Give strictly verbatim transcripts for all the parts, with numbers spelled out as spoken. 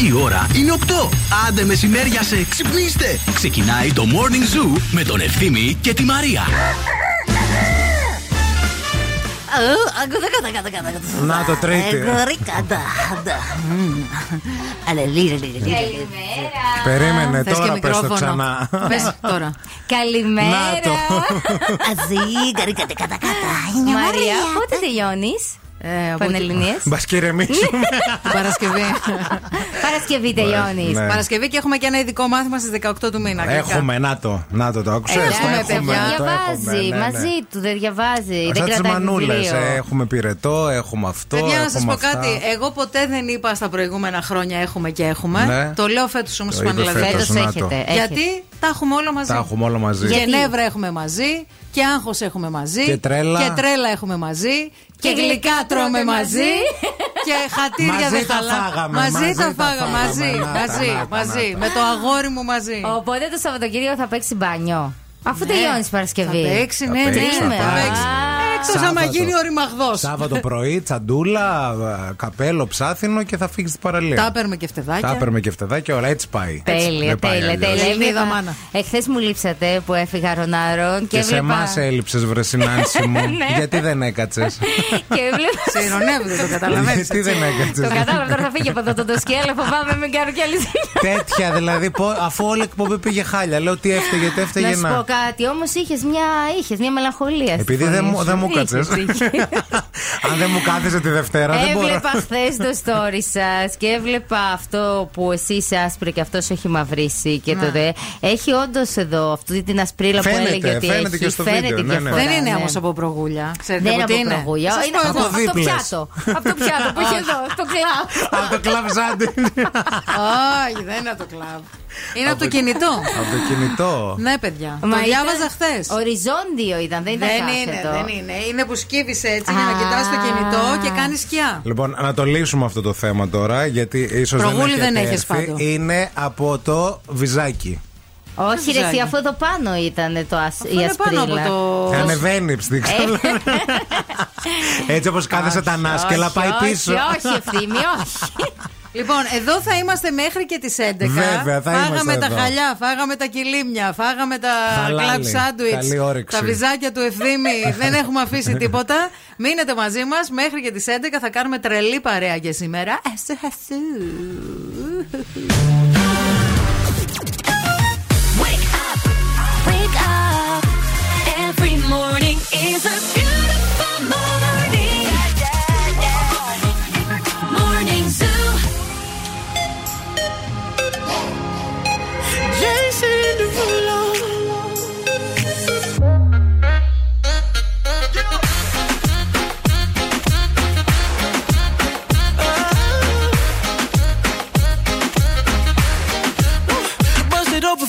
Η ώρα είναι οκτώ. Άντε μεσημέριασε, ξυπνήστε. Ξεκινάει το Morning Zoo με τον Ευθύμη και τη Μαρία. Να το τρίτη. Περίμενε, τώρα πες το ξανά. Πες τώρα. Καλημέρα. Μαρία, πότε τελειώνεις? Ε, Πανελληνίες. Μπας και ηρεμήσουμε. Παρασκευή. Παρασκευή τελειώνεις. Ναι. Παρασκευή και έχουμε και ένα ειδικό μάθημα στις δεκαοκτώ του μήνα. Έχουμε, να το, να το, το άκουσες. Έχουμε, παιδιά. Διαβάζει, ναι, ναι. μαζί του, δεν διαβάζει. Σαν τις μανούλες, έχουμε πυρετό, έχουμε αυτό. Παιδιά, να σας πω κάτι. Εγώ ποτέ δεν είπα στα προηγούμενα χρόνια έχουμε και έχουμε. Ναι. Το λέω φέτος όμως στους Πανελληνίες. Γιατί τα έχουμε όλα μαζί. Τα έχουμε όλα μαζί. Γενέβρα έχουμε μαζί. Και άγχος έχουμε μαζί. Και τρέλα. Και τρέλα έχουμε μαζί. Και γλυκά τρώμε μαζί. Και χατήρια δεν χαλάμε. Μαζί τα φάγαμε. Μαζί, μαζί. Με το αγόρι μου μαζί. Οπότε το Σαββατοκύριακο θα παίξει μπάνιο. Αφού τελειώνει η Παρασκευή. Θα παίξει, ναι, ναι. Εκτός άμα γίνει οριμαγδός. Σάββατο πρωί, τσαντούλα, καπέλο, ψάθινο και θα φύγει στην παραλία. Τα παίρνουμε και φτεδάκια. Τα παίρνουμε και φτεδάκια, όλα έτσι πάει. Τέλεια, τέλεια, τέλεια. Εχθές μου λείψατε που έφυγα Ρονάρον. Και σε εμάς έλειψες, βρε συνάντηση μου. Γιατί δεν έκατσες? Σε ειρωνεύδε, το καταλαβαίνεις. Γιατί δεν έκατσες? Το κατάλαβα, τώρα θα φύγει από εδώ το ντοσκέ, αλλά φοβάμαι μην κάνω κι άλλη ζημιά. Τέτοια δηλαδή, αφού όλη εκπομπή πήγε χάλια. Λέω τι έφταιγε, τι έφταιγε να. Να σου πω κάτι, όμως είχες μια μελαγχολία. Επειδή δεν μου. Αν δεν μου κάθεσε τη Δευτέρα, δεν μπορώ. Έβλεπα χθες το story σας και έβλεπα αυτό που εσύ είσαι άσπρο και αυτός έχει μαυρίσει και το δε. Έχει όντως εδώ αυτή την ασπρίλα που έλεγε ότι έχει. Και στο φαίνεται βίντεο, και αυτό. Ναι, ναι. Δεν είναι όμως από προγούλια. Ξέρετε δεν είναι από προγούλια. Είναι από, από το πιάτο. Από το πιάτο που έχει εδώ. Το κλαμπ. Από το κλαμπ ζάντι. Όχι, δεν είναι από το κλαμπ. Είναι από το κινητό. Από το κινητό. Ναι, παιδιά. Μα το διάβαζα χθες. Οριζόντιο ήταν, δεν ήταν κάθετο. Δεν είναι, είναι που σκύβεις έτσι για να κοιτάς το κινητό και κάνεις σκιά. Λοιπόν, να το λύσουμε αυτό το θέμα τώρα, γιατί ίσως δεν έχεις πάνω. Είναι από το βυζάκι. Όχι, ρε, αφού εδώ πάνω ήταν το ασ... η ασπρίλα. Το... Ανεβαίνει, ψήξε. Έτσι όπως κάθεσε τα νάσκελα, πάει πίσω. Όχι, όχι, Ευθύμη, όχι. Λοιπόν, εδώ θα είμαστε μέχρι και τις έντεκα. Βέβαια, θα φάγαμε τα εδώ. Χαλιά, φάγαμε τα κιλίμια, φάγαμε τα κλαμπ σάντουιτς, τα βυζάκια του Ευθύμη. Δεν έχουμε αφήσει τίποτα. Μείνετε μαζί μας μέχρι και τις έντεκα. Θα κάνουμε τρελή παρέα για σήμερα. Jason Derulo. You busted open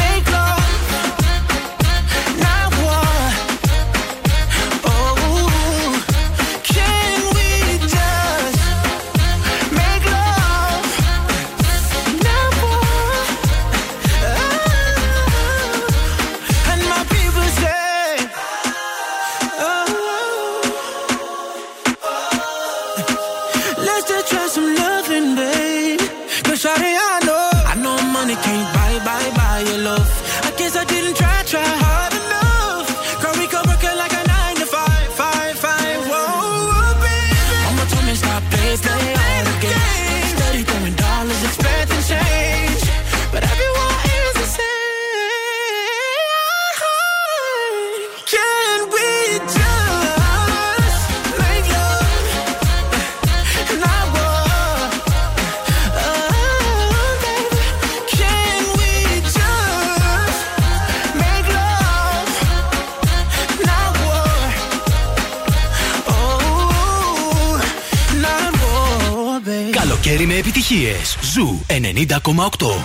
make love, not war? Oh, can we just make love, not war? Oh, and my people say, oh, let's just try some loving, babe. Cause shawty, I know, I know money can't buy, buy, buy your love. I guess I didn't try, try hard enough. Girl, we could work it like a nine to five, five, five. Whoa, oh, baby. Mama told me stop, play, stop play all the games. Steady throwing dollars, expecting change, but everyone is the same. Can we just? Καλοκαίρι με επιτυχίες. Ζου ενενήντα κόμμα οκτώ.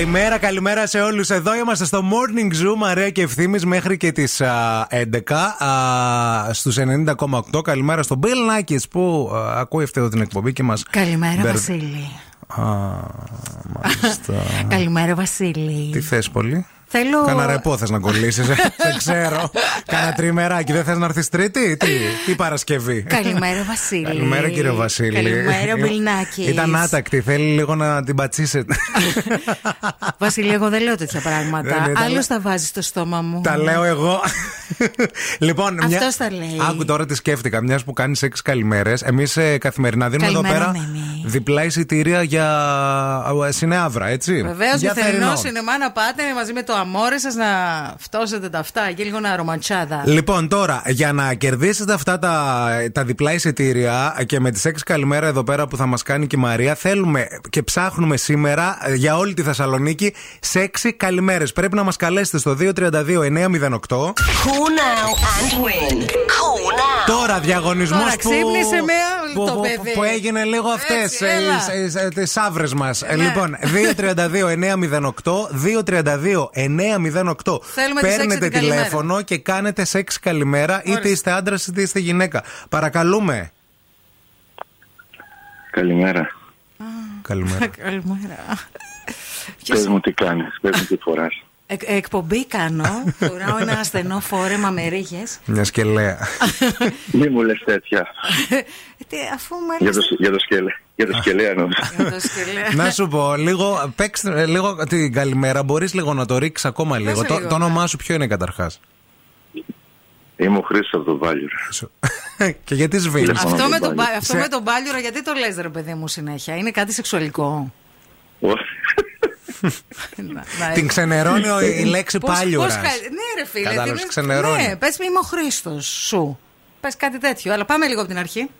Καλημέρα, καλημέρα σε όλους. Εδώ είμαστε στο Morning Zoo, Μαρία και Ευθύμης, μέχρι και τις α, έντεκα α, στους ενενήντα κόμμα οκτώ. Καλημέρα στον Μπιλνάκης που α, ακούει αυτή εδώ την εκπομπή και μας... Καλημέρα, Μπερ... Βασίλη. Α, μάλιστα. Καλημέρα, Βασίλη. Τι θες πολύ? Θέλω... Κάνα ρεπό θες να κολλήσεις, δεν ξέρω. Κάνα τριμεράκι, δεν θες να έρθεις Τρίτη, τι, τι Παρασκευή. Καλημέρα Βασίλη. Καλημέρα κύριε Βασίλη. Καλημέρα Μπιλνάκη. Ήταν άτακτη, θέλει λίγο να την πατσίσετε. Βασίλη, εγώ δεν λέω τέτοια πράγματα. Άλλος τα βάζει στο στόμα μου. Τα λέω εγώ. Λοιπόν, μια... Αυτός τα λέει. Άκου τώρα τι σκέφτηκα, μιας που κάνεις έξι καλημέρες. Εμείς ε, καθημερινά δίνουμε εδώ πέρα διπλά εισιτήρια για συνεαύρα, έτσι. Βεβαίως, πιθανό σινεμά να πάτε μαζί με το αμόρε σας, να φτώσετε τα αυτά και λίγο να ρομαντσάδα. Λοιπόν, τώρα για να κερδίσετε αυτά τα, τα διπλά εισιτήρια και με τις έξι καλημέρα εδώ πέρα που θα μας κάνει και η Μαρία, θέλουμε και ψάχνουμε σήμερα για όλη τη Θεσσαλονίκη σε έξι καλημέρες. Πρέπει να μας καλέσετε στο δύο τρία δύο εννιά μηδέν οκτώ. Τώρα διαγωνισμός που, που, που, που, που έγινε λίγο αυτές τις αύρες μας. Ναι. Λοιπόν, δύο τρία δύο εννιά μηδέν οκτώ δύο τρία δύο εννιά μηδέν οκτώ. Παίρνετε τηλέφωνο και κάνετε σεξ καλημέρα. Ωραία. Είτε είστε άντρας είτε είστε γυναίκα. Παρακαλούμε. Καλημέρα. Α, καλημέρα. Καλημέρα. Πες μου τι κάνεις, πες μου τι φοράς. Εκ, εκπομπή κάνω, φοράω ένα στενό φόρεμα με ρίγες. Μια σκελέα. Μη μου λες τέτοια. Τι, αφού για το, για το σκελέα. Για το σκελέα νόμιζα. Να σου πω, λίγο, παίξ, λίγο την καλημέρα, μπορείς λίγο να το ρίξεις ακόμα λίγο. Το, το όνομά σου ποιο είναι καταρχάς? Είμαι ο Χρήστης από τον Πάλιουρα. Και γιατί σβήνεις? Αυτό, αυτό, με, τον Πάλιουρα. Αυτό σε... με τον Πάλιουρα γιατί το λες ρε παιδί μου συνέχεια? Είναι κάτι σεξουαλικό? Όχι. Την ξενερώνει η λέξη Πάλιουρας. Ναι ρε φίλε. Κατάλαβες, ξενερώνει. Ναι, πες είμαι ο Χρήστος σου. Πες κάτι τέτοιο, αλλά πάμε λίγο από την αρχή.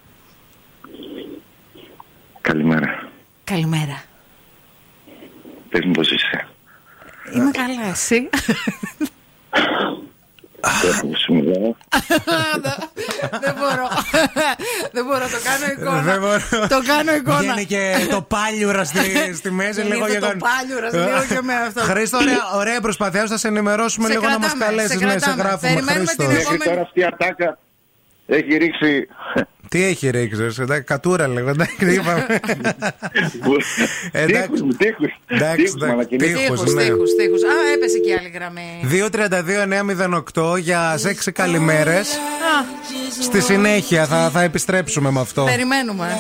Καλημέρα. Καλημέρα. Πες μου πώς είσαι. Είμαι καλά, εσύ? Δεν μπορώ. Δεν μπορώ, το κάνω εικόνα. Το κάνω εικόνα. Βγαίνει και το Πάλιουρα στη μέση. Λίγο για το Πάλιουρα, λίγο και με αυτό. Χρήστο, ωραία προσπάθεια. Θα σε ενημερώσουμε λίγο να μας καλέσεις. Ναι, σε γράφουμε. Μέχρι τώρα αυτή η ατάκα έχει ρίξει. Τι έχει ρίξει, εντάξει, κατούρα λίγο, εντάξει, είπαμε. Τείχους μου, τείχους. Τείχους, τείχους, τείχους. Α, έπεσε και η άλλη γραμμή. δύο τρία δύο εννιά μηδέν οκτώ για έξι καλημέρες. Στη συνέχεια θα επιστρέψουμε με αυτό. Περιμένουμε.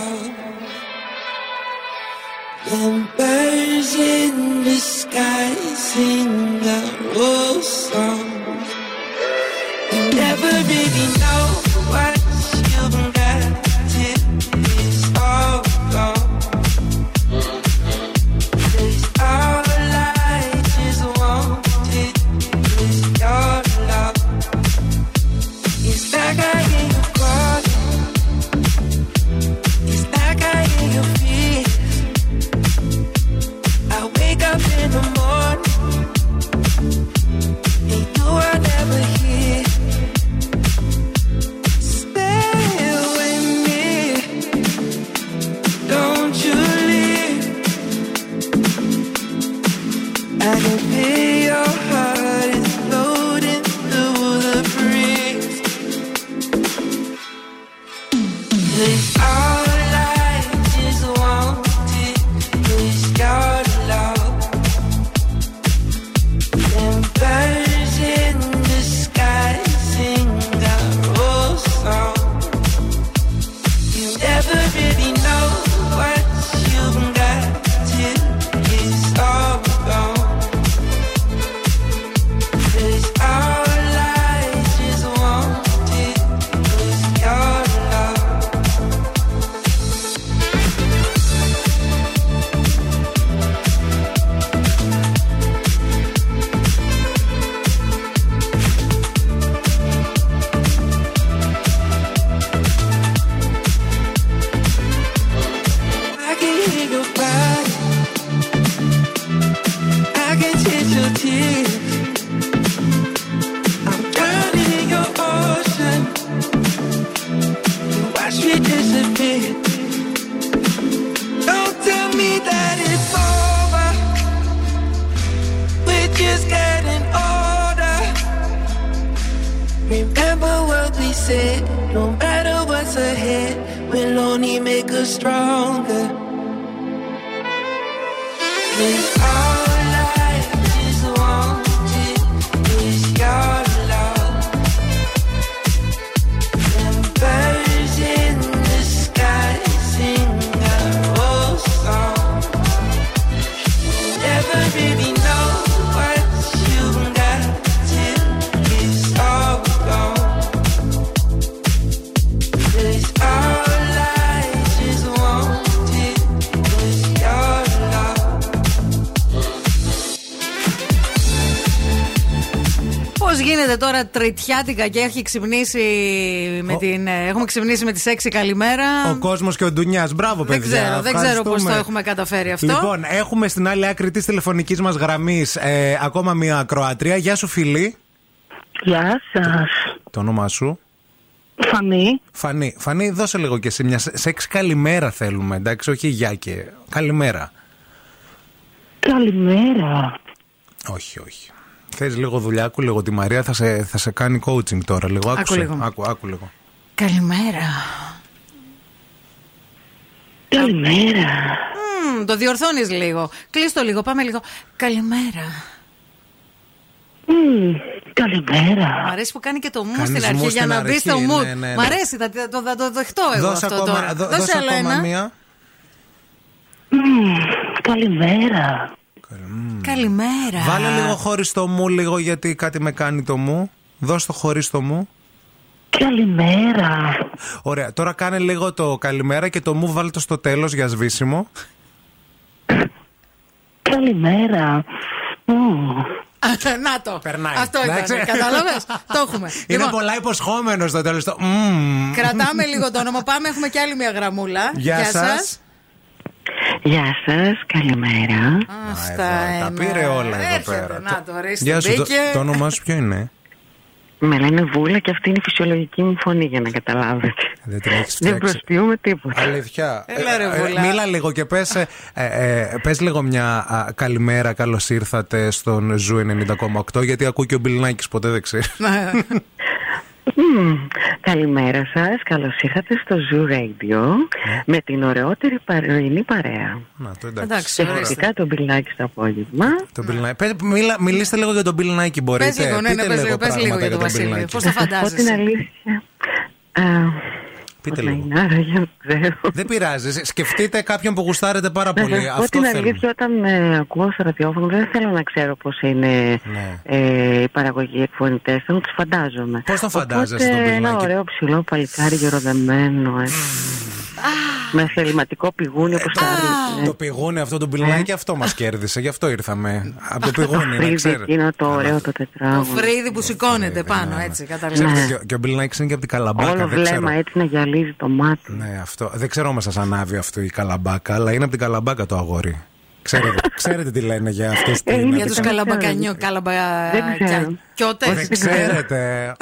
it, no matter what's ahead, we'll only make us stronger. Cause all I just wanted is your love. And birds in the sky sing our old song. You never really know what you got till it's all gone. Cause all I just wanted was your love. Πώς γίνεται τώρα τριτιάτικα και έχει ξυπνήσει με ο... την... έχουμε ξυπνήσει με τις έξι καλημέρα. Ο κόσμος και ο Ντουνιάς. Μπράβο, παιδιά. Δεν ξέρω, δεν ξέρω πώς το έχουμε καταφέρει αυτό. Λοιπόν, έχουμε στην άλλη άκρη της τηλεφωνικής μας γραμμής ε, ακόμα μία ακροάτρια. Γεια σου, φίλη. Γεια σας. Το όνομά σου? Φανή. Φανή, Φανή, δώσε λίγο και εσύ μια σεξ καλημέρα θέλουμε, εντάξει, όχι γεια και... Καλημέρα. Καλημέρα. Όχι, όχι. Θες λίγο δουλειά, άκου λίγο τη Μαρία, θα σε, θα σε κάνει coaching τώρα λίγο. Άκου λίγο. Άκου, άκου λίγο. Καλημέρα. Καλημέρα. Mm, το διορθώνεις λίγο. Κλείστο λίγο, πάμε λίγο. Καλημέρα. Mm. Καλημέρα. Μ' αρέσει που κάνει και το μου στην αρχή για να μπει στο μου. Ναι, ναι, ναι. Μ' αρέσει, θα το, θα το δεχτώ εγώ δώσε αυτό ακόμα, τώρα. Δώ, δώσε, δώσε άλλο ένα. Μία. Mm, καλημέρα. Mm. Καλημέρα. Βάλε λίγο χωρίς το μου, λίγο γιατί κάτι με κάνει το μου. Δώσε το χωρίς το μου. Καλημέρα. Ωραία, τώρα κάνε λίγο το καλημέρα και το μου βάλτε στο τέλος για σβήσιμο. Καλημέρα. Mm. Να το. Περνάει. Αυτό ήταν. Καταλαβες. Το έχουμε. Είναι λοιπόν, πολλά υποσχόμενο στο τέλος. Το... Mm. Κρατάμε λίγο το όνομα. Πάμε. Έχουμε και άλλη μια γραμμούλα. Γεια, Γεια σας. Γεια σας. Καλημέρα. Αυτά. Τα πήρε όλα εδώ έρχεται, πέρα. Να το ρίξει. Γεια σου. Το, το όνομά σου ποιο είναι? Με λένε Βούλα και αυτή είναι η φυσιολογική μου φωνή για να καταλάβετε. Δεν τρέχεις. Δεν προστιούμε τίποτα. Αλήθεια. Έλα, ρε, Βούλα. Ε, μίλα λίγο και πες, ε, ε, πες λίγο μια α, καλημέρα, καλώς ήρθατε στον Zoo ενενήντα κόμμα οκτώ γιατί ακούει και ο Μπιλνάκης, ποτέ δεν ξέρει. Mm, καλημέρα σας, καλώς ήρθατε στο Zoo Radio mm. με την ωραιότερη παροινή παρέα. Να, το εντάξει. Φυσικά τον Μπιλνάκη στο απόγευμα. Το mm. Πες, μιλά, μιλήστε λίγο για τον Μπιλνάκη, μπορείτε. Πες λίγο, ναι, ναι, πες λίγο, πες λίγο για τον Βασίλη. Πώς το φαντάζεσαι? Πω την αλήθεια. Α, πείτε λίγο. Άραγε, δεν, δεν πειράζει. Σκεφτείτε κάποιον που γουστάρετε πάρα πολύ. Να σας πω την αλήθεια, όταν ε, ακούω στο ραδιόφωνο, δεν θέλω να ξέρω πώς είναι ναι. ε, η παραγωγή εκφωνητές. Θέλω να τους φαντάζομαι. Πώς τον φαντάζεσαι τον Μπιλνάκη? Ένα ωραίο ψηλό παλικάρι γεροδεμένο. Ε. Με θεληματικό πηγούνι όπως τα ρίχνει. Το πηγούνι αυτό, το Μπιλνάκι, αυτό μας κέρδισε. Γι' αυτό ήρθαμε. Από το πηγούνι, να ξέρετε. Εκείνο το ωραίο το τετράγωνο. Το φρύδι που σηκώνεται πάνω, έτσι, καταλαβαίνετε. Και ο Μπιλνάκι είναι και από την Καλαμπάκα. Όλο βλέμμα έτσι να γυαλίζει το μάτι. Ναι, αυτό. Δεν ξέρω αν σας ανάβει αυτό η Καλαμπάκα, αλλά είναι από την Καλαμπάκα το αγόρι. Ξέρετε, ξέρετε τι λένε για αυτές τις... Για τους καλαμπακανιό, καλαμπακιώτες. Δεν ξέρετε.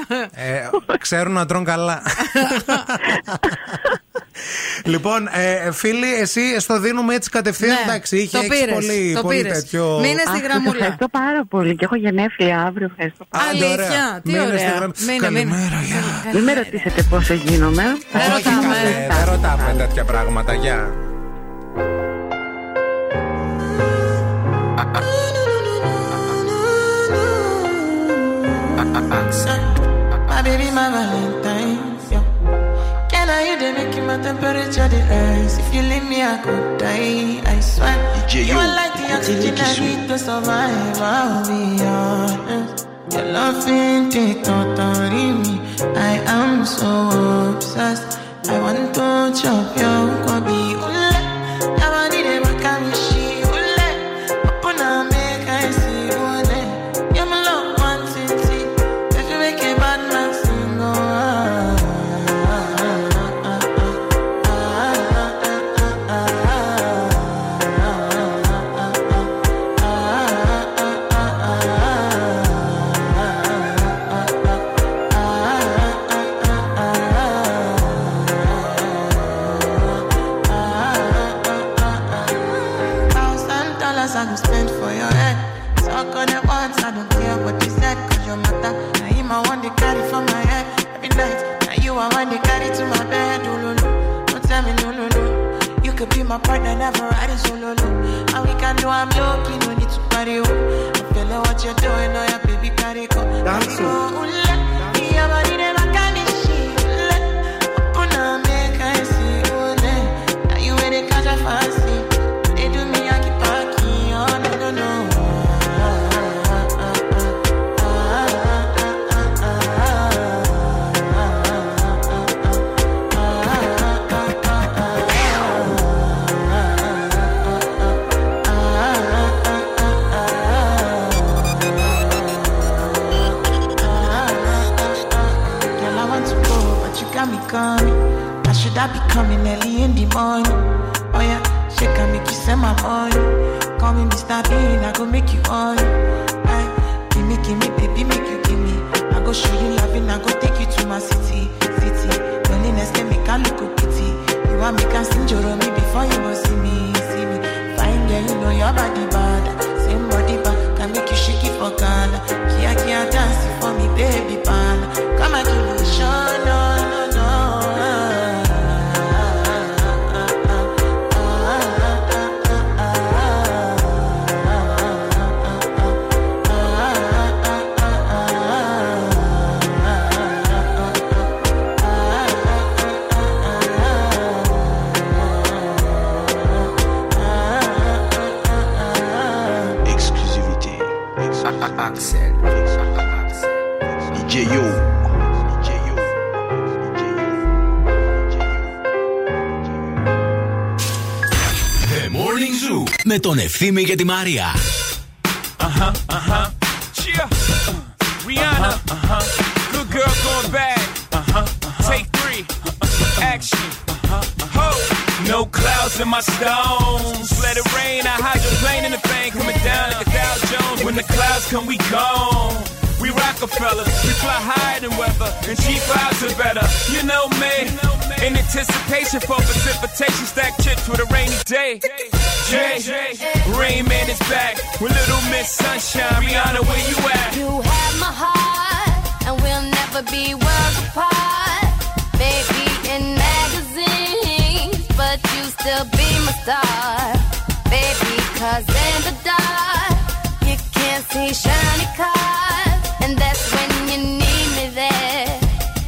Ξέρουν να τρώνε καλά. Λοιπόν, ε, φίλοι, εσύ στο δίνουμε έτσι κατευθείαν. Ναι, εντάξει, είχε πήρες, πολύ, το πολύ τέτοιο. Μείνε στη γραμμούλα. Ευχαριστώ πάρα πολύ και έχω γενέθλια αύριο. Ευχαριστώ πάρα πολύ. Αλήθεια, τι ωραία. Καλημέρα, γεια. Μην με ρωτήσετε πόσο γίνομαι. Δεν ρωτάμε τέτοια πράγματα, γεια. My baby, my Valentine's. Can I hear them making my temperature the ice? If you leave me, I could die. I swear, you are like the oxygen I need to survive. I'll be honest, your love ain't it totally me. I am so obsessed. I want to chop your kwabi. Ule, I need it, what can you? I want to carry for my head every night. Now you could be my partner, never riding solo low. And we can know I'm lucky, no need to party. Oh, I feel like what you're doing, oh yeah, baby, carry go. Dance on. I be coming early in the morning. Oh yeah, she can make you send my money. Call me Mister Bean, I go make you all. Aye, give me, give me, baby, make you give me. I go show you loving, I go take you to my city, city. Loneliness can make a look pity. You want me can sing Joromi before you go see me, see me. Fine girl, you know your body bad. Same body bad, can make you shake it for Ghana. Kia kia dance for me, baby, pan. Come and give me a show, no. Με τον Ευθύμη και τη Μαρία. Αχα, αχα. Cheer. Rihanna. Good girl going bad. Take three. Action. Ho. No clouds in my stones. Let it rain. I hydroplane in the bank. Coming down like a Dow Jones. When the clouds come, we gone. We Rockefellers. We fly higher than weather. And G fives are better. You know me. In anticipation for precipitation. Stack chips with a rainy day. Jay, Rain Man is back with Little Miss Sunshine. Rihanna, where you at? You have my heart, and we'll never be worlds apart. Maybe in magazines, but you still be my star. Baby, cause in the dark, you can't see shiny cars, and that's when you need me there.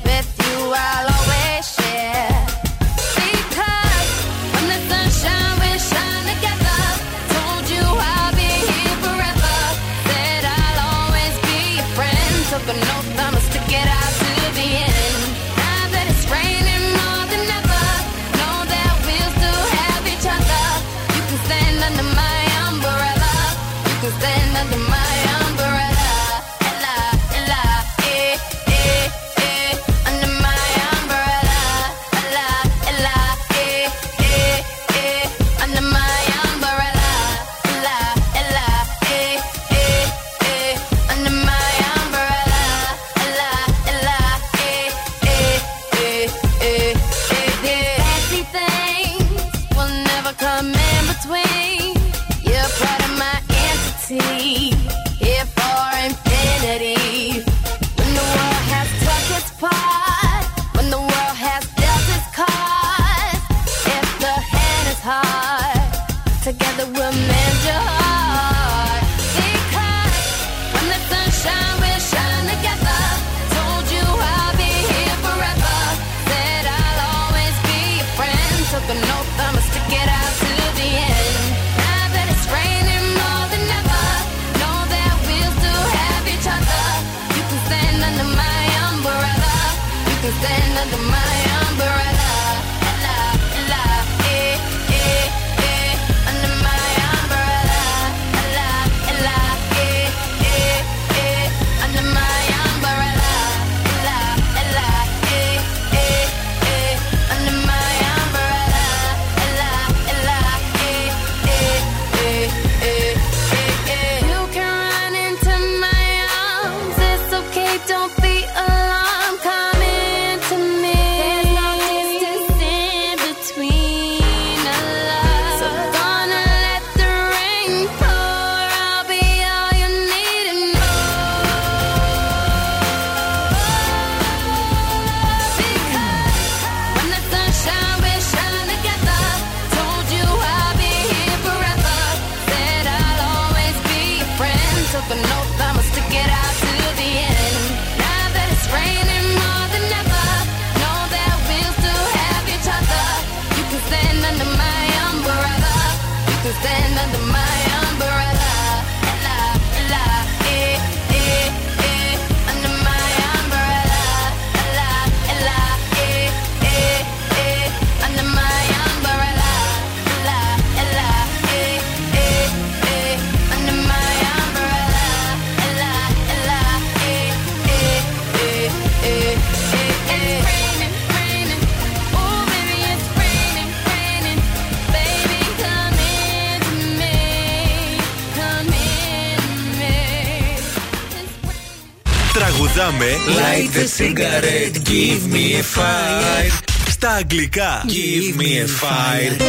With you, I'll always share. Because when the sunshine will shine again. But no time to stick it out to the end. Now that it's raining more than ever, know that we'll still have each other. You can stand under my umbrella. You can stand under my umbrella. Ella, ella, eh, eh, eh. Under my umbrella. Ella, ella, eh, eh, eh. Under my umbrella. Ella, ella, eh, eh, eh. Under my. Here for infinity. When the world has struck its part, when the world has dealt its cards, if the hand is hard, together we'll mend your heart. Because when the sunshine will shine together, told you I'll be here forever. Said I'll always be your friend. Took an oath, I'ma stick it out to the end. Now that it's raining more than ever. Under my umbrella, you can stand under my umbrella. Ella, ella, eh, eh, eh. Under my umbrella, ella, ella, eh, eh, eh. Under my umbrella, ella, ella, eh, eh, eh. Under my umbrella, ella, ella, eh, eh, eh, eh, eh, eh. You can run into my arms. Don't be alarmed, come into τραγουδάμε Light the cigarette, give me a fire. Στα αγγλικά give me a fire.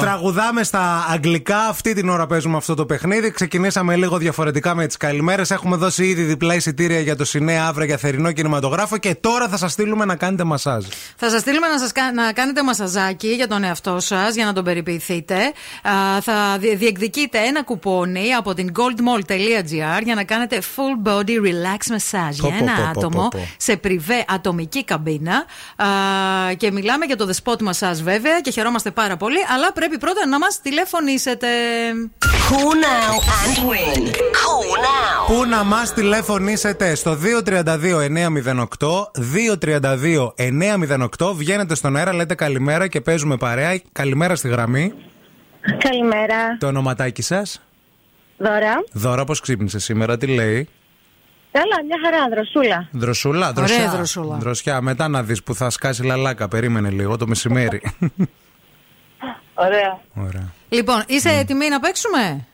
Τραγουδάμε στα αγγλικά. Αυτή την ώρα παίζουμε αυτό το παιχνίδι. Ξεκινήσαμε λίγο διαφορετικά με τις καλημέρες. Έχουμε δώσει ήδη διπλά εισιτήρια για το Σινέ αύριο για θερινό κινηματογράφο. Και τώρα θα σας στείλουμε να κάνετε μασάζ. Θα σας στείλουμε να, σας, να κάνετε μασαζάκι για τον εαυτό σας, για να τον περιποιηθείτε. Α, θα διεκδικείτε ένα κουπόνι από την goldmall.gr για να κάνετε full body relax massage για ένα πω, άτομο πω, πω, πω. σε πριβέ ατομική καμπίνα. Α, και μιλάμε για το The Spot Massage βέβαια και χαιρόμαστε. Είμαστε πάρα πολύ, αλλά πρέπει πρώτα να μας τηλεφωνήσετε. Cool now and win. Cool now. Πού να μας τηλεφωνήσετε στο δύο τρία δύο εννιά μηδέν οκτώ δύο τρία δύο εννιά μηδέν οκτώ. Βγαίνετε στον αέρα, λέτε καλημέρα και παίζουμε παρέα. Καλημέρα στη γραμμή. Καλημέρα. Το ονοματάκι σας? Δώρα. Δώρα, πώς ξύπνησε σήμερα, τι λέει? Καλά, μια χαρά, δροσούλα. Δροσούλα, δροσιά. Ωραία, δροσούλα. Δροσιά, μετά να δεις που θα σκάσει λαλάκα. Περίμενε λίγο το μεσημέρι. Ωραία. Ωραία. Λοιπόν, είσαι mm. έτοιμη να παίξουμε?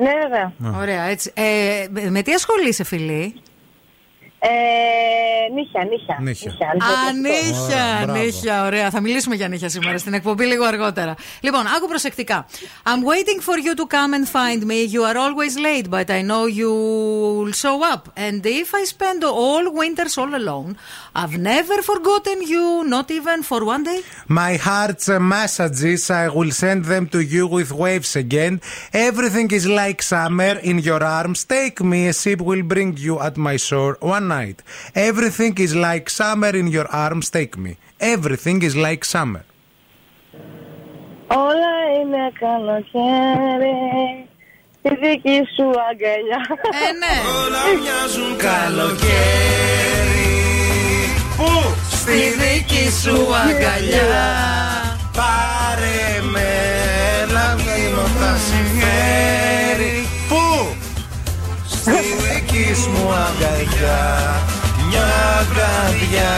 Ναι, βέβαια. Yeah. Ωραία, έτσι. Ε, με τι ασχολείσαι, φίλη? Ε, νύχια, νύχια. Νύχια, Α, νύχια, ωραία, νύχια, ωραία. Θα μιλήσουμε για νύχια σήμερα στην εκπομπή λίγο αργότερα. Λοιπόν, άκου προσεκτικά. I'm waiting for you to come and find me. You are always late, but I know you'll show up. And if I spend all winters all alone, I've never forgotten you, not even for one day. My heart's messages, I will send them to you with waves again. Everything is like summer in your arms. Take me, a ship will bring you at my shore. One night. Everything is like summer in your arms, take me. Everything is like summer. Όλα είναι καλοκαίρι στη δική σου αγκαλιά. Ε, ναι. Όλα μοιάζουν καλοκαίρι που στη δική σου αγκαλιά. Πάρε με, λαμπίνο θα συμφέρει που στη δική μου αγκαλιά. Μια βραδιά.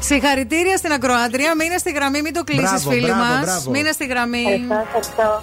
Συγχαρητήρια στην ακροάτρια. Μείνε στη γραμμή, μην το κλείσεις, φίλοι μας. Μείνε στη γραμμή. Ευχαριστώ.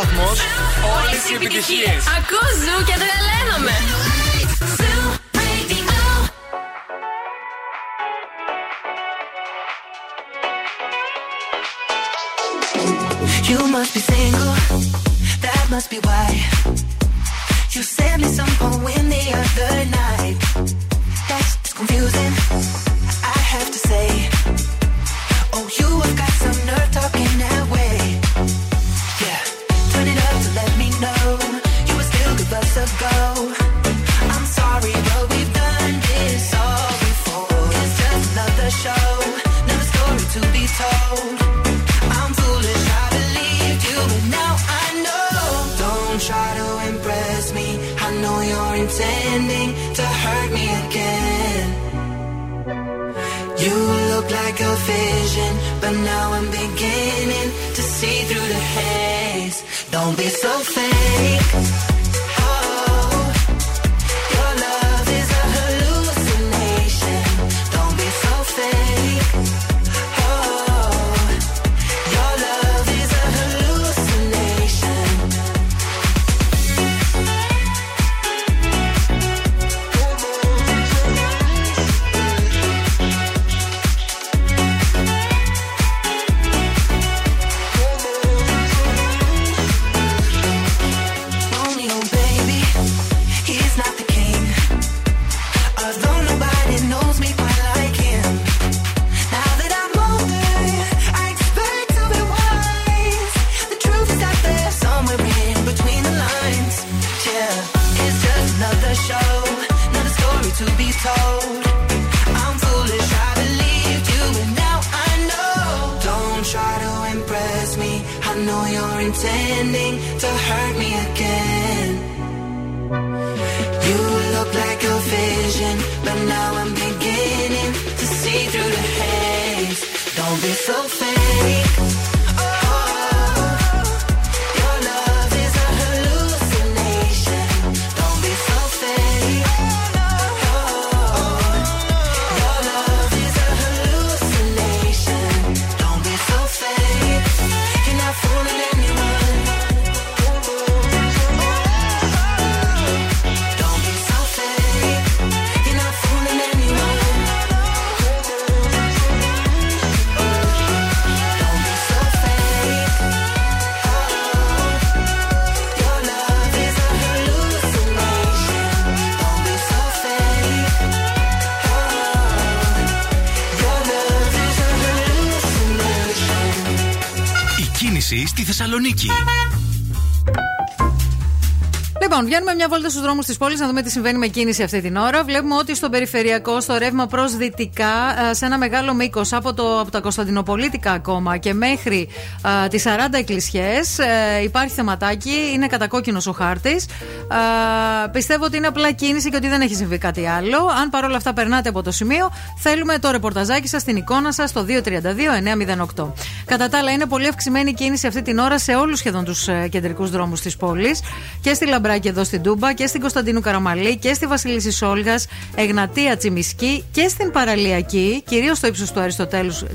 σταθμός, όλες οι επιτυχίες. Ακούω Ζου και τρελαίνομαι. You must be single, that must be why you sent me some poem the other night. That's confusing, I have to say. Oh, you have got some nerve talking that way. Yeah, turn it up to let me know you were still good months ago. I'm sorry, but we've done this all before. It's just another show, another story to be told. I'm foolish, I believed you, but now I know. Don't try to impress me, I know you're intending to hurt me again. You look like a vision, but now I'm beginning to see through the haze. Don't be so fake. Oh, your love is a hallucination. Don't be so fake. Oh, your love is a hallucination. I'm foolish, I believed you, and now I know. Don't try to impress me, I know you're intending to hurt me again. You look like a vision, but now I'm beginning to see through the haze. Don't be so fake. Στη Θεσσαλονίκη. Λοιπόν, βγαίνουμε μια βόλτα στους δρόμους της πόλης να δούμε τι συμβαίνει με κίνηση αυτή την ώρα. Βλέπουμε ότι στον περιφερειακό, στο ρεύμα προς δυτικά, σε ένα μεγάλο μήκος από, το, από τα Κωνσταντινοπολίτικα ακόμα και μέχρι α, τις σαράντα εκκλησιές ε, υπάρχει θεματάκι, είναι κατακόκκινος ο χάρτης. Uh, πιστεύω ότι είναι απλά κίνηση και ότι δεν έχει συμβεί κάτι άλλο. Αν παρόλα αυτά περνάτε από το σημείο, θέλουμε το ρεπορταζάκι σας, την εικόνα σας στο δύο τρία δύο εννιά μηδέν οκτώ. Κατά τα άλλα, είναι πολύ αυξημένη κίνηση αυτή την ώρα σε όλους σχεδόν τους uh, κεντρικούς δρόμους της πόλης. Και στη Λαμπράκη εδώ στην Τούμπα, και στην Κωνσταντίνου Καραμαλή, και στη Βασίλισσης Όλγας, Εγνατία, Τσιμισκή και στην Παραλιακή, κυρίως στο ύψος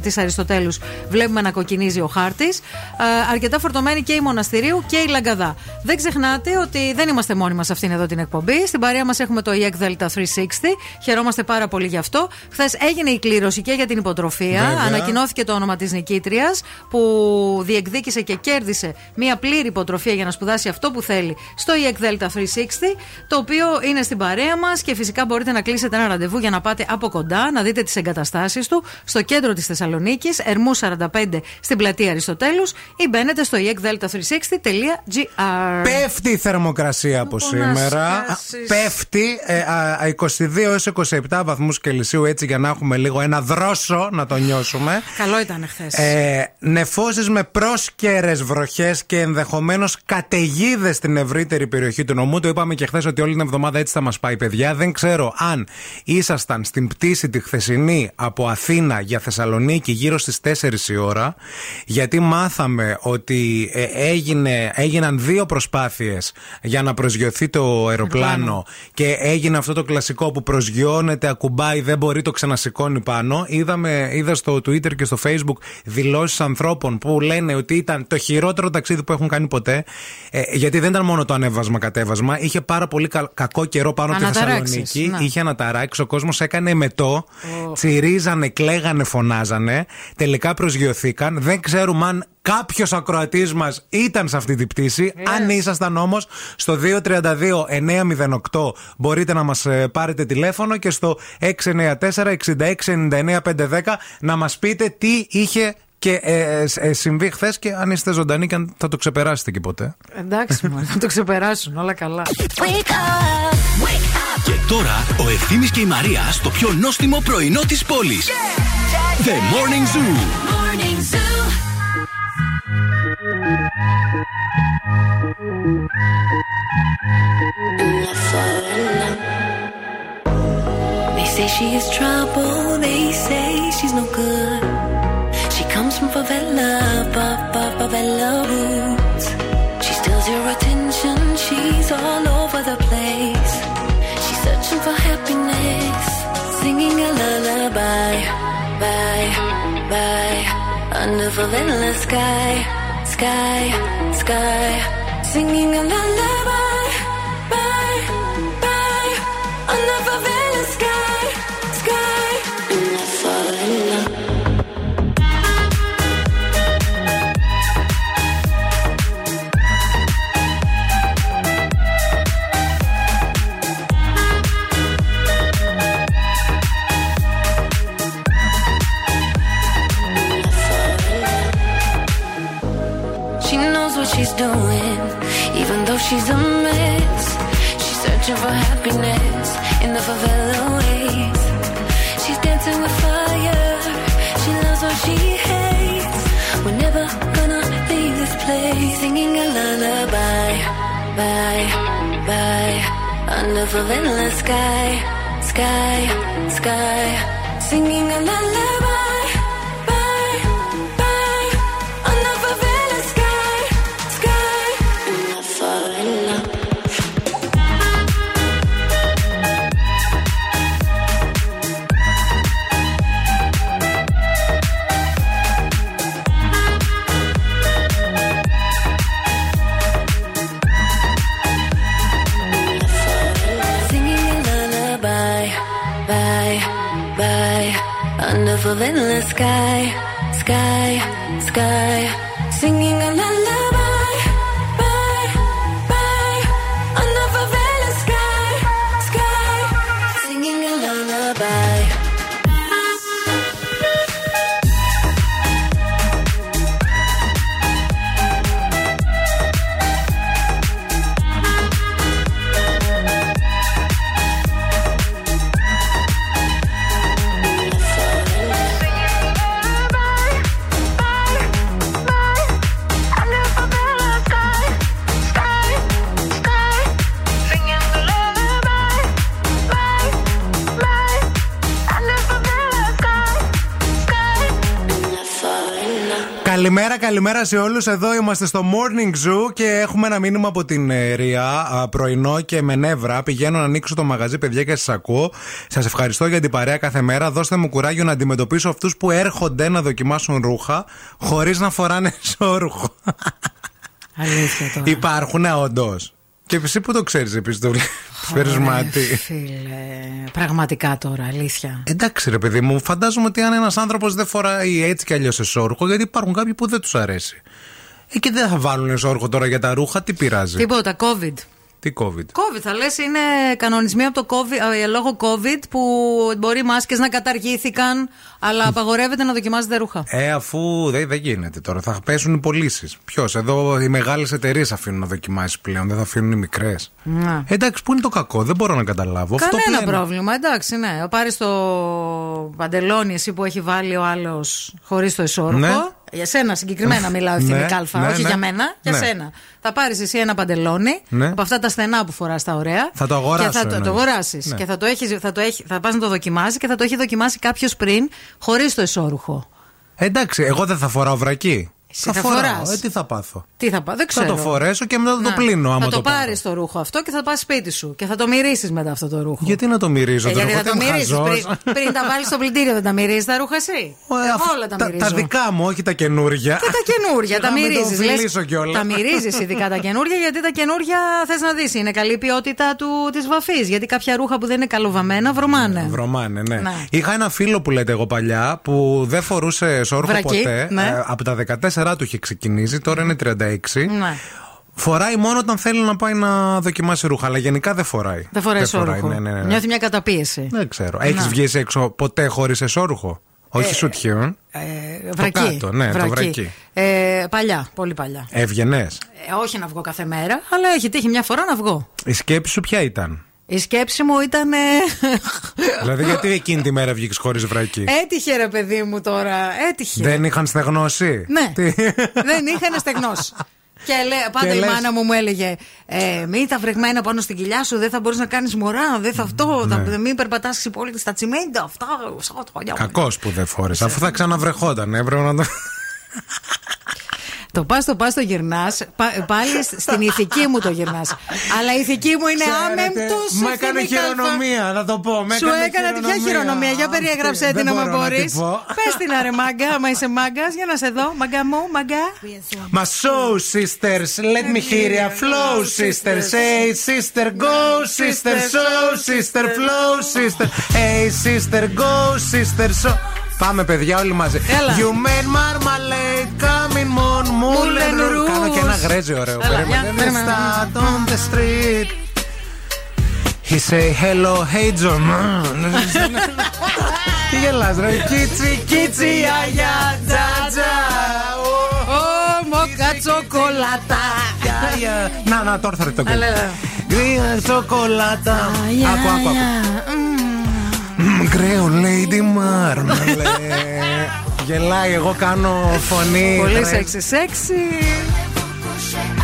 της Αριστοτέλους, βλέπουμε να κοκκινίζει ο χάρτης. Uh, αρκετά φορτωμένη και η Μοναστηρίου και η Λαγκαδά. Δεν ξεχνάτε ότι δεν είμαστε μόνοι μας αυτήν εδώ την εκπομπή. Στην παρέα μας έχουμε το άι ι κέι Delta τριακόσια εξήντα. Χαιρόμαστε πάρα πολύ γι' αυτό. Χθες έγινε η κλήρωση και για την υποτροφία. Βέβαια. Ανακοινώθηκε το όνομα της νικήτριας που διεκδίκησε και κέρδισε μια πλήρη υποτροφία για να σπουδάσει αυτό που θέλει στο άι ι κέι Delta τριακόσια εξήντα, το οποίο είναι στην παρέα μας και φυσικά μπορείτε να κλείσετε ένα ραντεβού για να πάτε από κοντά, να δείτε τις εγκαταστάσεις του στο κέντρο της Θεσσαλονίκης, Ερμού σαράντα πέντε στην πλατεία Αριστοτέλους, ή μπαίνετε στο άι ι κέι Delta τριακόσια εξήντα τελεία τζι άρ. Πέφτει η θερμοκρασία από σήμερα, πέφτει ε, α, είκοσι δύο έως είκοσι επτά βαθμούς Κελσίου, έτσι για να έχουμε λίγο ένα δρόσο να το νιώσουμε. Καλό ήταν χθες. Ε, νεφώσεις με πρόσκαιρες βροχές και ενδεχομένως καταιγίδες στην ευρύτερη περιοχή του του νομού. Το είπαμε και χθες ότι όλη την εβδομάδα έτσι θα μας πάει, παιδιά. Δεν ξέρω αν ήσασταν στην πτήση τη χθεσινή από Αθήνα για Θεσσαλονίκη γύρω στις τέσσερις η ώρα, γιατί μάθαμε ότι έγινε, έγιναν δύο προσπάθειες για να προσγειωθεί το αεροπλάνο και έγινε αυτό το κλασικό που προσγειώνεται, ακουμπάει, δεν μπορεί, το ξανασηκώνει πάνω. Είδαμε, είδα στο Twitter και στο Facebook δηλώσεις ανθρώπων που λένε ότι ήταν το χειρότερο ταξίδι που έχουν κάνει ποτέ, ε, γιατί δεν ήταν μόνο το ανέβασμα-κατέβασμα, είχε πάρα πολύ κα- κακό καιρό πάνω από τη Θεσσαλονίκη, ναι. Είχε αναταράξει, ο κόσμος έκανε εμετό, oh. τσιρίζανε, κλαίγανε, φωνάζανε, τελικά προσγειωθήκαν. Δεν ξέρουμε αν κάποιος ακροατής μας ήταν σε αυτή την πτήση. Yeah. Αν ήσασταν όμως, στο δύο τρία δύο εννιά μηδέν οκτώ μπορείτε να μας πάρετε τηλέφωνο και στο έξι εννιά τέσσερα εξήντα έξι ενενήντα εννιά πεντακόσια δέκα να μας πείτε τι είχε και ε, ε, συμβεί χθες και αν είστε ζωντανοί και αν θα το ξεπεράσετε και ποτέ. Εντάξει, μόνο θα το ξεπεράσουν, όλα καλά. Wake up, wake up. Και τώρα ο Ευθύμης και η Μαρία στο πιο νόστιμο πρωινό της πόλης. Yeah, yeah, yeah. The Morning Zoo. Morning Zoo. They say she is trouble, they say she's no good. She comes from favela, favela roots. She steals your attention, she's all over the place. She's searching for happiness, singing a lullaby. Bye, bye, under favela sky. Sky, sky, singing a lullaby, bye, bye, on the favela sky, sky, in the favela. She's doing, even though she's a mess. She's searching for happiness in the favela ways. She's dancing with fire. She loves what she hates. We're never gonna leave this place. Singing a lullaby, bye, bye, under favela sky, sky, sky. Singing a lullaby. Under favela sky, sky, sky, singing a lullaby, bye, bye. Under favela sky, sky, singing a lullaby. Καλημέρα, καλημέρα σε όλους. Εδώ είμαστε στο Morning Zoo και έχουμε ένα μήνυμα από την Ρία. Πρωινό και με νεύρα. Πηγαίνω να ανοίξω το μαγαζί, παιδιά, και σας ακούω. Σας ευχαριστώ για την παρέα κάθε μέρα. Δώστε μου κουράγιο να αντιμετωπίσω αυτούς που έρχονται να δοκιμάσουν ρούχα χωρίς να φοράνε εσώρουχο. Αλήθεια τώρα. Υπάρχουν, ναι, όντως. Και εσύ που το ξέρεις επίσης το βλέπεις φίλε, πραγματικά τώρα, αλήθεια. Εντάξει ρε παιδί μου, φαντάζομαι ότι αν ένας άνθρωπος δεν φοράει έτσι κι αλλιώς εσώρουχο, γιατί υπάρχουν κάποιοι που δεν τους αρέσει. Ε, και δεν θα βάλουν εσώρουχο τώρα για τα ρούχα, τι πειράζει. Τίποτα, COVID. Τι COVID. COVID, θα λες, είναι κανονισμοί από το COVID, λόγω COVID που μπορεί οι μάσκες να καταργήθηκαν, αλλά απαγορεύεται να δοκιμάζετε ρούχα. Ε, αφού δεν δε γίνεται τώρα, θα πέσουν οι πωλήσεις. Ποιος, εδώ οι μεγάλες εταιρείες αφήνουν να δοκιμάσεις πλέον, δεν θα αφήνουν οι μικρές. Να. Εντάξει, πού είναι το κακό, δεν μπορώ να καταλάβω. Κανένα αυτό πρόβλημα, εντάξει, ναι. Πάρεις το παντελόνι εσύ που έχει βάλει ο άλλος χωρίς το εσώρουχο. Ναι. Για σένα συγκεκριμένα μιλάω, Ευθύμη Κάλφα, ναι, όχι ναι, για μένα, ναι. Για σένα. Θα πάρεις εσύ ένα παντελόνι, ναι, από αυτά τα στενά που φοράς τα ωραία. Θα το αγοράσεις. Θα το, ναι, το αγοράσεις. Ναι. Και θα, το έχεις, θα, το έχεις, θα πας να το δοκιμάσεις και θα το έχει δοκιμάσει κάποιος πριν, χωρίς το εσώρουχο. Εντάξει, εγώ δεν θα φοράω βρακί. Θα, θα φοράω, ε, τι θα πάθω. Τι θα, πά... δεν ξέρω. Θα το φορέσω και μετά θα να, το πλύνω. Άμα θα το πάρεις το ρούχο αυτό και θα πας σπίτι σου και θα το μυρίσεις μετά αυτό το ρούχο. Γιατί να το μυρίζω, ε, το γιατί ρούχο, θα το μυρίσεις. Πριν, πριν τα βάλεις στο πλυντήριο, δεν τα μυρίζεις τα ρούχα εσύ. Ε, όλα τα, τα μυρίζω. Τα δικά μου, όχι τα καινούργια. Και τα καινούργια, τα μυρίζεις. Τα μυρίζεις ειδικά τα καινούργια, γιατί τα καινούργια θες να δεις. Είναι καλή ποιότητα της βαφής. Γιατί κάποια ρούχα που δεν είναι καλοβαμμένα βρωμάνε. Βρωμάνε, ναι. Είχα ένα φίλο που λέτε εγώ παλιά που δεν φορούσε σόρχο ποτέ. Από τα δεκατέσσερα του είχε ξεκινήσει, τώρα είναι τριάντα έξι. Ναι. Φοράει μόνο όταν θέλει να πάει να δοκιμάσει ρούχα, αλλά γενικά δεν φοράει. Δεν φοράει εσώρουχο. Ναι, ναι, ναι. Νιώθει μια καταπίεση. Δεν ξέρω. Έχεις βγει έξω ποτέ χωρίς εσώρουχο? Όχι σου τυχαίων. Βρακί. Βρακί. Παλιά, πολύ παλιά. Έβγαινες? Ε, όχι να βγω κάθε μέρα, αλλά έχει τύχει μια φορά να βγω. Η σκέψη σου ποια ήταν? Η σκέψη μου ήταν. Δηλαδή, γιατί εκείνη τη μέρα βγήκε χωρίς βρακί? Έτυχε, ρε παιδί μου τώρα. Έτυχε. Δεν είχαν στεγνώσει. Ναι. Τι? Δεν είχαν στεγνώσει. Και λέ, πάντα και η λες... μάνα μου μου έλεγε: ε, μην τα βρεγμένα πάνω στην κοιλιά σου, δεν θα μπορείς να κάνεις μωρά, δεν θα αυτό. Ναι. Θα, μην περπατάς πολύ στα τσιμέντα. Αυτά. Κακός που δεν φόρεσε. Αφού θα ξαναβρεχόταν, έπρεπε να το. Το πας, το πας, το γυρνάς. Πάλι στην ηθική μου το γυρνάς. Αλλά η ηθική μου είναι άμεμπτος. Μου έκανε χειρονομία, θα το πω. Σου έκανα την ποια χειρονομία? Για περιέγραψέ την, άμα μπορείς. Πες την, αρε μάγκα, άμα είσαι μάγκας, για να σε δω. Μάγκα μου, μάγκα. My soul sisters, let me hear ya. Flow sisters, hey sister, go sister, soul sister, flow sister, hey sister, go sister, so. Πάμε, παιδιά, όλοι μαζί. Έλα. You made marmalade, coming on, moulin rouge. Κάνω και ένα γρέζι ωραίο. Περίμενε. Start on the street. He say hello, hey John. Τι γελάς, ρε? Κίτσι, κίτσι, αγιά, τζατζα. Ω, μόκα τσοκολάτα. Να, να, τώρα θα ρίχνω. Γκρία τσοκολάτα. Άκου, άκου, άκου. Γκρέο Lady Marmalade. Γελάει, εγώ κάνω φωνή. Πολύ σεξι σεξι. Yeah, yeah.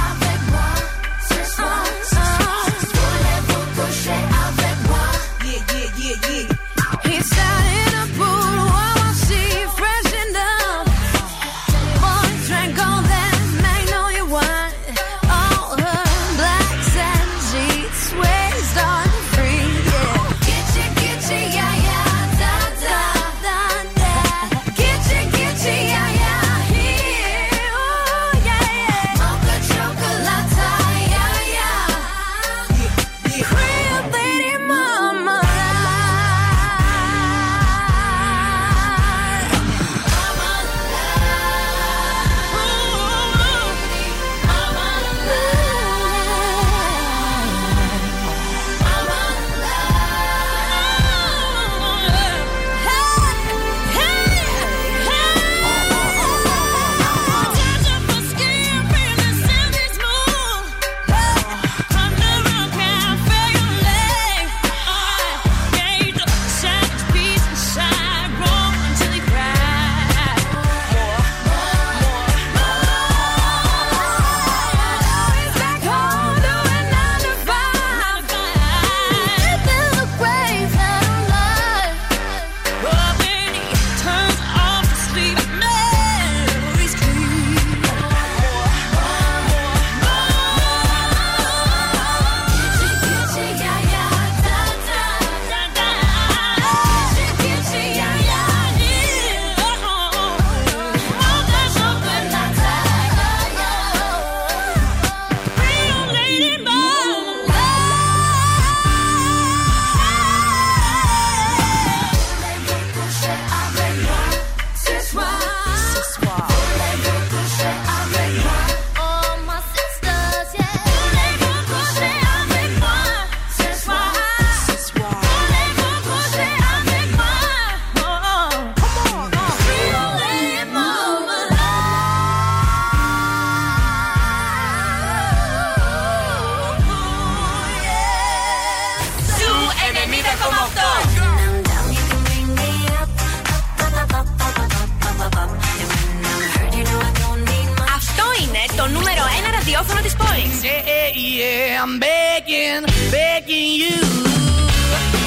μicrophone της πόλης. Yeah, yeah, yeah, I'm begging, begging you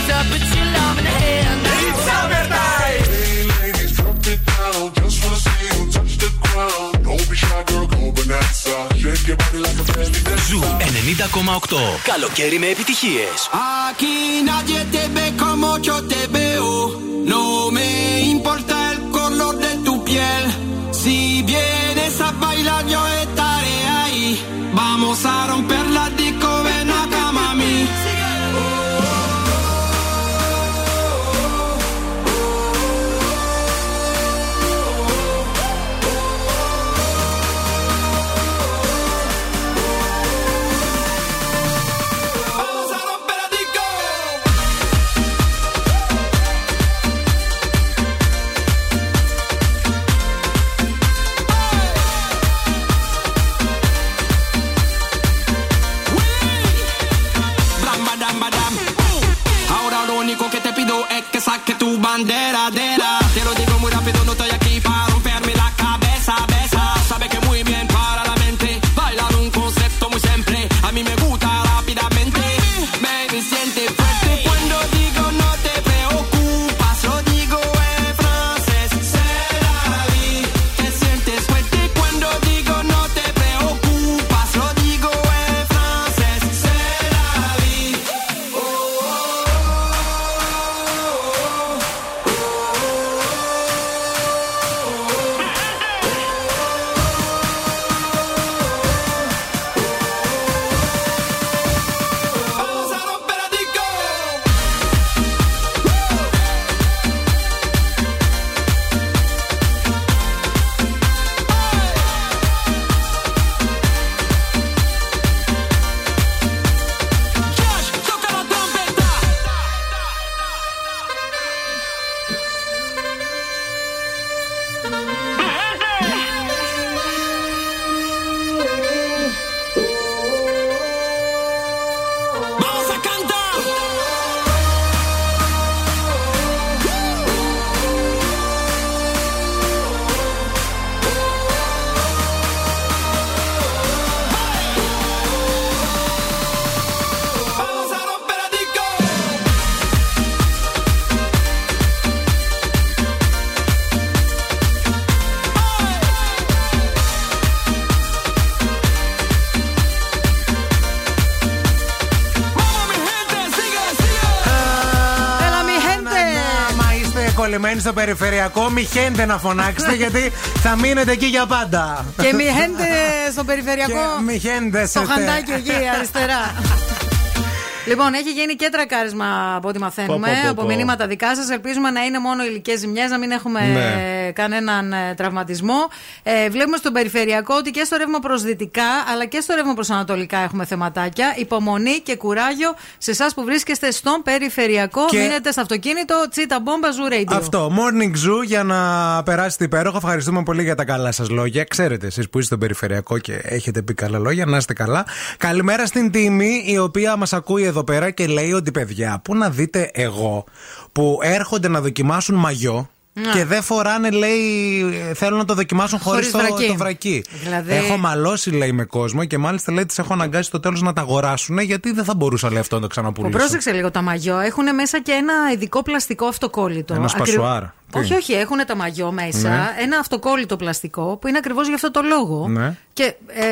to put your love in the hand. It's summertime. Hey ladies, drop it down. Just wanna see you touch the ground. Don't be shy girl, go bonanza. Shake your body like a belly dancer. Zoo ενενήντα κόμμα οκτώ. Καλοκαίρι με επιτυχίες. Aquí nadie te ve como yo te veo. No me importa el color de tu piel. Si vienes a bailar yo estaré ahí. Vamos a romper la disco, ven acá mami. Saque tu bandera de la. Te lo digo muy rápido, no estoy aquí para romperme la cabeza, besa. Sabe que muy bien para la mente. Bailar un concepto muy simple. A mí me gusta rápidamente. Baby, siente fuerte cuando digo no te preocupas. Lo digo en francés. C'est la vie. Te sientes fuerte cuando digo no te preocupas. Lo digo en francés. C'est la vie. Oh, oh. Κολλημένοι στο περιφερειακό, μη χαίνετε να φωνάξετε γιατί θα μείνετε εκεί για πάντα. Και μη χαίνετε στο περιφερειακό. Μη χαίνετε στο χαντάκι εκεί αριστερά. Λοιπόν, έχει γίνει και τρακάρισμα από ό,τι μαθαίνουμε. Πω, πω, πω, από μηνύματα δικά σας. Ελπίζουμε να είναι μόνο υλικές ζημιές, να μην έχουμε ναι. κανέναν τραυματισμό. Ε, βλέπουμε στον περιφερειακό ότι και στο ρεύμα προς δυτικά, αλλά και στο ρεύμα προς ανατολικά έχουμε θεματάκια. Υπομονή και κουράγιο σε εσάς που βρίσκεστε στον περιφερειακό. Και... μείνετε στο αυτοκίνητο. Τσίτα μπόμπα, Zoo Radio. Αυτό. Morning Zoo για να περάσετε υπέροχα. Ευχαριστούμε πολύ για τα καλά σας λόγια. Ξέρετε εσείς που είστε στον περιφερειακό και έχετε πει καλά λόγια. Να είστε καλά. Καλημέρα στην Τίμη, η οποία μας ακούει εδώ πέρα και λέει ότι παιδιά, πού να δείτε εγώ που έρχονται να δοκιμάσουν μαγιό να. Και δεν φοράνε, λέει, θέλουν να το δοκιμάσουν χωρίς, χωρίς βρακί. Το, το βρακί. Δηλαδή... έχω μαλώσει, λέει, με κόσμο και μάλιστα, λέει, τις έχω αναγκάσει στο τέλος να τα αγοράσουν γιατί δεν θα μπορούσα, λέει, αυτό να το ξαναπουλήσω. Πρόσεξε λίγο, τα μαγιό έχουν μέσα και ένα ειδικό πλαστικό αυτοκόλλητο. Ένα σπασουάρ. Ακρι... Τι? Όχι, όχι, έχουν τα μαγιό μέσα, ναι. ένα αυτοκόλλητο πλαστικό που είναι ακριβώς γι' αυτό το λόγο. Ναι. Και ε,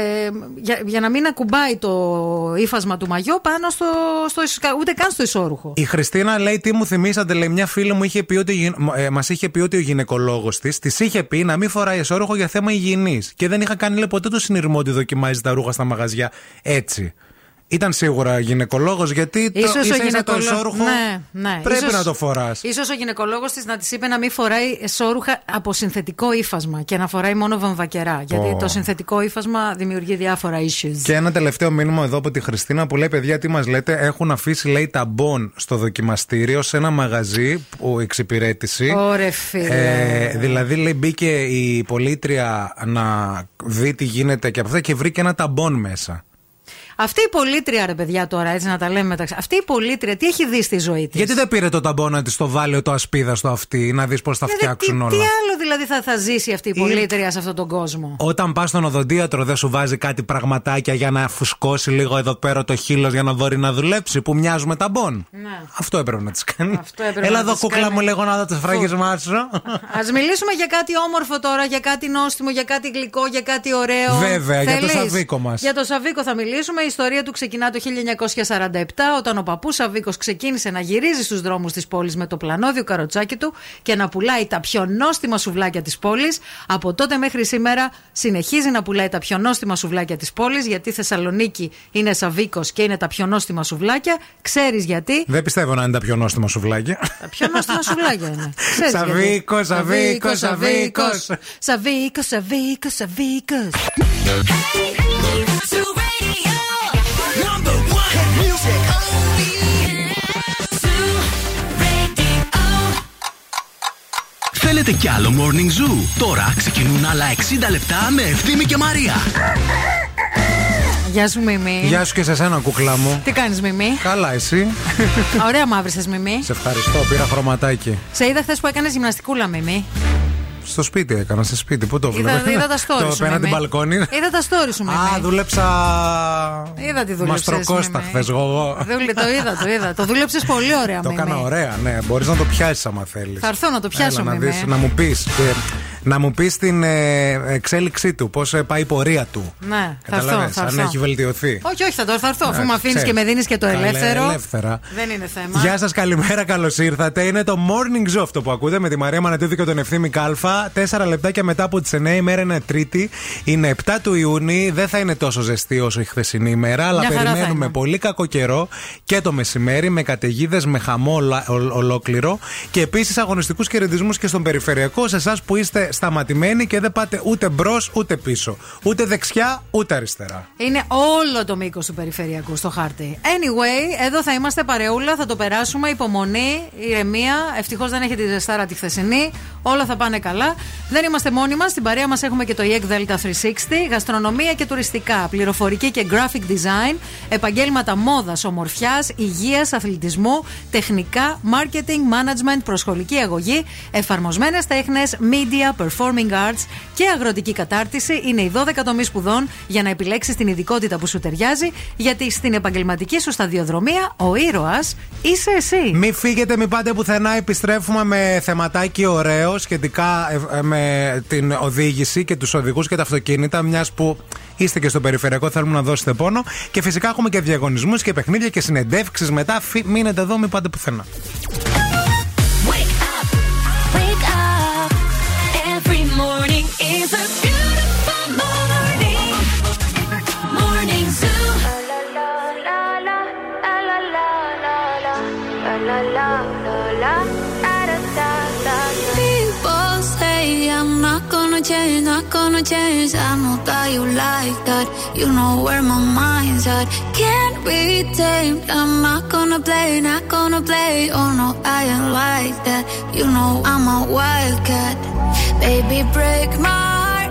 για, για να μην ακουμπάει το ύφασμα του μαγιό πάνω στο, στο ούτε καν στο ισόρουχο. Η Χριστίνα λέει, τι μου θυμήσατε, λέει, μια φίλη μου είχε πει ότι, ε, μας είχε πει ότι ο γυναικολόγος της της είχε πει να μην φοράει ισόρουχο για θέμα υγιεινής. Και δεν είχα κάνει, λέει, ποτέ το συνειρμό ότι δοκιμάζει τα ρούχα στα μαγαζιά έτσι. Ήταν σίγουρα γυναικολόγος, γιατί ίσως το, ίσως γυναικολο... το εσόρουχο ναι, ναι. πρέπει ίσως, να το φοράς. Ίσως ο γυναικολόγος της να της είπε να μην φοράει εσόρουχα από συνθετικό ύφασμα και να φοράει μόνο βαμβακερά. Γιατί oh. το συνθετικό ύφασμα δημιουργεί διάφορα issues. Και ένα τελευταίο μήνυμα εδώ από τη Χριστίνα που λέει: παιδιά, τι μας λέτε, έχουν αφήσει, λέει, ταμπών στο δοκιμαστήριο σε ένα μαγαζί που εξυπηρέτηση. Ωρε φίλε. Ε, δηλαδή, λέει, μπήκε η πολίτρια να δει τι γίνεται και από αυτά και βρήκε ένα ταμπών μέσα. Αυτή η πολίτρια, ρε παιδιά, τώρα έτσι να τα λέμε μεταξύ. Αυτή η πολίτρια τι έχει δει στη ζωή της. Γιατί δεν πήρε το ταμπόνα της στο Βάλεο, το ασπίδα στο αυτή, να δεις πώς θα δηλαδή, φτιάξουν τι, όλα. Τι άλλο δηλαδή θα, θα ζήσει αυτή η πολίτρια ή... σε αυτόν τον κόσμο. Όταν πας στον οδοντίατρο, δεν σου βάζει κάτι πραγματάκια για να φουσκώσει λίγο εδώ πέρα το χείλος για να μπορεί να δουλέψει, που μοιάζουν με ταμπόν. Ναι. Αυτό έπρεπε να τις κάνει. Έλα εδώ, κούκλα μου, λέγω να δω το σφράγισμά σου. Ας μιλήσουμε για κάτι όμορφο τώρα, για κάτι νόστιμο, για κάτι γλυκό, για κάτι ωραίο. Βέβαια, θέλεις? Για το Σαβίκο μας. Για το Σαβίκο θα μιλήσουμε. Η ιστορία του ξεκινά το χίλια εννιακόσια σαράντα επτά, όταν ο παππούς Σαβίκος ξεκίνησε να γυρίζει στους δρόμους της πόλης με το πλανόδιο καροτσάκι του και να πουλάει τα πιο νόστιμα σουβλάκια της πόλης. Από τότε μέχρι σήμερα συνεχίζει να πουλάει τα πιο νόστιμα σουβλάκια της πόλης, γιατί Θεσσαλονίκη είναι Σαβίκος και είναι τα πιο νόστιμα σουβλάκια. Ξέρεις γιατί? Δεν πιστεύω να είναι τα πιο νόστιμα σουβλάκια. Τα πιο νόστιμα σουβλάκια είναι. Σαβίκο, Σαβίκο, Σαβίκο. Σαβίκο, Σαβίκο, Σαβίκο. Zoo Radio, number one hit music. Oh yeah, Zoo Radio. Θέλετε κι άλλο Morning Zoo? Τώρα ξεκινούν άλλα εξήντα λεπτά με Ευθύμη και Μαρία. Γεια σου, Μιμή. Γεια σου και σε σένα, κούκλα μου. Τι κάνεις, Μιμή? Καλά, εσύ? Ωραία μαύρησες, Μιμή. Σε ευχαριστώ, πήρα χρωματάκι. Σε είδα χθες που έκανες γυμναστικούλα, Μιμή. Στο σπίτι έκανα, σε σπίτι. Πού το βλέπω? Είδα, είδα τα stories. Το πέναντι μπαλκόνι. Είδα τα stories σου, Μιμή. Α, δούλεψα. Είδα τη δουλειά. Μαστροκόστα χθες, εγώ. Το είδα, το είδα. Το δούλεψες πολύ ωραία, Μιμή. Το έκανα ωραία, ναι. Μπορείς να το πιάσεις άμα θέλεις. Θα έρθω να το πιάσω, Μιμή. Να μου πεις. Να μου πεις την ε, εξέλιξή του, πώς ε, πάει η πορεία του. Ναι, καταλάβες, θα έρθω, αν έχει βελτιωθεί. Όχι, όχι, θα το έρθω, αφού μου αφήνεις και με δίνεις και το ελεύθερο. Ελεύθερα. Δεν είναι θέμα. Γεια σας, καλημέρα, καλώς ήρθατε. Είναι το Morning Zoo αυτό που ακούτε με τη Μαρία Μανατίδη και τον Ευθύμη Κάλφα. Τέσσερα λεπτάκια μετά από τις εννιά, ημέρα είναι Τρίτη. Είναι εφτά του Ιούνιου. Δεν θα είναι τόσο ζεστή όσο η χθεσινή ημέρα, αλλά περιμένουμε πολύ κακό καιρό και το μεσημέρι με καταιγίδες, με χαμό ολόκληρο. Και επίσης αγωνιστικούς χαιρετισμούς και στον περιφερειακό, σε εσάς που είστε σταματημένοι και δεν πάτε ούτε μπρος ούτε πίσω, ούτε δεξιά ούτε αριστερά. Είναι όλο το μήκος του περιφερειακού στο χάρτη. Anyway, εδώ θα είμαστε παρεούλα, θα το περάσουμε. Υπομονή, ηρεμία. Ευτυχώς δεν έχετε τη ζεστάρα τη χθεσινή. Όλα θα πάνε καλά. Δεν είμαστε μόνοι μας. Στην παρέα μας έχουμε και το άι ι κέι Delta τριακόσια εξήντα, γαστρονομία και τουριστικά, πληροφορική και graphic design, επαγγέλματα μόδας, ομορφιάς, υγείας, αθλητισμού, τεχνικά, marketing, management, προσχολική αγωγή, εφαρμοσμένες τέχνες, media, performing arts και αγροτική κατάρτιση. Είναι οι δώδεκα τομείς σπουδών για να επιλέξεις την ειδικότητα που σου ταιριάζει, γιατί στην επαγγελματική σου σταδιοδρομία ο ήρωας είσαι εσύ. Μη φύγετε, μη πάτε πουθενά. Επιστρέφουμε με θεματάκι ωραίο σχετικά με την οδήγηση και τους οδηγούς και τα αυτοκίνητα, μιας που είστε και στο περιφερειακό, θέλουμε να δώσετε πόνο. Και φυσικά έχουμε και διαγωνισμούς και παιχνίδια και συνεντεύξεις μετά. Φυ... Μείνετε εδώ, μην πάτε πουθενά. It's a beautiful morning, morning zoo. La la la la la la la la la la la la. People say I'm not gonna change, not gonna change. I know that you like that. You know where my mind's at. Can't be tamed. I'm not gonna play, not gonna play. Oh no, I ain't like that. You know I'm a wildcat. Baby, break my heart,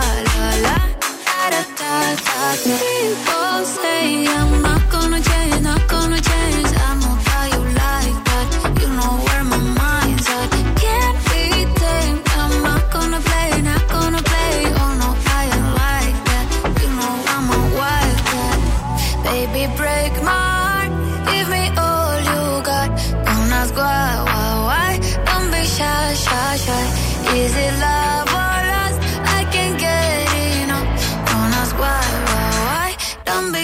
People say I'm not gonna change, not gonna change. I know how you like that. You know where my mind's at. Can't be tamed. I'm not gonna play, not gonna play. Oh no, I ain't like that. You know I'm a wildcat. Baby, break my heart, give me all you got. Don't ask why, why, why. Don't be shy, shy, shy. Is it love or lust? I can't get enough. Don't ask why. Don't be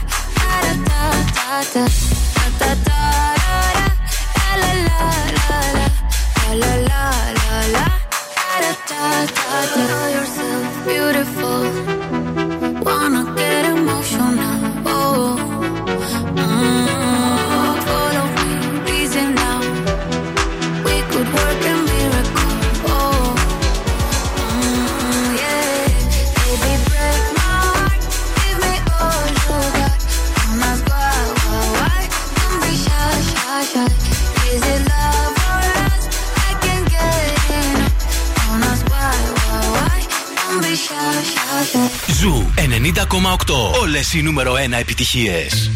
da da da da, da da da da, la la la la, la la la la, da da da da. Call yourself beautiful. ενενήντα κόμμα οκτώ. Όλες οι νούμερο ένα επιτυχίες.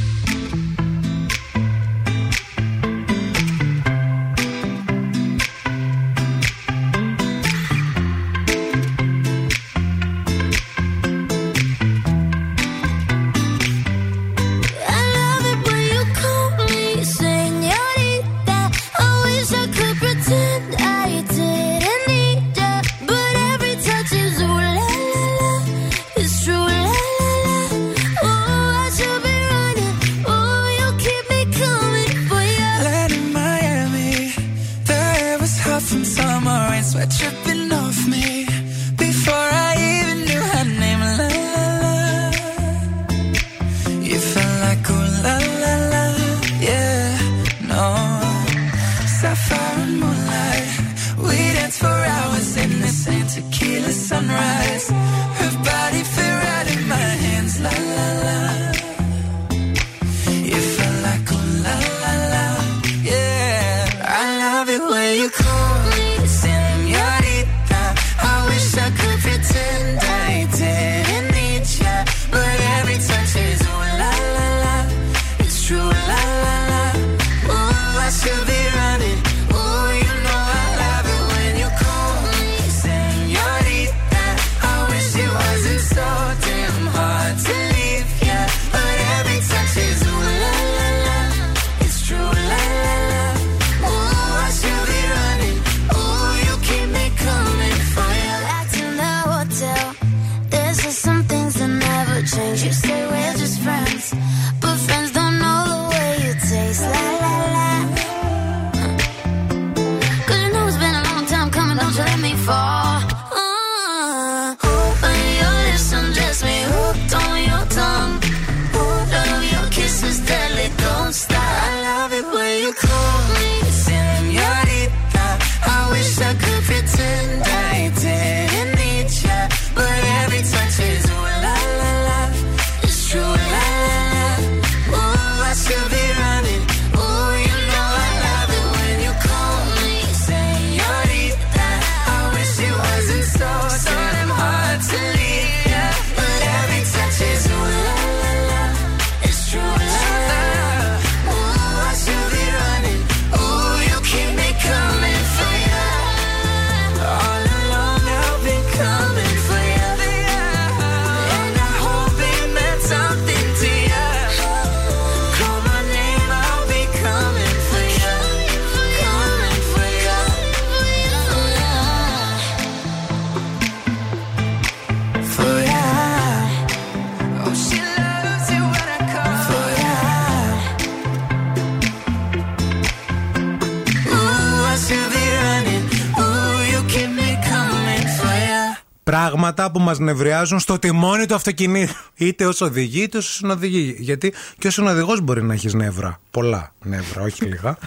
Που μας νευριάζουν στο τιμόνι του αυτοκινήτου, είτε ως οδηγή είτε ως συνοδηγή. Γιατί και ως οδηγός μπορεί να έχεις νεύρα. Πολλά νεύρα, όχι λίγα.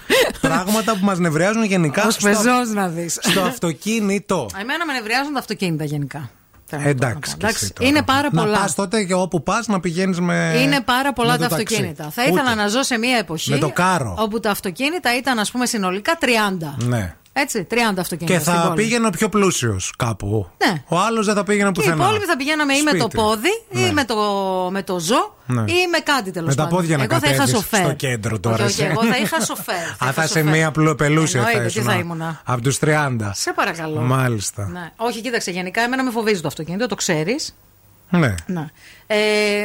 Πράγματα που μας νευριάζουν γενικά στο, πεζός, να δεις. Στο αυτοκίνητο. Εμένα με νευριάζουν τα αυτοκίνητα γενικά. Εντάξει, Εντάξει είναι πάρα πολλά. Να πας τότε και όπου πας να πηγαίνεις με. Είναι πάρα πολλά τα ταξί. Αυτοκίνητα. Θα ήθελα Ούτε. να ζω σε μια εποχή με το κάρο. Όπου τα αυτοκίνητα ήταν, ας πούμε, συνολικά τριάντα. Ναι. Έτσι, τριάντα αυτοκίνητα. Και θα πήγαινε ο πιο πλούσιος κάπου. Ναι. Ο άλλος δεν θα πήγαινε πουθενά. Και οι υπόλοιποι θα πηγαίναμε ή με το πόδι, ναι. ή με το, με το ζω, ναι. ή με κάτι τέλος πάντων. Με τα πόδια να κατέβεις στο κέντρο τώρα. Όχι, εγώ θα είχα σοφέρ. Αν θα σε μία πελούσια θα ήσουν. Από τους τριάντα. Σε παρακαλώ. Μάλιστα. Ναι. Όχι, κοίταξε, γενικά εμένα με φοβίζει το αυτοκίνητο, το ξέρεις. Ναι. Να. Ε,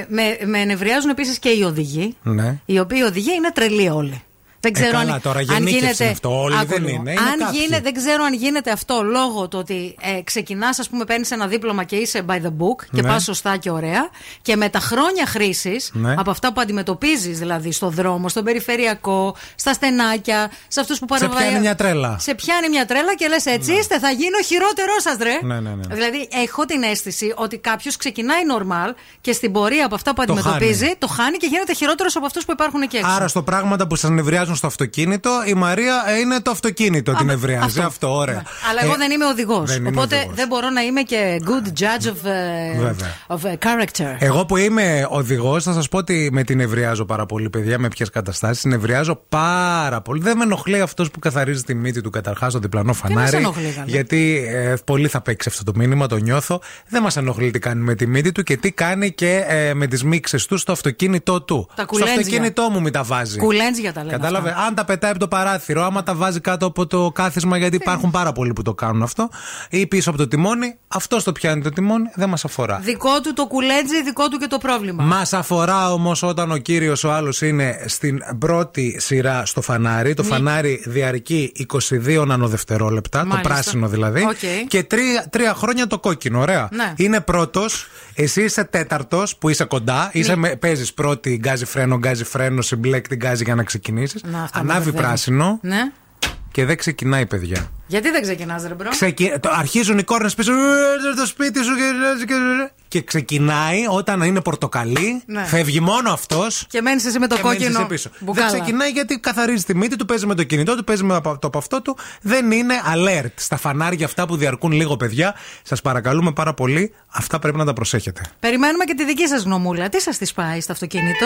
με, με ενευριάζουν επίσης και οι οδηγοί. Ναι. Οι οποίοι οδηγοί είναι τρελοί όλοι. Δεν ξέρω, ε, καλά, αν, τώρα αν γίνεται αυτό, όλοι άκολο, δεν είναι, είναι αν γίνεται, δεν ξέρω αν γίνεται αυτό λόγω του ότι ε, ξεκινάς, ας πούμε, παίρνεις ένα δίπλωμα και είσαι by the book και ναι. πας σωστά και ωραία. Και με τα χρόνια χρήσης, ναι. από αυτά που αντιμετωπίζεις δηλαδή στο δρόμο, στον περιφερειακό, στα στενάκια, σε αυτούς που παρεμβαίνουν. Σε πιάνει μια τρέλα. Σε πιάνει μια τρέλα και λες έτσι ναι. είστε, θα γίνω χειρότερό σας, ρε. Ναι, ναι, ναι. Δηλαδή έχω την αίσθηση ότι κάποιος ξεκινάει normal και στην πορεία από αυτά που αντιμετωπίζει το χάνει, το χάνει και γίνεται χειρότερος από αυτούς που υπάρχουν εκεί έξω. Άρα στο πράγματα που σας νευριάζουν οδηγήσουν στο αυτοκίνητο, η Μαρία είναι το αυτοκίνητο. Α, την ευρεάζει. Αυτό, αυτό ωραία. Yeah. Αλλά εγώ ε, δεν είμαι οδηγός. Δεν οπότε είμαι οδηγός. Δεν μπορώ να είμαι και good judge of, uh, of character. Εγώ που είμαι οδηγός, θα σας πω ότι με την ευριάζω πάρα πολύ, παιδιά, με ποιες καταστάσεις. Την ευριάζω πάρα πολύ. Δεν με ενοχλεί αυτός που καθαρίζει τη μύτη του καταρχάς στο διπλανό φανάρι. Ενοχλεί, γιατί ε, πολύ θα παίξει αυτό το μήνυμα, το νιώθω. Δεν μας ενοχλεί τι κάνει με τη μύτη του και τι κάνει και ε, με τις μίξες του στο αυτοκίνητό του. Τα στο αυτοκίνητό μου μην τα βάζει. Κουλέντζια τα λέμε. Κατάλαβε. Αυτά. Αν τα πετάει από το παράθυρο, άμα τα βάζει κάτω από το κάθισμα, γιατί υπάρχουν πάρα πολλοί που το κάνουν αυτό. Ή πίσω από το τιμόνι, αυτό το πιάνει το τιμόνι, δεν μας αφορά. Δικό του το κουλέντζι, δικό του και το πρόβλημα. Μας αφορά όμως όταν ο κύριος ο άλλος είναι στην πρώτη σειρά στο φανάρι. Το Μη... φανάρι διαρκεί είκοσι δύο νανοδευτερόλεπτα, μάλιστα, το πράσινο δηλαδή. Okay. Και τρία, τρία χρόνια το κόκκινο, ωραία. Ναι. Είναι πρώτος, εσύ είσαι τέταρτος που είσαι κοντά, είσαι με, παίζεις πρώτη γκάζι φρένο, γκάζι φρένο, συμπλέκτη γκάζι για να ξεκινήσεις. Να, ανάβει πράσινο. Ναι. Και δεν ξεκινάει, παιδιά. Γιατί δεν ξεκινάς, ρε μπρο? Ξεκι... Αρχίζουν οι κόρνες πίσω το σπίτι σου και... και ξεκινάει όταν είναι πορτοκαλί. Ναι. Φεύγει μόνο αυτός. Και μένεις εσύ με το κόκκινο πίσω. Μπουκάλα. Δεν ξεκινάει γιατί καθαρίζει τη μύτη του, παίζει με το κινητό του, παίζει με το παυτό του. Δεν είναι alert στα φανάρια αυτά που διαρκούν λίγο, παιδιά. Σας παρακαλούμε πάρα πολύ. Αυτά πρέπει να τα προσέχετε. Περιμένουμε και τη δική σας γνωμούλα. Τι σας τη πάει στο αυτοκίνητο?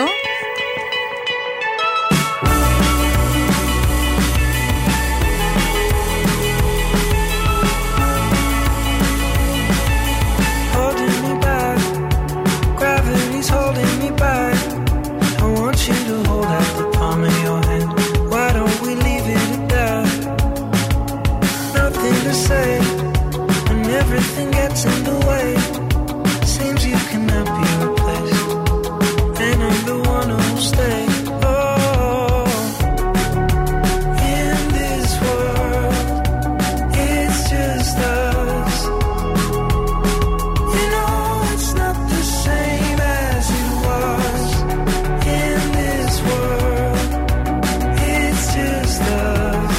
In the way, seems you cannot be replaced, and I'm the one who'll stay. Oh, in this world, it's just us. You know it's not the same as it was. In this world, it's just us.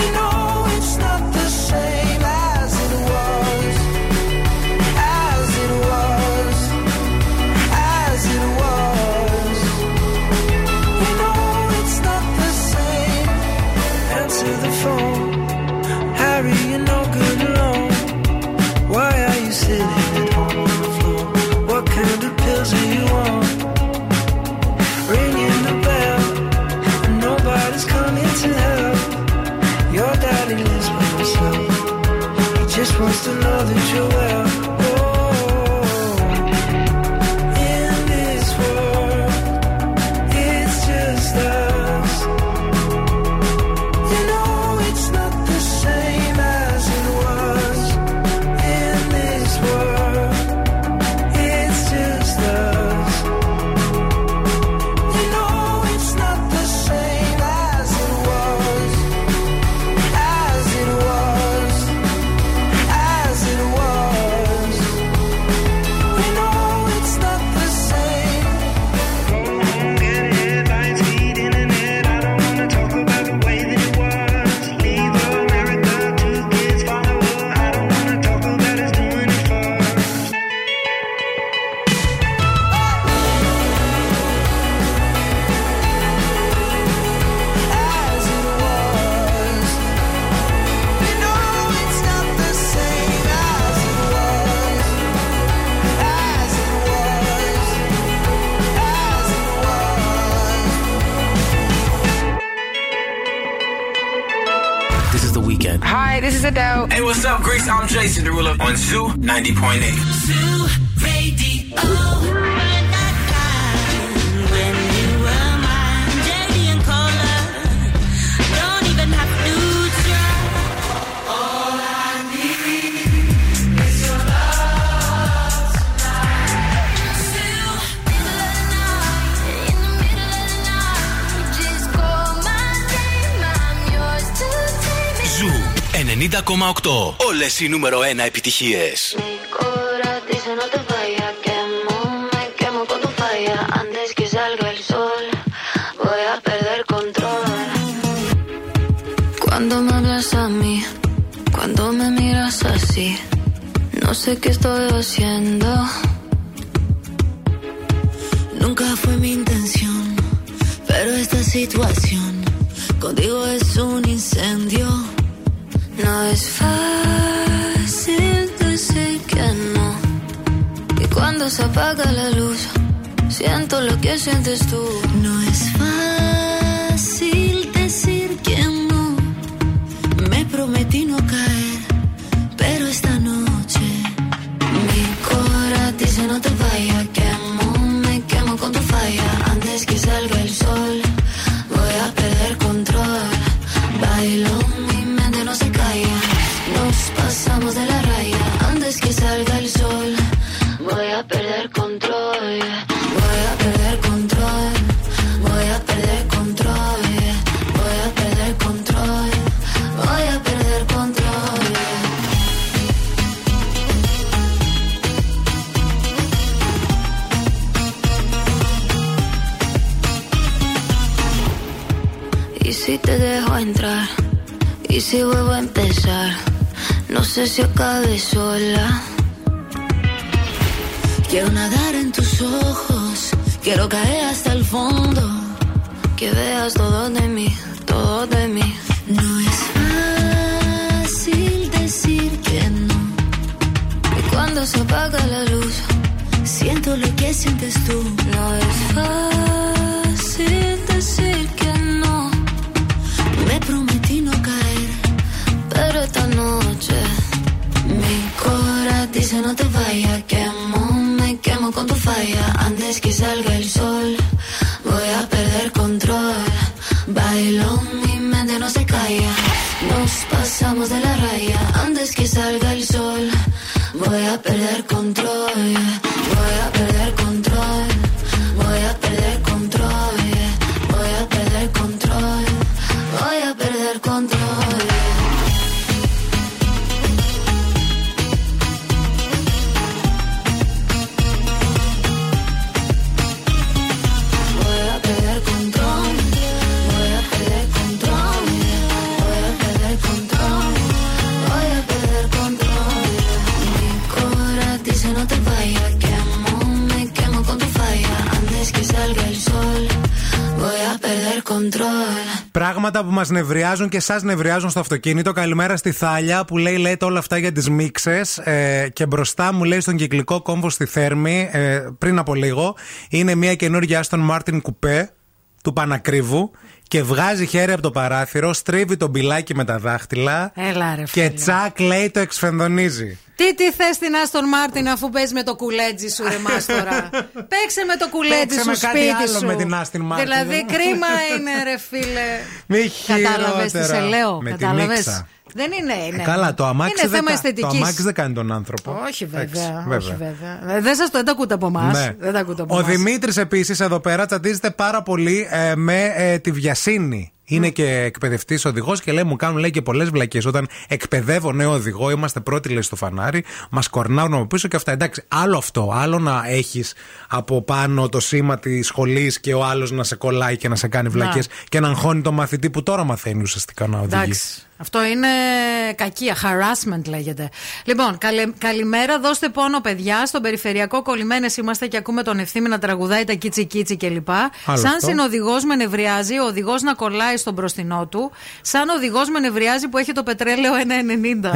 You know it's not the same. Just wants to know that you're well. Hey, what's up, Greece? I'm Jason Derulo on Zoo ninety point eight. Zoo Radio. When that time when you were mine, jelly and cola, don't even have to try. All I need is your love tonight. Zoo, middle of the night, in the middle of the night, just call my name, I'm yours to take me. Zoo. ενενήντα κόμμα οκτώ. Όλες οι νούμερο ένα επιτυχίες. Cuando me hablas a mí, cuando me miras así, no sé qué estoy haciendo. Nunca fue mi intención, pero esta situación. Contigo es un incendio. No es fácil decir que no. Y cuando se apaga la luz, siento lo que sientes tú. No es fácil decir que no. Me prometí no caer, pero esta noche mi corazón dice no te vayas. Quemo, me quemo con tu falla. Antes que salga el sol, voy a perder control. Bailo, mi mente no se calla. Nos pasamos de la raya. Antes que salga el sol, voy a perder control. Voy a perder control, voy a perder control, voy a perder control, voy a perder control. Y si te dejo entrar, y si vuelvo a empezar, no sé si acabe sola. Quiero nadar en tus ojos, quiero caer hasta el fondo, que veas todo de mí, todo de mí. No es fácil decir que no. Y cuando se apaga la luz, siento lo que sientes tú. No es fácil decir que no. Me prometí no caer, pero esta noche mi corazón dice no te vayas, quemo. Quemo con tu falla, antes que salga el sol, voy a perder control. Bailo, mi mente no se calla. Nos pasamos de la raya, antes que salga el sol, voy a perder control. Voy a perder control, voy a perder control, voy a perder control, voy a perder control. Πράγματα που μας νευριάζουν και σας νευριάζουν στο αυτοκίνητο. Καλημέρα στη Θάλια που λέει λέτε όλα αυτά για τις μίξες ε, και μπροστά μου λέει στον κυκλικό κόμβο στη Θέρμη ε, πριν από λίγο είναι μια καινούργια Aston Martin Coupé του Πανακρίβου και βγάζει χέρι από το παράθυρο, στρίβει το μπιλάκι με τα δάχτυλα. Έλα, ρε, και τσακ λέει το εξφενδονίζει. Τι, τι θες στην Άστον Μάρτιν αφού παίζει με το κουλέτζι σου, ρε μάστορα. Παίξε με το κουλέτζι σου σπίτι σου. Παίξε με κάτι άλλο με την Άστον Μάρτιν. Δηλαδή κρίμα είναι, ρε φίλε. Μη χειρότερα. Κατάλαβες τι σε λέω. Με τη μίξα. Δεν είναι, είναι. Καλά, το αμάξι, είναι θέμα δε, το αμάξι δεν κάνει τον άνθρωπο. Όχι, βέβαια. βέβαια. βέβαια. Δεν σας το, δεν τα ακούτε από εμάς. Ναι. Ο Δημήτρης επίσης εδώ πέρα τσατίζεται πάρα πολύ ε, με ε, τη βιασύνη. Είναι mm. και εκπαιδευτής οδηγός και λέει: μου κάνουν λέει και πολλές βλακίες. Όταν εκπαιδεύω νέο οδηγό, είμαστε πρώτοι λέει στο φανάρι, μας κορνάουν από πίσω και αυτά. Εντάξει, άλλο αυτό. Άλλο να έχεις από πάνω το σήμα της σχολής και ο άλλος να σε κολλάει και να σε κάνει βλακίες yeah. και να αγχώνει τον μαθητή που τώρα μαθαίνει ουσιαστικά να οδηγεί. Εντάξει. Αυτό είναι κακία, harassment λέγεται. Λοιπόν, καλε, καλημέρα, δώστε πόνο παιδιά. Στον περιφερειακό κολλημένες είμαστε και ακούμε τον Ευθύμη να τραγουδάει τα κίτσι κίτσι κλπ. Σαν συνοδηγός με νευριάζει ο οδηγός να κολλάει στον μπροστινό του. Σαν οδηγός με νευριάζει που έχει το πετρέλαιο ένα ενενήντα.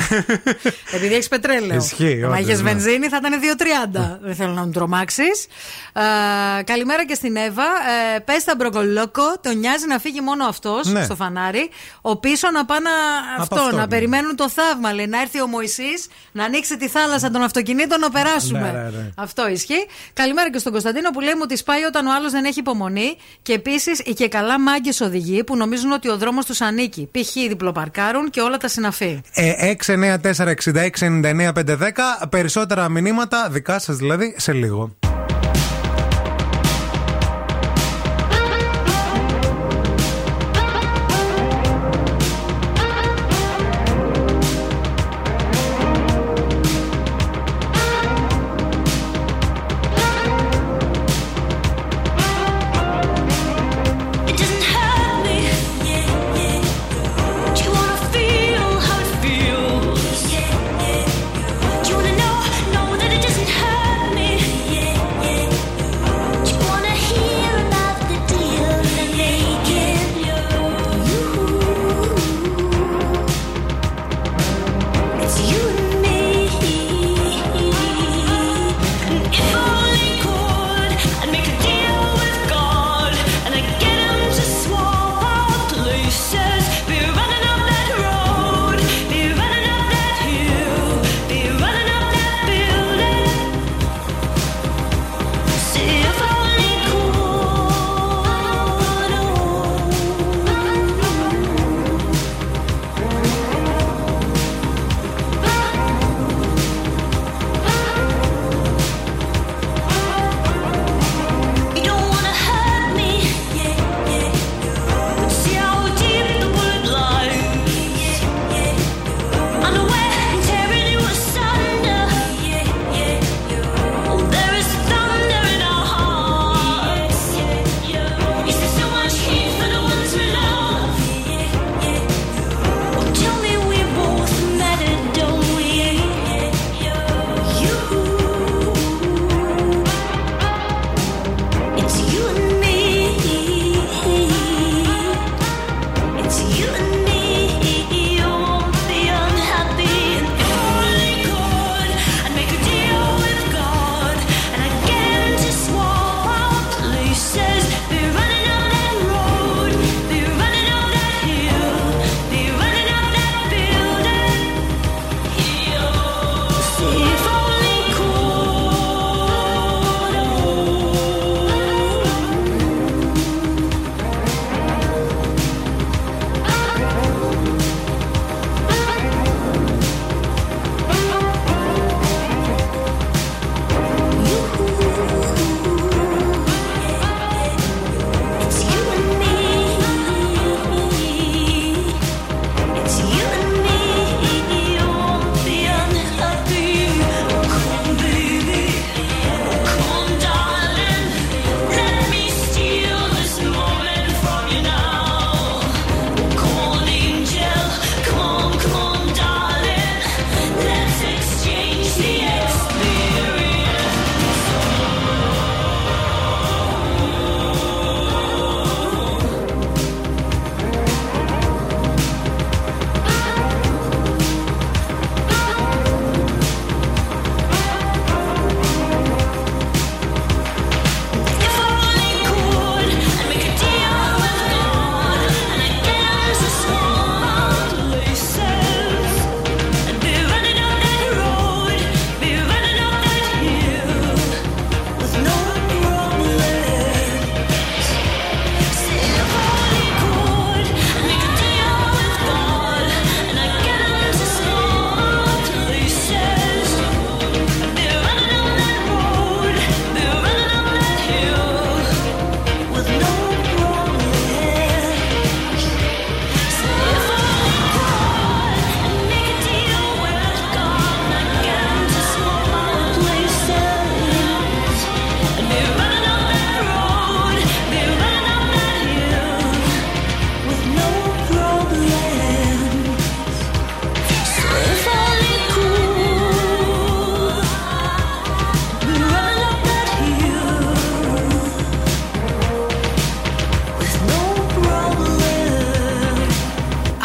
Επειδή έχεις πετρέλαιο. Ισχύει. Αν είχες βενζίνη θα ήταν δύο τριάντα. Δεν θέλω να τον τρομάξεις. Ε, καλημέρα και στην Εύα. Ε, πες τα μπροκολόκο, τον νοιάζει να φύγει μόνο αυτός ναι. στο φανάρι. Ο πίσω να πάει να. Αυτό, αυτό, να ναι. περιμένουν το θαύμα. Λέει, να έρθει ο Μωυσής, να ανοίξει τη θάλασσα των αυτοκινήτων, να περάσουμε. Ναι, ναι, ναι. Αυτό ισχύει. Καλημέρα και στον Κωνσταντίνο που λέει: μου τη πάει όταν ο άλλος δεν έχει υπομονή. Και επίσης οι και καλά μάγκες οδηγοί που νομίζουν ότι ο δρόμος τους ανήκει. Π.χ. διπλοπαρκάρουν και όλα τα συναφή. Ε, έξι εννιά τέσσερα εξήντα έξι ενενήντα εννιά πεντακόσια δέκα. Περισσότερα μηνύματα, δικά σας δηλαδή, σε λίγο. Yeah.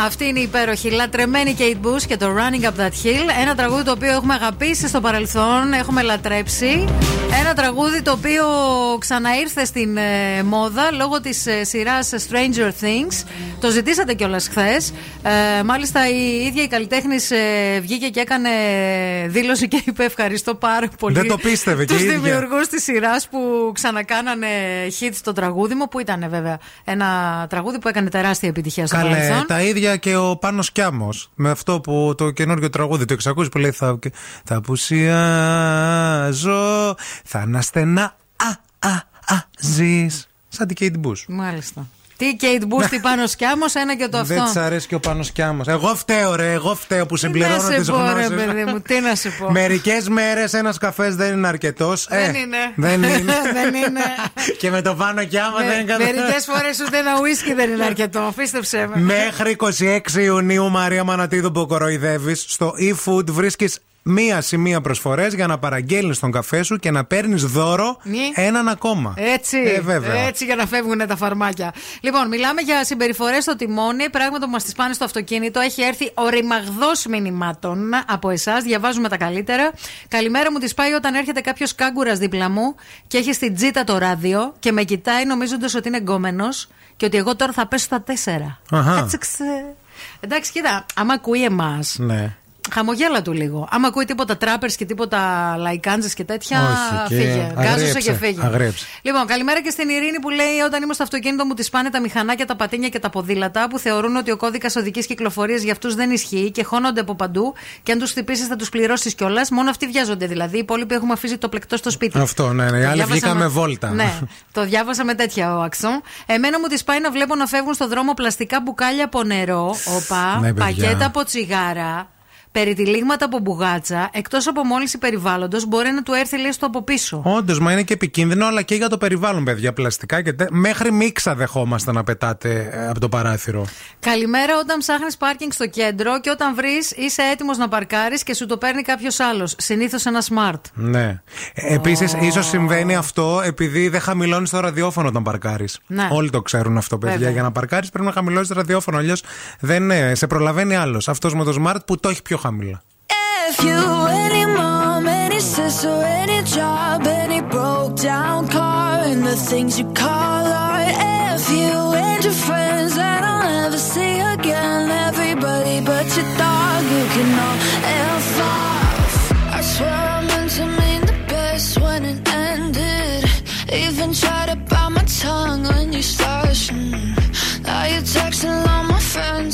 Αυτή είναι η υπέροχη, λατρεμένη Kate Bush και το Running Up That Hill. Ένα τραγούδι το οποίο έχουμε αγαπήσει στο παρελθόν, έχουμε λατρέψει. Ένα τραγούδι το οποίο ξαναήρθε στην ε, μόδα λόγω της ε, σειράς Stranger Things. Το ζητήσατε κιόλας χθες. Ε, μάλιστα η ίδια η καλλιτέχνης ε, βγήκε και έκανε δήλωση και είπε ευχαριστώ πάρα πολύ. Δεν το πίστευε και η ίδια. Τους δημιουργούς της σειράς που ξανακάνανε hit στο τραγούδι μου, που ήταν βέβαια ένα τραγούδι που έκανε τεράστια επιτυχία στο παρελθόν. Τα ίδια και ο Πάνος Κιάμος με αυτό που το καινούργιο τραγούδι, το εξακόσια που λέει θα, θα απουσιάζω, θα αναστενά, α, α, α, ζεις. Σαν την Kate Bush. Μάλιστα. Τι Kate Bush, τι Πάνος Κιάμος, ένα και το αυτό. Δεν της αρέσει και ο Πάνος Κιάμος. Εγώ φταίω, ρε, εγώ φταίω που συμπληρώνω τις γνώσεις. Τι να σε πω. Μερικές μέρες ένας καφές δεν είναι αρκετός. Δεν είναι. Δεν είναι. Και με το Πάνο Κιάμο δεν είναι. Μερικές φορές ούτε ένα ουίσκι δεν είναι αρκετό. Πίστεψέ με. Μέχρι είκοσι έξι Ιουνίου, Μαρία Μανατίδου, που κοροϊδεύεις, στο eFood βρίσκεις μία σημεία προσφορές για να παραγγέλνεις τον καφέ σου και να παίρνεις δώρο Μη. έναν ακόμα. Έτσι, ε, έτσι για να φεύγουν τα φαρμάκια. Λοιπόν, μιλάμε για συμπεριφορές στο τιμόνι, πράγματα που μας τις πάνε στο αυτοκίνητο. Έχει έρθει ο ρημαγδός μηνυμάτων από εσάς. Διαβάζουμε τα καλύτερα. Καλημέρα μου τη πάει όταν έρχεται κάποιος κάγκουρας δίπλα μου και έχει στην τζίτα το ράδιο και με κοιτάει νομίζοντας ότι είναι γκόμενος και ότι εγώ τώρα θα πέσω στα τέσσερα. Έτσι, εντάξει, κοίτα, άμα ακούει εμάς. Ναι. Χαμογέλα του λίγο. Άμα ακούει τίποτα τράπερς και τίποτα λαϊκάντζες και τέτοια, όχι, φύγε. Γκάζωσε και φύγε. Αγρέψε. Λοιπόν, καλημέρα και στην Ειρήνη που λέει: όταν είμαι στο αυτοκίνητο μου τη πάνε τα μηχανάκια, τα πατίνια και τα ποδήλατα που θεωρούν ότι ο κώδικας οδικής κυκλοφορίας για αυτούς δεν ισχύει και χώνονται από παντού και αν τους χτυπήσεις θα τους πληρώσεις κιόλας. Μόνο αυτοί βιάζονται δηλαδή. Οι υπόλοιποι έχουμε αφήσει το πλεκτό στο σπίτι. Αυτό, ναι, ναι. Άλλοι βγήκαμε με... βόλτα. Ναι, το διάβασα με τέτοια ο Αξόν. Εμένα μου τη πάει να βλέπω να φεύγουν στον δρόμο πλαστικά μπουκάλια από νερό, οπα, ναι, πακέτα από τσιγάρα. Περιτυλίγματα από μπουγάτσα, εκτός από μόλυνση περιβάλλοντος, μπορεί να του έρθει λες το από πίσω. Όντως, μα είναι και επικίνδυνο, αλλά και για το περιβάλλον, παιδιά. Πλαστικά και τε... μέχρι μίξα δεχόμαστε να πετάτε ε, από το παράθυρο. Καλημέρα, όταν ψάχνεις πάρκινγκ στο κέντρο και όταν βρεις, είσαι έτοιμος να παρκάρεις και σου το παίρνει κάποιος άλλος. Συνήθως ένα smart. Ναι. Ε, Επίσης, oh. ίσως συμβαίνει αυτό επειδή δεν χαμηλώνεις το ραδιόφωνο όταν παρκάρεις. Ναι. Όλοι το ξέρουν αυτό, παιδιά. Βέβαια. Για να παρκάρεις πρέπει να χαμηλώνεις το ραδιόφωνο. Αλλιώς δεν ναι, σε προλαβαίνει άλλος. Αυτός με το smart που το έχει πιο χαμηλό. If you any mom, any sister, any job, any broke down car, and the things you call art. If you and your friends that I'll never see again, everybody but your dog, you can all F off. I swear I meant to mean the best when it ended. Even tried to bite my tongue when you started. Now you're texting all my friends,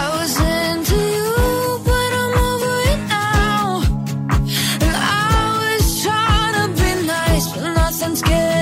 I was into you. Everybody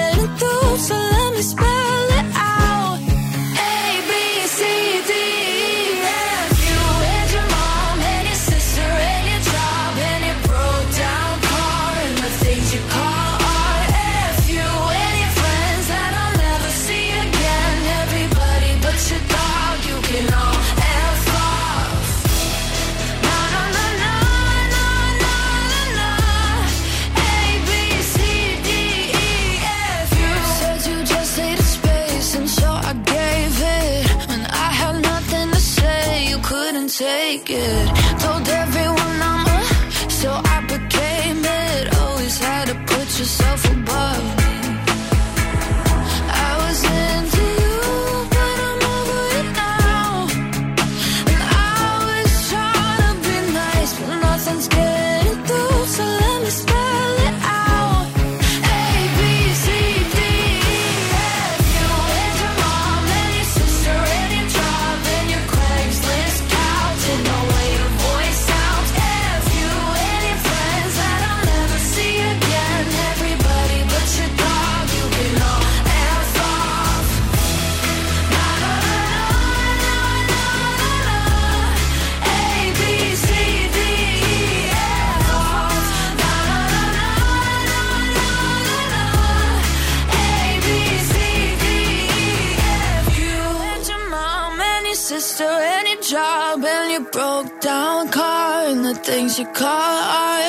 learn the things you call R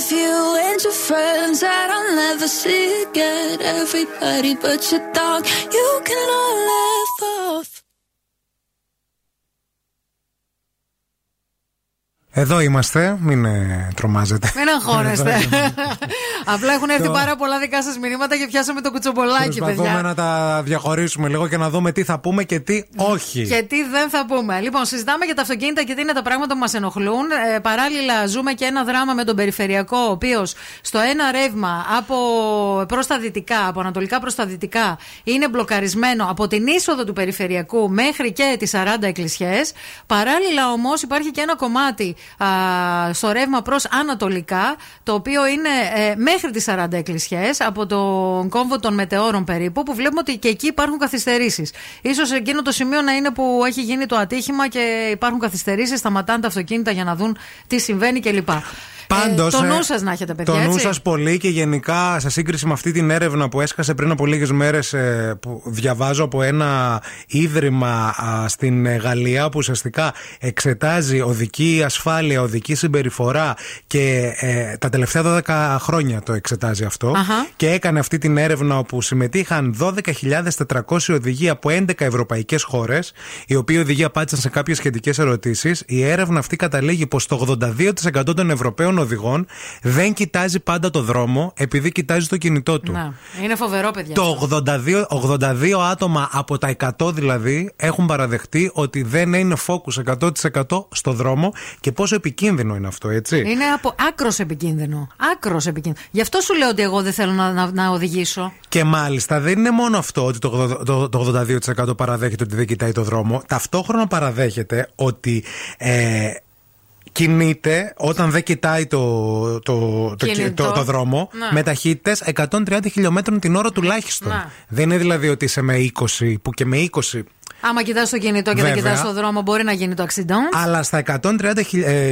F. You and your friends that I'll never see again. Everybody but your dog, you can all laugh off. Εδώ είμαστε, μην τρομάζετε. Μην αγχώνεστε. Απλά έχουν έρθει πάρα πολλά δικά σας μηνύματα και πιάσαμε το κουτσομπολάκι, παιδιά. Προσπαθούμε να τα διαχωρίσουμε λίγο και να δούμε τι θα πούμε και τι όχι. Και τι δεν θα πούμε. Λοιπόν, συζητάμε για τα αυτοκίνητα και τι είναι τα πράγματα που μας ενοχλούν. Ε, παράλληλα, ζούμε και ένα δράμα με τον περιφερειακό, ο οποίος στο ένα ρεύμα προς τα δυτικά, από ανατολικά προς τα δυτικά, είναι μπλοκαρισμένο από την είσοδο του περιφερειακού μέχρι και τις σαράντα εκκλησιές. Παράλληλα, όμως, υπάρχει και ένα κομμάτι στο ρεύμα προς ανατολικά, το οποίο είναι ε, μέχρι τις σαράντα εκκλησιές, από τον κόμβο των Μετεώρων περίπου, που βλέπουμε ότι και εκεί υπάρχουν καθυστερήσεις. Ίσως εκείνο το σημείο να είναι που έχει γίνει το ατύχημα και υπάρχουν καθυστερήσεις, σταματάνε τα αυτοκίνητα για να δουν τι συμβαίνει κλπ. Πάντως, ε, το νου σας να έχετε, παιδιά. Το νου σας πολύ, και γενικά σε σύγκριση με αυτή την έρευνα που έσκασε πριν από λίγες μέρες, ε, που διαβάζω από ένα ίδρυμα α, στην Γαλλία, που ουσιαστικά εξετάζει οδική ασφάλεια, οδική συμπεριφορά, και ε, τα τελευταία δώδεκα χρόνια το εξετάζει αυτό. Αχα. Και έκανε αυτή την έρευνα όπου συμμετείχαν δώδεκα χιλιάδες τετρακόσιοι οδηγοί από έντεκα ευρωπαϊκές χώρες, οι οποίοι οδηγοί απάντησαν σε κάποιες σχετικές ερωτήσεις. Η έρευνα αυτή καταλήγει πως το ογδόντα δύο τοις εκατό των Ευρωπαίων οδηγών δεν κοιτάζει πάντα το δρόμο, επειδή κοιτάζει το κινητό του. Να, είναι φοβερό, παιδιά. Το ογδόντα δύο, ογδόντα δύο άτομα από τα εκατό δηλαδή έχουν παραδεχτεί ότι δεν είναι focus εκατό τοις εκατό στο δρόμο, και πόσο επικίνδυνο είναι αυτό, έτσι. Είναι από άκρος επικίνδυνο. Άκρος επικίνδυνο. Γι' αυτό σου λέω ότι εγώ δεν θέλω να, να, να οδηγήσω. Και μάλιστα δεν είναι μόνο αυτό ότι το, το, το ογδόντα δύο τοις εκατό παραδέχεται ότι δεν κοιτάει το δρόμο. Ταυτόχρονα παραδέχεται ότι Ε, κινείται όταν δεν κοιτάει το, το, το, το, το δρόμο, να, με ταχύτητες εκατόν τριάντα χιλιόμετρων την ώρα τουλάχιστον. Να. Δεν είναι δηλαδή ότι είσαι με είκοσι, που και με είκοσι. Άμα κοιτάς το κινητό και δεν κοιτάς το δρόμο, μπορεί να γίνει το accident. Αλλά στα εκατόν τριάντα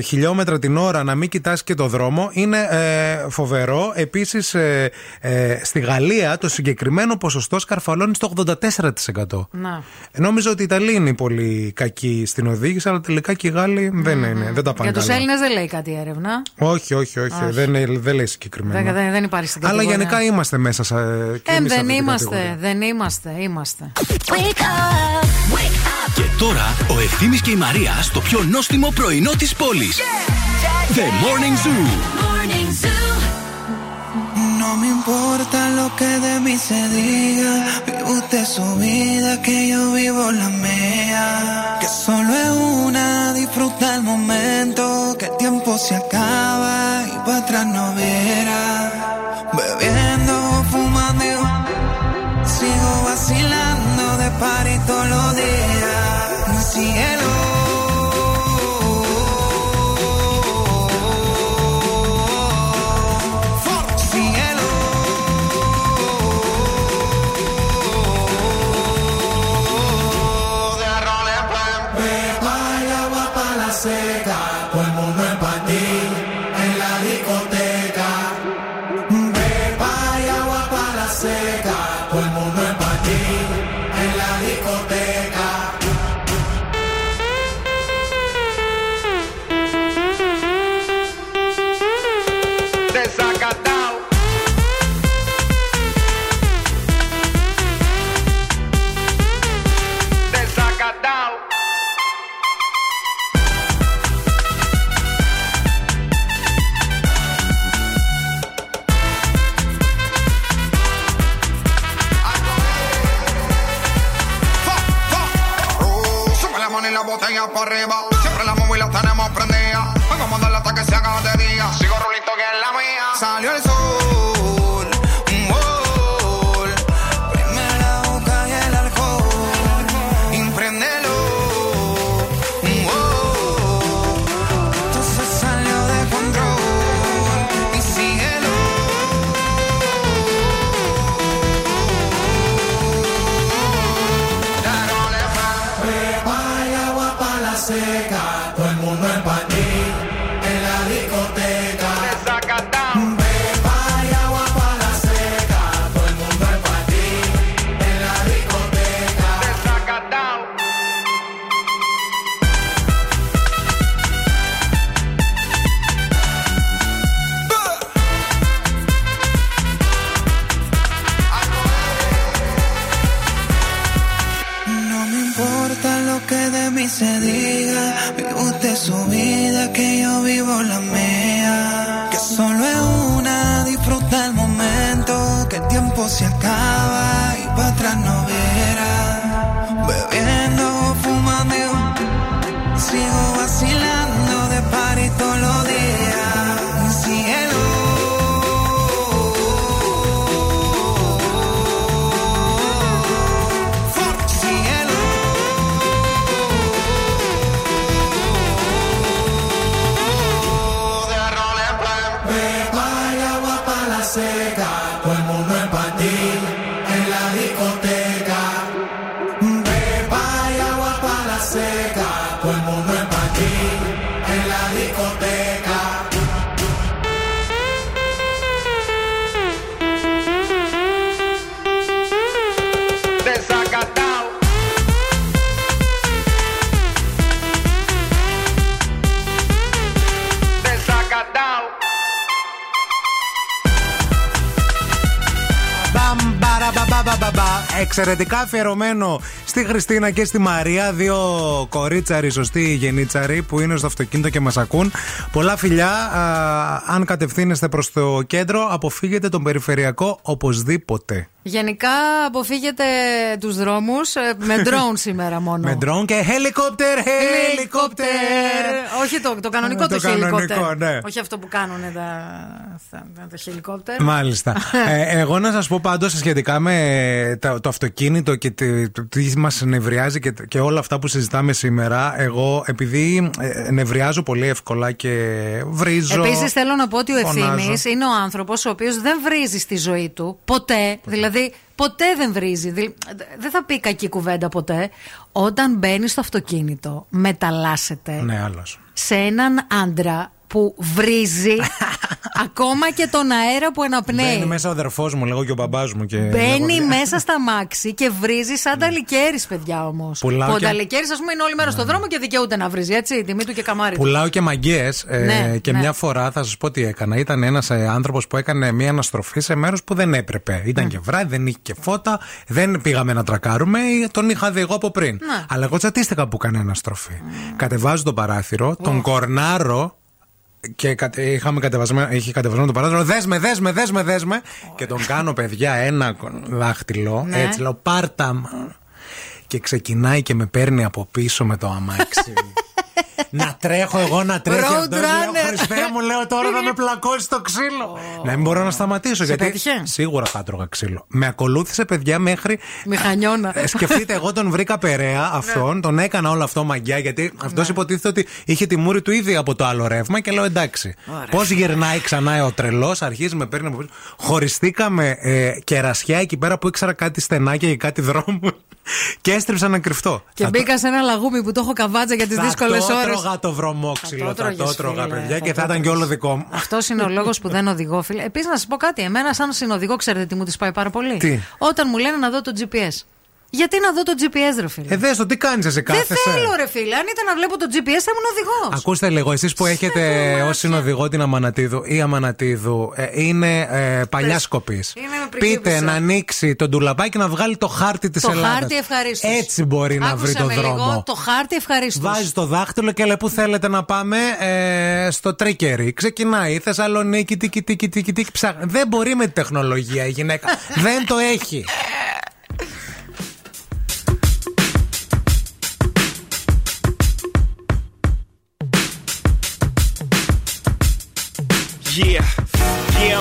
χιλιόμετρα την ώρα να μην κοιτάς και το δρόμο είναι ε, φοβερό. Επίσης, ε, ε, στη Γαλλία το συγκεκριμένο ποσοστό σκαρφαλώνει στο ογδόντα τέσσερα τοις εκατό. Να. Νόμιζα ότι οι Ιταλοί είναι πολύ κακοί στην οδήγηση, αλλά τελικά και οι Γάλλοι δεν mm-hmm. είναι. Δεν τα πάνε για τους Έλληνες δεν λέει κάτι η έρευνα. Όχι, όχι, όχι. όχι. Δεν, δεν λέει συγκεκριμένο. Δεν, δεν υπάρχει στην κατηγορία. Αλλά γενικά είμαστε μέσα σε, και ε, εμείς δεν, είμαστε, δεν είμαστε, είμαστε. Και τώρα ο Ευθύμης και η Μαρία στο πιο νόστιμο πρωινό της πόλης. Yeah, yeah, yeah. The Morning Zoo. Morning Zoo. No me importa lo que de mí se diga. Vive usted su vida, que yo vivo la mía. Que solo es una, disfruta el momento. Que el tiempo se acaba y para atrás no verá. Bebiendo, fumando, sigo vacilando. De party todos los días, mi cielo. For cielo. De arroz le pueden ver. Beba el agua para la seca. Todo el mundo es para ti en la discoteca. Beba el agua para la seca. Todo el mundo es para ti. Botella para arriba, siempre la móvil la tenemos prendida. Vamos a darle hasta que se haga de día. Sigo rulito que es la mía. Salió el sol, un gol. Primera boca y el alcohol. Impréndelo, un gol. Esto se salió de control. Y síguelo. Ya no le falta. Seca, todo el mundo es pa' ti, en la discoteca. Te saca down. Beba y agua pa' la seca, todo el mundo es pa' ti, en la discoteca. Te saca down. con la mía, que solo es una, disfruta el momento, que el tiempo se acaba y para atrás no verás. Bebiendo, fumando, sigo vacilando de party todos los días. Cielo, εξαιρετικά αφιερωμένο στη Χριστίνα και στη Μαρία, δύο κορίτσαροι, σωστοί γενίτσαροι που είναι στο αυτοκίνητο και μας ακούν. Πολλά φιλιά. Α, αν κατευθύνεστε προς το κέντρο, αποφύγετε τον περιφερειακό οπωσδήποτε. Γενικά αποφύγετε τους δρόμους με ντρόουν σήμερα μόνο. Με ντρόουν και χελικόπτερ, χελικόπτερ. Όχι το, το κανονικό το, το χελικόπτερ. Ναι. Όχι αυτό που κάνουν τα, τα χελικόπτερ. Μάλιστα. ε, εγώ να σας πω πάντως σχετικά με το, το αυτοκίνητο και τι, τι μας νευριάζει και, και όλα αυτά που συζητάμε σήμερα. Εγώ επειδή νευριάζω πολύ εύκολα και βρίζω. Επίσης θέλω να πω ότι ο Ευθύμης είναι ο άνθρωπος ο οποίος δεν βρίζει στη ζωή του ποτέ. Δηλαδή Δηλαδή ποτέ δεν βρίζει, δεν θα πει κακή κουβέντα ποτέ. Όταν μπαίνει στο αυτοκίνητο μεταλλάσσεται, ναι, άλλος, σε έναν άντρα που βρίζει ακόμα και τον αέρα που αναπνέει. Μπαίνει μέσα ο αδερφός μου, λέγω, και ο μπαμπάς μου και... Μπαίνει μέσα στα μάξι και βρίζει σαν ταλικέρης, παιδιά, όμως. Πουλάω ο και... ταλικέρης, ας πούμε, είναι όλη μέρα στον δρόμο και δικαιούται να βρίζει, έτσι, τιμή του και καμάρι. Πουλάω και μαγκές, ε, ναι, και ναι. Μια φορά θα σας πω τι έκανα. Ήταν ένας άνθρωπος που έκανε μια αναστροφή σε μέρος που δεν έπρεπε. Ήταν mm. και βράδυ, δεν είχε και φώτα, δεν πήγαμε να τρακάρουμε, τον είχα δει εγώ από πριν. Ναι. Αλλά εγώ τσατίστηκα που έκανε αναστροφή. Mm. Κατεβάζω τον παράθυρο, τον mm. κορνάρω. Και είχαμε κατεβασμένο, είχε κατεβασμένο το παράθυρο. Δέσμε, δέσμε, δέσμε, δέσμε. Oh. Και τον κάνω, παιδιά, ένα δάχτυλο. Ναι. Έτσι λέω, πάρτα. Και ξεκινάει και με παίρνει από πίσω με το αμάξι. Να τρέχω εγώ, να τρέχω. Road runner. Μου λέω τώρα να με πλακώσει το ξύλο. Oh. Να μην μπορώ να σταματήσω. Σε γιατί πέτυχε? Σίγουρα θα τρώγα ξύλο. Με ακολούθησε, παιδιά, μέχρι. Μηχανιώνα. Σκεφτείτε, εγώ τον βρήκα περαία αυτόν. Τον έκανα όλο αυτό μαγιά. Γιατί αυτός υποτίθεται ότι είχε τη μούρη του ήδη από το άλλο ρεύμα. Και λέω εντάξει. Πώς γυρνάει ξανά ο τρελός, αρχίζει με παίρνει από πίσω. Χωριστήκαμε ε, κερασιά εκεί πέρα που ήξερα κάτι στενάκια και κάτι δρόμου. Και έστρεψα να κρυφτώ. Και θα μπήκα το... σε ένα λαγούμι που το έχω καβάτσα για τις δύσκολες ώρες. Θα το τρώγα το βρωμόξυλο, θα το τρώγα, παιδιά, και θα ήταν και όλο δικό μου. Αυτός είναι ο λόγος που δεν οδηγώ, φίλε. Επίσης, να σας πω κάτι. Εμένα, σαν συνοδηγό, ξέρετε τι μου τις πάει πάρα πολύ. Τι? Όταν μου λένε να δω το τζι πι ες. Γιατί να δω το τζι πι ες, ρε φίλε. Ε, δες το, τι κάνεις εσύ κάθεσαι. Δεν θέλω, ρε φίλε. Αν ήταν να βλέπω το τζι πι ες, θα ήμουν οδηγός. Ακούστε λίγο, εσείς που έχετε ως συνοδηγό την Αμανατίδου ή Αμανατίδου, ε, είναι ε, παλιάς κοπής. Πείτε να ανοίξει τον ντουλαπάκι να βγάλει το χάρτη της Ελλάδας. Το χάρτη ευχαρίστως. Έτσι μπορεί να βρει τον δρόμο. Λίγο, το χάρτη ευχαρίστως. Βάζει το δάχτυλο και λέει πού θέλετε να πάμε, ε, στο τρίκερι. Ξεκινάει. Θεσσαλονίκη, τίκι, τίκι, τίκι, τίκι, ψάχνει. Δεν μπορεί με τη τεχνολογία η γυναίκα. Δεν το έχει. Yeah, yeah,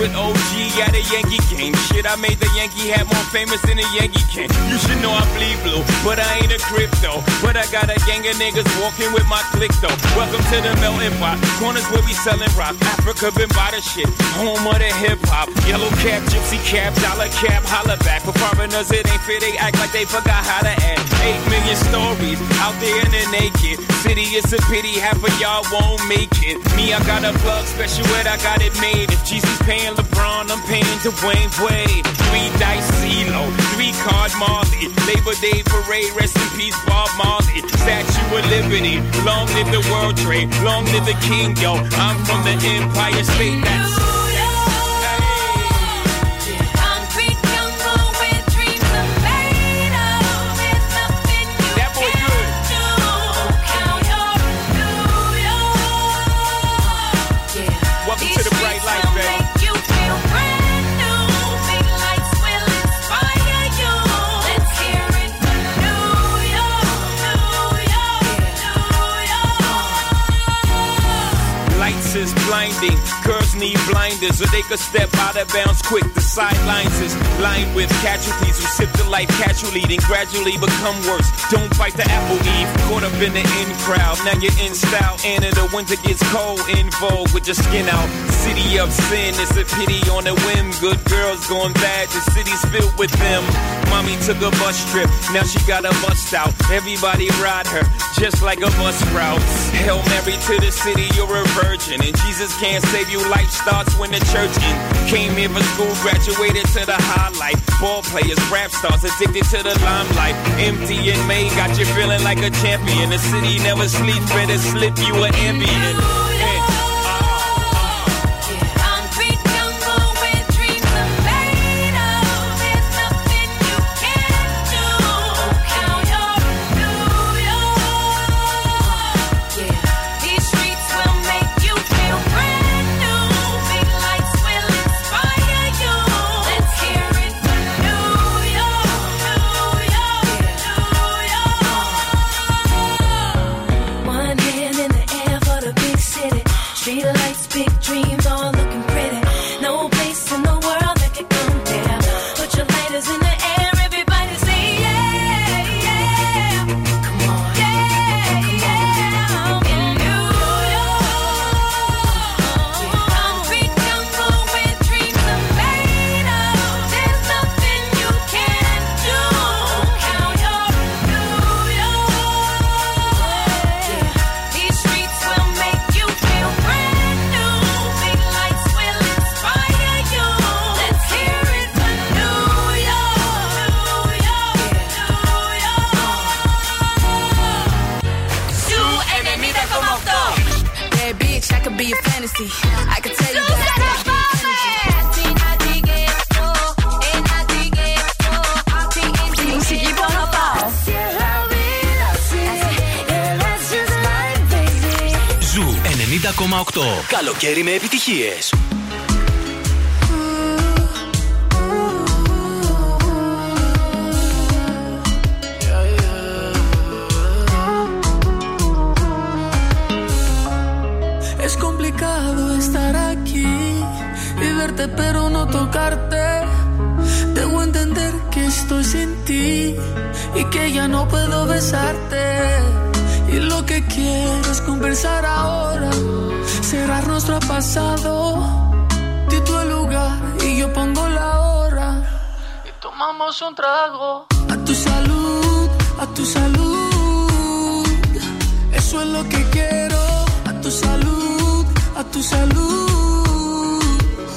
with Ο Τζι at a Yankee game. Shit, I made the Yankee hat more famous than the Yankee king. You should know I bleed blue, but I ain't a crypto. But I got a gang of niggas walking with my click though. Welcome to the melting pot. Corners where we selling rock. Africa been by the shit. Home of the hip hop. Yellow cap, gypsy cap, dollar cap, holla back. For foreigners, it ain't fair. They act like they forgot how to act. Eight million stories out there in the naked city. It's a pity half of y'all won't make it. Me, I got a plug special, and I got it made. If Jesus paying LeBron, I'm paying Dwayne Wade. Three dice, CeeLo, three card Marley. Labor Day parade, rest in peace, Bob Marley. Statue of Liberty, long live the World Trade, long live the King, yo. I'm from the Empire State. That's is blinding, girls need blinders so they could step out of bounds quick. The sidelines is lined with casualties who sip the life casually then gradually become worse. Don't bite the apple eve, caught up in the in crowd. Now you're in style and in the winter gets cold, in vogue with your skin out. City of sin, it's a pity on a whim. Good girls going bad, the city's filled with them. Mommy took a bus trip, now she got a bust out. Everybody ride her, just like a bus route. Hail Mary to the city, you're a virgin. And Jesus can't save you, life starts when the church in. Came here for school, graduated to the highlight. Ball players, rap stars, addicted to the limelight. Empty and made, got you feeling like a champion. The city never sleeps, better slip you an ambient. Καλοκαίρι με επιτυχίες. Es complicado estar aquí y verte pero no tocarte. Debo entender que estoy sin ti y que ya no puedo besarte. Y lo que quiero es conversar ahora. Cerrar nuestro pasado, di tu el lugar y yo pongo la hora. Y tomamos un trago. A tu salud, a tu salud, eso es lo que quiero. A tu salud, a tu salud,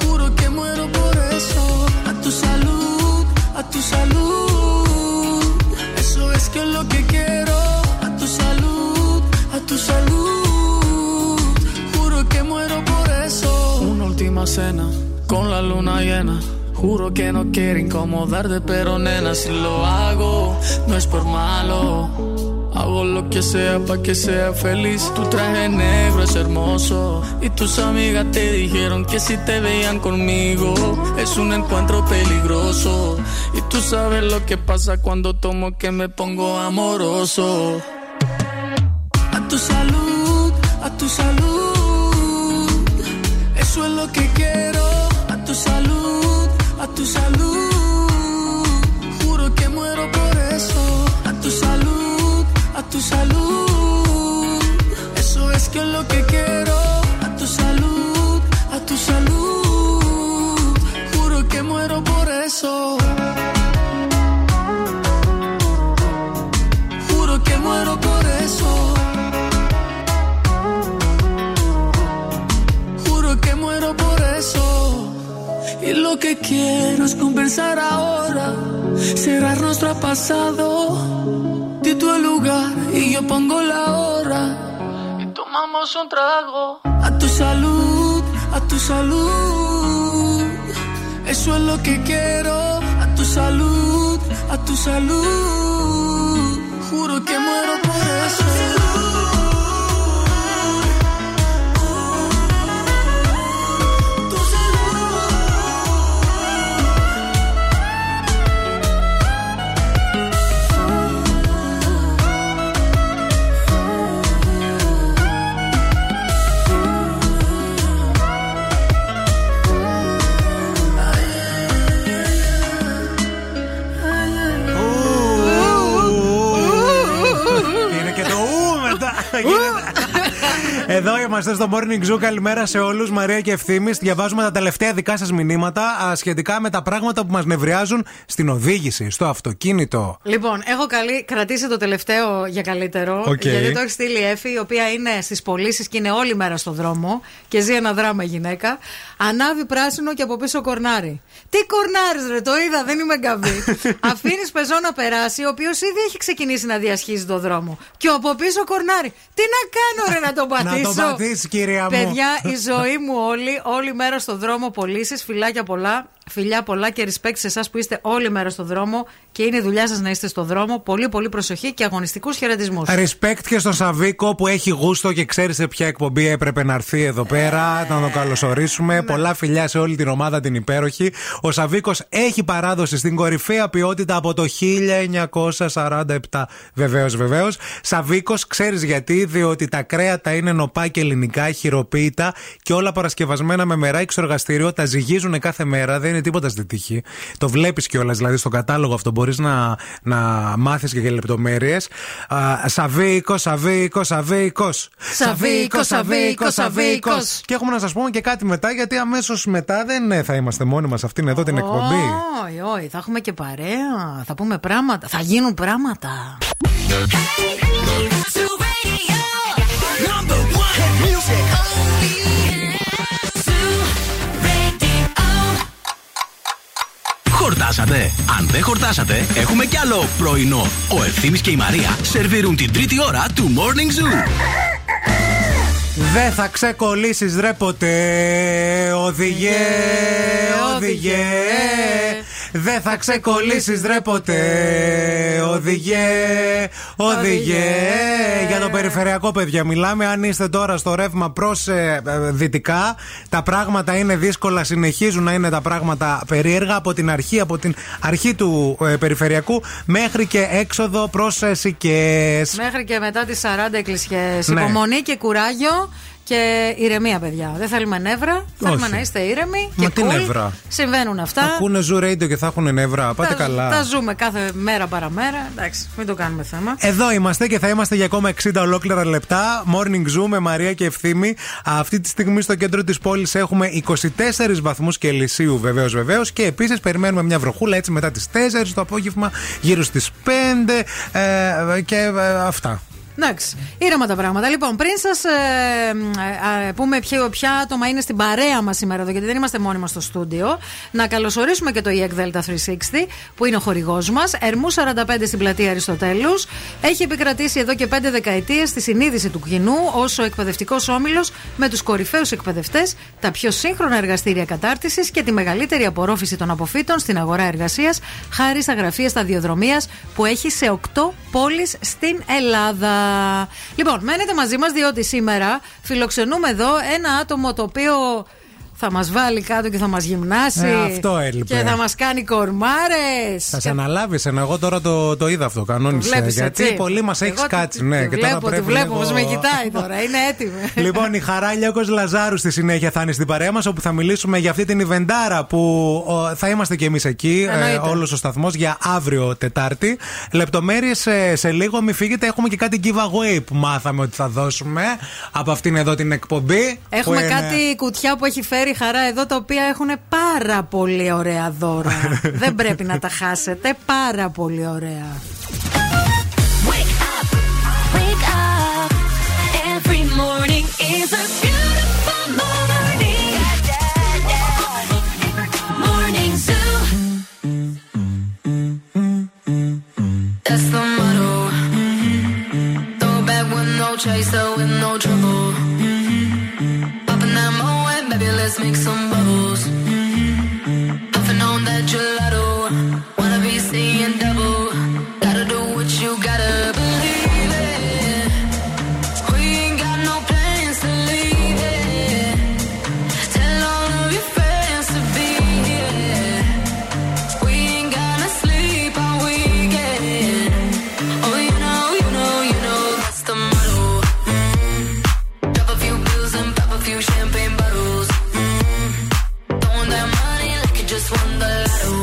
juro que muero por eso. A tu salud, a tu salud, eso es que es lo que quiero. A tu salud, a tu salud. Muero por eso. Una última cena con la luna llena. Juro que no quiero incomodarte, pero nena, si lo hago, no es por malo. Hago lo que sea pa' que sea feliz. Tu traje negro es hermoso. Y tus amigas te dijeron que si te veían conmigo es un encuentro peligroso. Y tú sabes lo que pasa cuando tomo, que me pongo amoroso. A tu salud, a tu salud. Eso es lo que quiero, a tu Y lo que quiero es conversar ahora, cerrar nuestro pasado. Di tu el lugar y yo pongo la hora. Y tomamos un trago. A tu salud, a tu salud. Eso es lo que quiero. A tu salud, a tu salud. Juro que muero por eso. Εδώ είμαστε στο Morning Zoo. Καλημέρα σε όλους. Μαρία και Ευθύμης. Διαβάζουμε τα τελευταία δικά σας μηνύματα σχετικά με τα πράγματα που μας νευριάζουν στην οδήγηση, στο αυτοκίνητο. Λοιπόν, έχω καλή... κρατήσει το τελευταίο για καλύτερο. Okay. Γιατί το έχει στείλει η Εύη, η οποία είναι στις πωλήσεις και είναι όλη μέρα στο δρόμο και ζει ένα δράμα η γυναίκα. Ανάβει πράσινο και από πίσω κορνάρι. Τι κορνάρις, ρε, το είδα, δεν είμαι γκαβή. Αφήνει πεζό να περάσει, ο οποίος ήδη έχει ξεκινήσει να διασχίζει το δρόμο. Και από πίσω κορνάρι. Τι να κάνω, ρε, να τον πατήσω. Το πατήσει, κυρία μου. Παιδιά, η ζωή μου όλη, όλη μέρα στο δρόμο, πωλήσεις, φιλάκια πολλά, φιλιά πολλά και respect σε εσάς που είστε όλη μέρα στο δρόμο και είναι η δουλειά σας να είστε στο δρόμο. Πολύ πολύ προσοχή και αγωνιστικούς χαιρετισμούς. Respect και στον Σαβίκο που έχει γούστο και ξέρει σε ποια εκπομπή έπρεπε να έρθει εδώ πέρα, ε, να τον καλωσορίσουμε. Ναι. Πολλά φιλιά σε όλη την ομάδα την υπέροχη. Ο Σαβίκος έχει παράδοση στην κορυφαία ποιότητα από το χίλια εννιακόσια σαράντα επτά. Βεβαίως, βεβαίως. Σαβίκος, ξέρεις γιατί? Διότι τα κρέατα είναι νοπά και ελληνικά, χειροποίητα και όλα παρασκευασμένα με μεράκι στο εργαστήριο, τα ζυγίζουν κάθε μέρα, δεν είναι τίποτα στη τύχη. Το βλέπεις κιόλας, δηλαδή στο κατάλογο αυτό μπορείς να, να μάθεις και, και λεπτομέρειες. Σαβίκο, Σαβίκο, Σαβίκο. Σαβίκο, Σαβίκο, Σαβίκο. Και έχουμε να σας πούμε και κάτι μετά, γιατί αμέσως μετά δεν θα είμαστε μόνοι μας αυτήν εδώ την εκπομπή. Όχι, όχι, θα έχουμε και παρέα, θα πούμε πράγματα, θα γίνουν πράγματα. Number one hit music only. Zoo Radio. Χορτάσατε? Αν δεν χορτάσατε, έχουμε κι άλλο πρωινό. Ο Ευθύμης και η Μαρία σερβίρουν την τρίτη ώρα του Morning Zoo. Δεν θα ξεκολλήσεις, ρε, ποτέ. Οδηγέ, οδηγέ. Δεν θα ξεκολλήσεις, ρε, ποτέ. Οδηγέ, οδηγέ. Για το περιφερειακό, παιδιά, μιλάμε. Αν είστε τώρα στο ρεύμα προς ε, ε, δυτικά, τα πράγματα είναι δύσκολα. Συνεχίζουν να είναι τα πράγματα περίεργα από την αρχή, από την αρχή του ε, περιφερειακού μέχρι και έξοδο προς ε, Σικές. Μέχρι και μετά τις σαράντα εκκλησιές. Ναι. Υπομονή και κουράγιο. Και ηρεμία, παιδιά. Δεν θέλουμε νεύρα. Θέλουμε να είστε ήρεμοι. Μα και τι cool. Νεύρα. Συμβαίνουν αυτά. Θα ακούνε Zoo Radio και θα έχουν νεύρα. Τα, πάτε καλά. Τα ζούμε κάθε μέρα παραμέρα. Εντάξει, μην το κάνουμε θέμα. Εδώ είμαστε και θα είμαστε για ακόμα εξήντα ολόκληρα λεπτά. Morning Zoo με Μαρία και Ευθύμη. Αυτή τη στιγμή στο κέντρο της πόλης έχουμε είκοσι τέσσερις βαθμούς Κελσίου, βεβαίως, βεβαίως. Και επίσης περιμένουμε μια βροχούλα έτσι μετά τις τέσσερις το απόγευμα, γύρω στις πέντε ε, και ε, αυτά. Εντάξει, ήρεμα τα πράγματα. Λοιπόν, πριν σας ε, ε, ε, πούμε ποιο, ποια άτομα είναι στην παρέα μας σήμερα εδώ, γιατί δεν είμαστε μόνοι μας στο στούντιο, να καλωσορίσουμε και το άι ι κέι Delta τριακόσια εξήντα που είναι ο χορηγός μας. Ερμού σαράντα πέντε στην πλατεία Αριστοτέλους. Έχει επικρατήσει εδώ και πέντε δεκαετίες τη συνείδηση του κοινού ως ο εκπαιδευτικός όμιλος με τους κορυφαίους εκπαιδευτές, τα πιο σύγχρονα εργαστήρια κατάρτισης και τη μεγαλύτερη απορρόφηση των αποφύτων στην αγορά εργασίας, χάρη στα γραφεία σταδιοδρομίας που έχει σε οκτώ πόλεις στην Ελλάδα. Λοιπόν, μένετε μαζί μας διότι σήμερα φιλοξενούμε εδώ ένα άτομο το οποίο θα μας βάλει κάτω και θα μας γυμνάσει. Ε, αυτό έλειπε. Και θα μας κάνει κορμάρες. Θα σε αναλάβεις ένα. Εγώ τώρα το, το είδα αυτό, κανόνισε. Βλέπεις, γιατί έτσι. Πολύ μας έχεις κάτσει. Ναι, τη βλέπω, τη βλέπω, όπως με κοιτάει τώρα. Είναι έτοιμη. Λοιπόν, η Χαρά Λιόκος Λαζάρου στη συνέχεια θα είναι στην παρέα μας, όπου θα μιλήσουμε για αυτή την ιβεντάρα που ο, θα είμαστε κι εμείς εκεί. Ε, όλος ο σταθμός για αύριο Τετάρτη. Λεπτομέρειες σε, σε λίγο, μην φύγετε. Έχουμε και κάτι giveaway που μάθαμε ότι θα δώσουμε από αυτήν εδώ την εκπομπή. Έχουμε είναι... κάτι κουτιά που έχει φέρει Χαρά εδώ, τα οποία έχουν πάρα πολύ ωραία δώρα. Δεν πρέπει να τα χάσετε. Πάρα πολύ ωραία. Wake up, wake up. Every morning is a beautiful morning. chaser with no trouble. Mm-hmm. Popping that Moet, baby, let's make some bubbles. Mm-hmm. Puffing on that gelato, wanna be seeing double. Gotta do what you gotta believe it. We ain't got no plans to leave it. Tell all of your friends to be here. We ain't gonna sleep all weekend. Oh, you know, you know, you know that's the motto. Mm-hmm. Drop a few bills and pop a few champagne bottles. Mm-hmm. Throwing that money like you just won the lotto.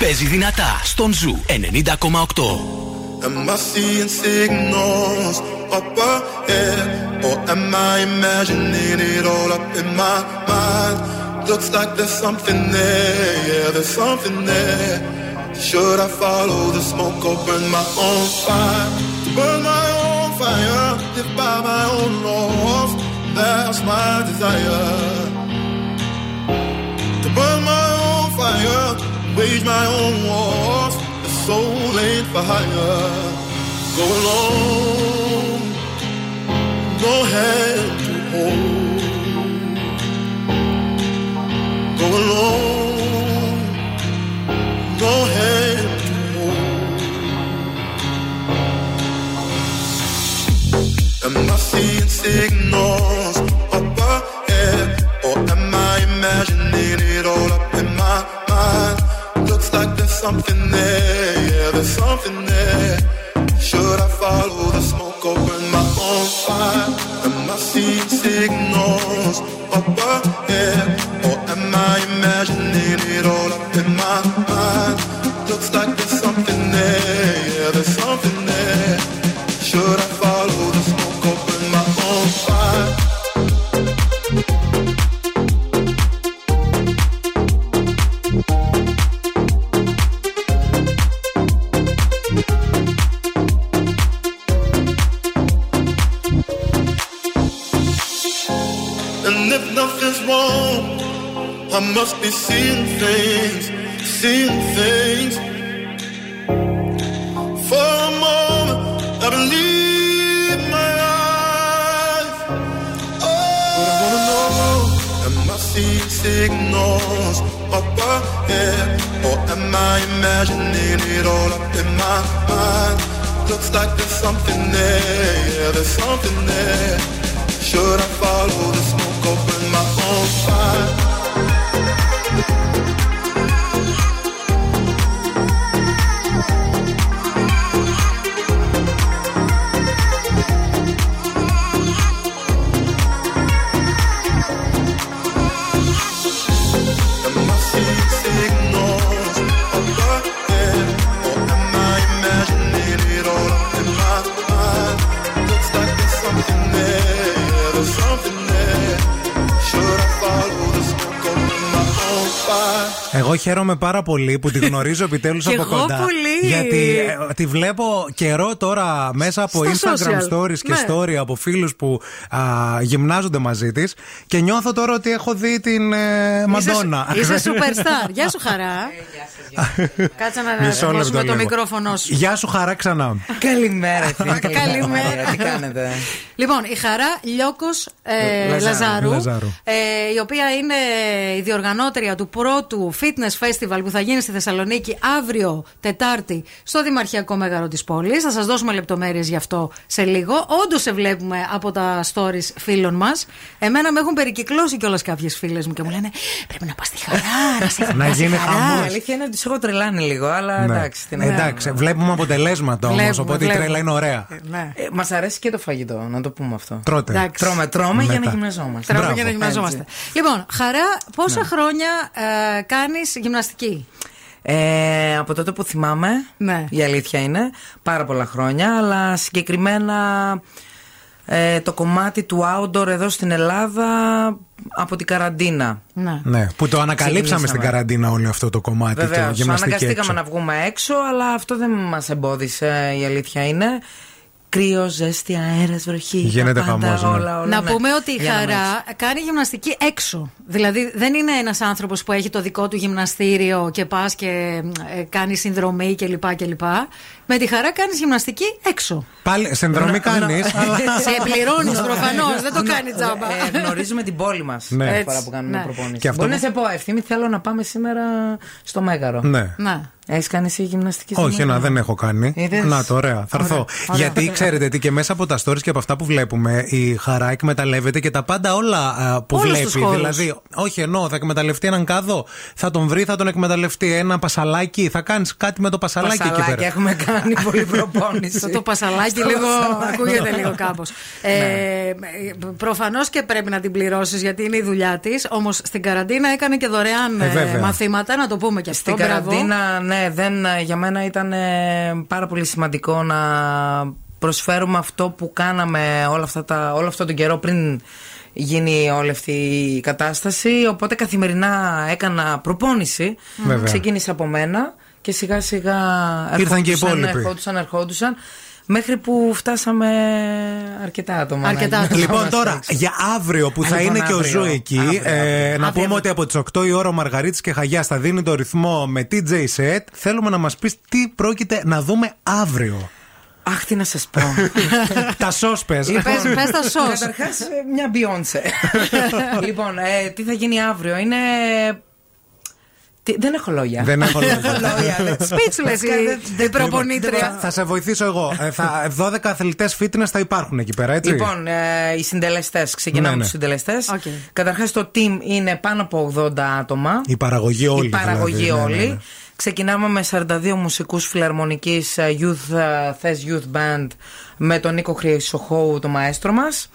Παίζει δυνατά στον Ζου ενενήντα κόμμα οκτώ. Am I seeing signals up ahead, or am I imagining it all up in my mind? Looks like there's something there, yeah, there's something there. Should I follow the smoke or burn my own fire? Burn my own fire, live by my own laws. That's my desire. To burn my own fire. Wage my own wars, the soul ain't for hire. Go alone, no hand to hold. Go alone, no hand to hold. Am I seeing signals up ahead, or am I imagining it all up in my mind? Looks like there's something there, yeah, there's something there. Should I follow the smoke or burn my own fire? Am I seeing signals up ahead, or am I imagining it all up in my mind? Looks like there's something there, yeah, there's something there. Should I follow the smoke or burn my own fire? I must be seeing things, seeing things. For a moment, I believe my eyes. Oh, but I wanna know, am I seeing signals up ahead, or am I imagining it all up in my mind? Looks like there's something there, yeah, there's something there. Should I follow the smoke or burn my own fire? Εγώ χαίρομαι πάρα πολύ που τη γνωρίζω επιτέλους από κοντά. Πολύ. Γιατί ε, τη βλέπω καιρό τώρα μέσα από στα Instagram social. Stories και ναι. story από φίλους που α, γυμνάζονται μαζί της και νιώθω τώρα ότι έχω δει την ε, Μαντόνα. Είσαι, είσαι superstar. Γεια σου Χαρά. Κάτσε να ανεβάσουμε το μικρόφωνο σου. Γεια σου Χαρά ξανά. Καλημέρα. Καλημέρα. Τι κάνετε? Λοιπόν, η Χαρά Λιόκος ε, Λαζάρου, Λαζάρου. Ε, η οποία είναι η διοργανώτρια του πρώτου fitness festival που θα γίνει στη Θεσσαλονίκη αύριο Τετάρτη στο Δημαρχιακό Μέγαρο της πόλης. Θα σας δώσουμε λεπτομέρειες γι' αυτό σε λίγο. Όντως σε βλέπουμε από τα stories φίλων μας. Εμένα με έχουν περικυκλώσει κιόλας κάποιες φίλες μου και μου λένε πρέπει να πας στη Χαρά, να σε χαρά. Να γίνει χαμός. Αλήθεια είναι ότι τους έχω τρελάνει λίγο, αλλά ναι. εντάξει. Την εντάξει, βλέπουμε αποτελέσματα όμως, οπότε βλέπουμε. Η τρέλα είναι ωραία. Ναι. Ε, μας αρέσει και το φαγητό, να το πούμε αυτό. Τρώτε. Τρώμε, τρώμε για να γυμναζόμαστε. Τρώμε για να γυμναζόμαστε. Λοιπόν, Χαρά, πόσα ναι. χρόνια ε, κάνεις γυμναστική? Ε, από τότε που θυμάμαι, ναι. η αλήθεια είναι, πάρα πολλά χρόνια, αλλά συγκεκριμένα ε, το κομμάτι του outdoor εδώ στην Ελλάδα από την καραντίνα. Ναι, ναι που το ανακαλύψαμε Ξεκινήσαμε. Στην καραντίνα όλο αυτό το κομμάτι. Βεβαίως, το γυμναστική αναγκαστήκαμε έξω. Να βγούμε έξω, αλλά αυτό δεν μας εμπόδισε, η αλήθεια είναι. Κρύο, ζέστη, αέρας, βροχή. Γίνεται χαμός. Ναι. Να ναι. πούμε ότι η Χαρά κάνει γυμναστική έξω. Δηλαδή δεν είναι ένας άνθρωπος που έχει το δικό του γυμναστήριο και πας και ε, κάνει συνδρομή κλπ. Κλπ. Με τη Χαρά κάνεις γυμναστική έξω. Πάλι συνδρομή κάνεις. Αλλά... σε πληρώνεις προφανώς, δεν το κάνει τζάμπα. Ε, γνωρίζουμε την πόλη μας. Ναι, φορά που κάνουμε ναι. προπόνηση. Μπορεί να σε πω, Ευθύμη, θέλω να πάμε σήμερα στο Μέγαρο. Ναι. Να. Έχει κάνει εσύ γυμναστική? Όχι, ένα δεν έχω κάνει. Είδες? Να το, ωραία, θα έρθω. Γιατί ξέρετε ότι και μέσα από τα stories και από αυτά που βλέπουμε, η Χαρά εκμεταλλεύεται και τα πάντα όλα που όλους βλέπει. Δηλαδή, όχι εννοώ, θα εκμεταλλευτεί έναν κάδο, θα τον βρει, θα τον εκμεταλλευτεί ένα πασαλάκι, θα κάνει κάτι με το πασαλάκι, πασαλάκι εκεί πέρα. Έχουμε κάνει πολύ προπόνηση. Το πασαλάκι λίγο, ακούγεται λίγο κάπως. Ε, προφανώς και πρέπει να την πληρώσεις γιατί είναι η δουλειά της, όμως στην καραντίνα έκανε και δωρεάν ε, μαθήματα, να το πούμε και αυτό. Στην καραντίνα, ναι. Ναι, δεν, για μένα ήταν ε, πάρα πολύ σημαντικό να προσφέρουμε αυτό που κάναμε όλα αυτά τα, όλο αυτόν τον καιρό πριν γίνει όλη αυτή η κατάσταση. Οπότε καθημερινά έκανα προπόνηση. Βέβαια. Ξεκίνησε από μένα και σιγά σιγά ερχόντουσαν, και ερχόντουσαν, ερχόντουσαν μέχρι που φτάσαμε αρκετά άτομα. Αρκετά άτομα. Λοιπόν, τώρα για αύριο που θα λοιπόν, είναι αύριο. Και ο Zoo εκεί, αύριο, αύριο. Ε, αύριο. Να πούμε αύριο. Ότι από τις οκτώ η ώρα ο Μαργαρίτης και Χαγιάς θα δίνει το ρυθμό με τι τζέι set. Θέλουμε να μας πεις τι πρόκειται να δούμε αύριο. Αχ, τι να σας πω. Τα σως πες. Πες τα σως. Καταρχάς, μια Beyoncé. Λοιπόν, τι θα γίνει αύριο? Είναι... δεν έχω λόγια. Δεν έχω λόγια. Speechless η προπονήτρια. Θα σε βοηθήσω εγώ. δώδεκα αθλητές fitness θα υπάρχουν εκεί πέρα, έτσι. Λοιπόν, οι συντελεστές. Ξεκινάμε με τους συντελεστές. Καταρχάς το team είναι πάνω από ογδόντα άτομα. Η παραγωγή όλοι. Η παραγωγή όλοι. Ξεκινάμε με σαράντα δύο μουσικούς φιλαρμονικής youth, θες youth band με τον Νίκο Χρυσοχώου, το μαέστρο μας.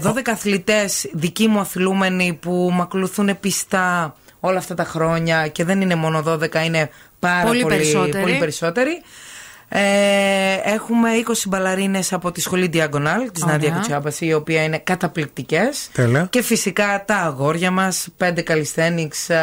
δώδεκα αθλητές δικοί μου αθλούμενοι που μ' ακολουθούν πιστά όλα αυτά τα χρόνια και δεν είναι μόνο δώδεκα, είναι πάρα πολύ, πολύ περισσότεροι. Πολύ περισσότεροι. Ε, έχουμε είκοσι μπαλαρίνες από τη σχολή Diagonal, της Νάντια Κουτσιάπας, η οποία είναι καταπληκτικές. Τέλεια. Και φυσικά τα αγόρια μας, πέντε calisthenics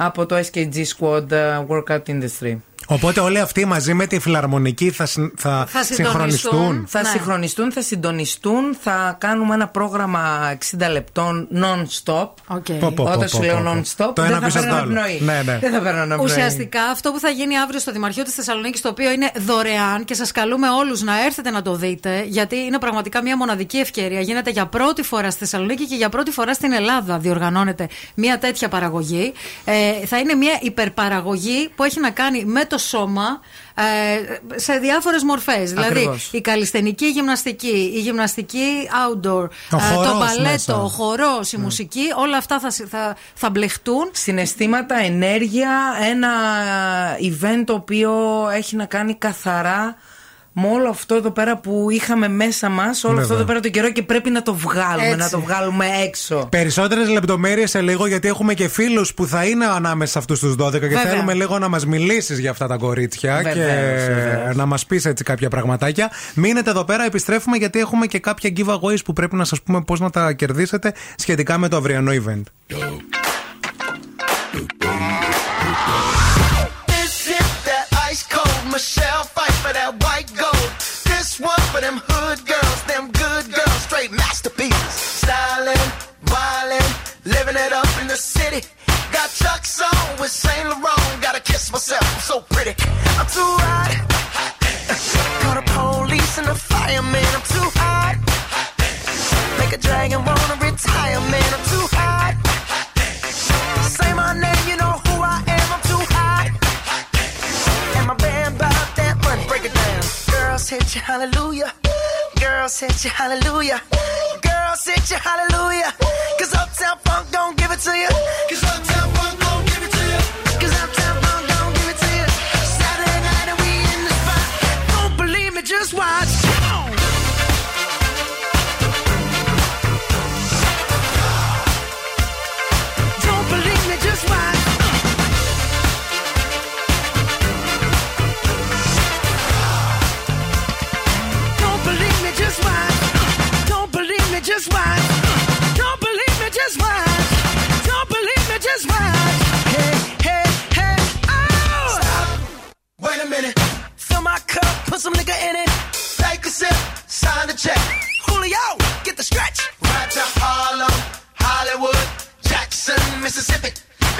από το ες κέι τζι Squad Workout Industry. Οπότε όλοι αυτοί μαζί με τη φιλαρμονική θα, συν, θα, θα συγχρονιστούν. Θα ναι. συγχρονιστούν, θα συντονιστούν. Θα κάνουμε ένα πρόγραμμα εξήντα λεπτών non-stop. Okay. Πο, πο, Όταν πο, σου πο, λέω πο, non-stop, το δεν, θα το ναι, ναι. δεν θα παίρνω να πνοεί. Ουσιαστικά αυτό που θα γίνει αύριο στο Δημαρχείο της Θεσσαλονίκης, το οποίο είναι δωρεάν και σας καλούμε όλους να έρθετε να το δείτε, γιατί είναι πραγματικά μια μοναδική ευκαιρία. Γίνεται για πρώτη φορά στη Θεσσαλονίκη και για πρώτη φορά στην Ελλάδα διοργανώνεται μια τέτοια παραγωγή. Ε, θα είναι μια υπερπαραγωγή που έχει να κάνει με το σώμα σε διάφορες μορφές. Δηλαδή η καλλισθενική γυμναστική, η γυμναστική outdoor, το, το μπαλέτο, ο χορός, η mm. μουσική, όλα αυτά θα, θα, θα μπλεχτούν. Συναισθήματα, ενέργεια, ένα event το οποίο έχει να κάνει καθαρά με όλο αυτό εδώ πέρα που είχαμε μέσα μας, όλο Βέβαια. Αυτό εδώ πέρα το καιρό και πρέπει να το βγάλουμε, έτσι. Να το βγάλουμε έξω. Περισσότερες λεπτομέρειες σε λίγο, γιατί έχουμε και φίλους που θα είναι ανάμεσα σε αυτούς τους δώδεκα και Βέβαια. Θέλουμε λίγο να μας μιλήσεις για αυτά τα κορίτσια Βέβαια. Και Βέβαια. Να μας πεις έτσι κάποια πραγματάκια. Μείνετε εδώ πέρα, επιστρέφουμε γιατί έχουμε και κάποια giveaways που πρέπει να σας πούμε πώς να τα κερδίσετε σχετικά με το αυριανό event. Michelle, fight for that white gold. This one for them hood girls, them good girls, straight masterpieces. Stylin', violin, living it up in the city. Got Chuck's on with Saint Laurent. Gotta kiss myself, I'm so pretty. I'm too hot. Call the police and the fireman. I'm too hot. Make a dragon wanna retire, man. I'm too hot. Say my name, you know who I am. I'm too hot. And my band bought that money. Break it down. Girls hit you, hallelujah. Girls hit you, hallelujah. Girls hit you, hallelujah. Cause Uptown Funk don't give it to you. Cause Uptown Funk don't give it to you. Cause Uptown Funk don't give it to you. Saturday night and we in the spot. Don't believe me, just watch. Don't believe me, just watch. Don't believe me, just watch. Don't believe me, just watch. Don't believe me, just watch. Don't believe me, just watch. Hey, hey, hey, oh! Stop. Wait a minute. Fill my cup, put some nigga in it. Take a sip, sign the check. Julio, get the stretch. Right to Harlem, Hollywood. Jackson, Mississippi.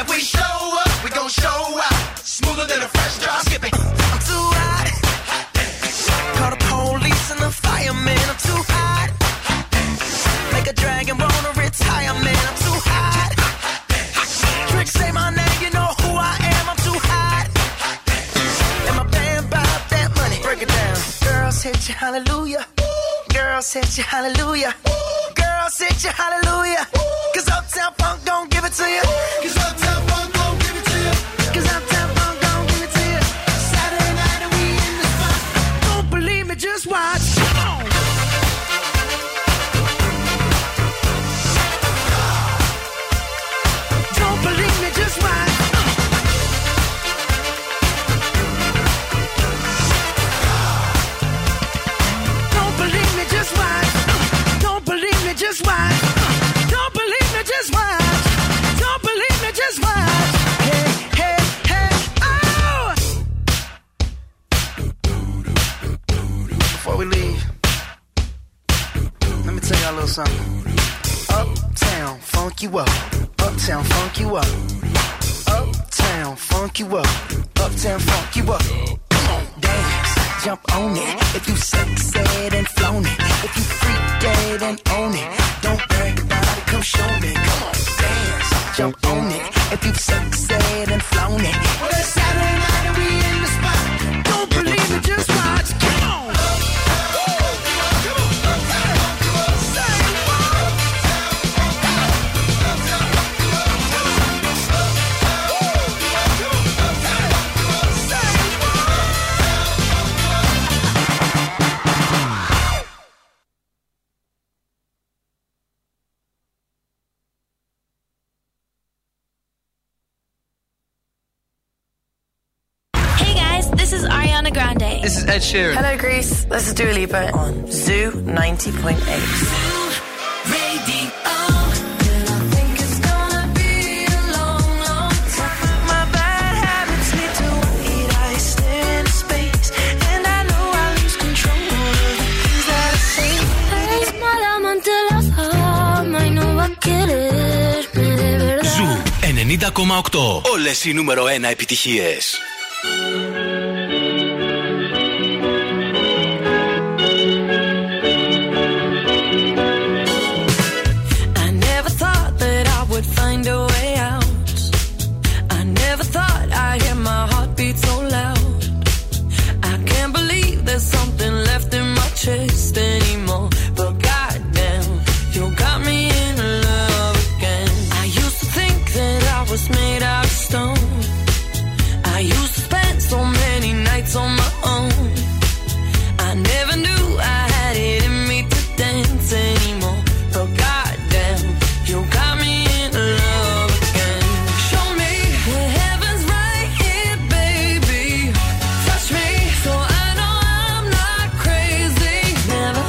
If we show up, we gon' show out. Smoother than a fresh drop. Skip it. I'm too hot. Call the police and the fireman. I'm too hot. Make a dragon wanna retire, man. I'm too hot. Trick say my name, you know who I am. I'm too hot. And my band bought that money. Break it down. Girls hit you, hallelujah. Girls hit you, hallelujah. Girls hit you, hallelujah. Cause Uptown Funk gon' give it to you. Cause Uptown Funk gon' give it to you. Cause Uptown Funk gon' give it to you. Saturday night and we in the spot. Don't believe me, just watch. Don't believe me, just watch. Don't believe me, just watch. Don't believe me, just watch. Don't believe me, just watch. Don't believe me, just watch. Hey, hey, hey, oh! Before we leave, let me tell y'all a little something. Uptown funk you up. Uptown funk you up. Uptown funk you up. Uptown funk you up. Come on, dance. Jump on it. If you sexy then flown it. If you freak dead and own it. Don't brag about it, come show me. Come on, dance. Jump on it. If you sexy then flown it. Well, it's Saturday night and we in the spot. Don't believe it, just watch. Come on. Grande. This is Ed Sheeran. Hello, Greece. This is Dua Lipa on Zoo ninety point eight. Zoo ενενήντα κόμμα οκτώ. Όλες οι νούμερο ένα επιτυχίες. Anymore, but goddamn, you got me in love again. I used to think that I was made out of stone. I used to spend so many nights on my own. I never knew I had it in me to dance anymore, but goddamn, you got me in love again. Show me the heavens right here, baby. Touch me so I know I'm not crazy. Never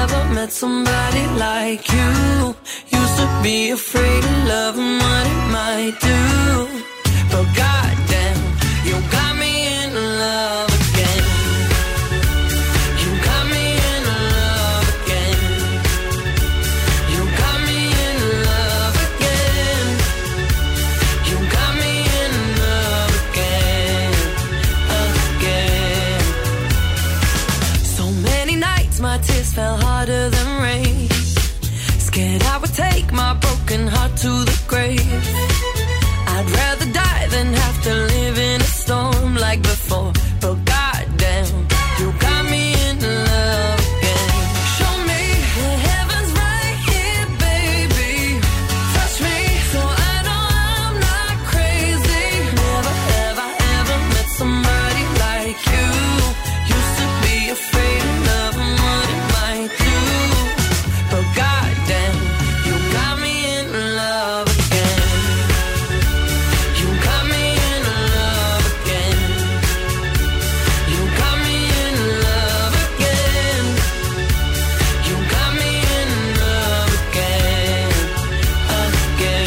ever met somebody like you. Used to be afraid of love and what it might do, but goddamn, you got me in love. many nights my tears fell harder than rain. Scared I would take my broken heart to the grave. I'd rather die than have to live in a storm like before. But goddamn, you got me in love again. Show me the heavens right here, baby. Touch me so I know I'm not crazy. Never have I ever met somebody like you. Used to be afraid of love and what it might do. But goddamn, you got me in love again. You got me in love again. You got me in love again. You got me in love again. Again.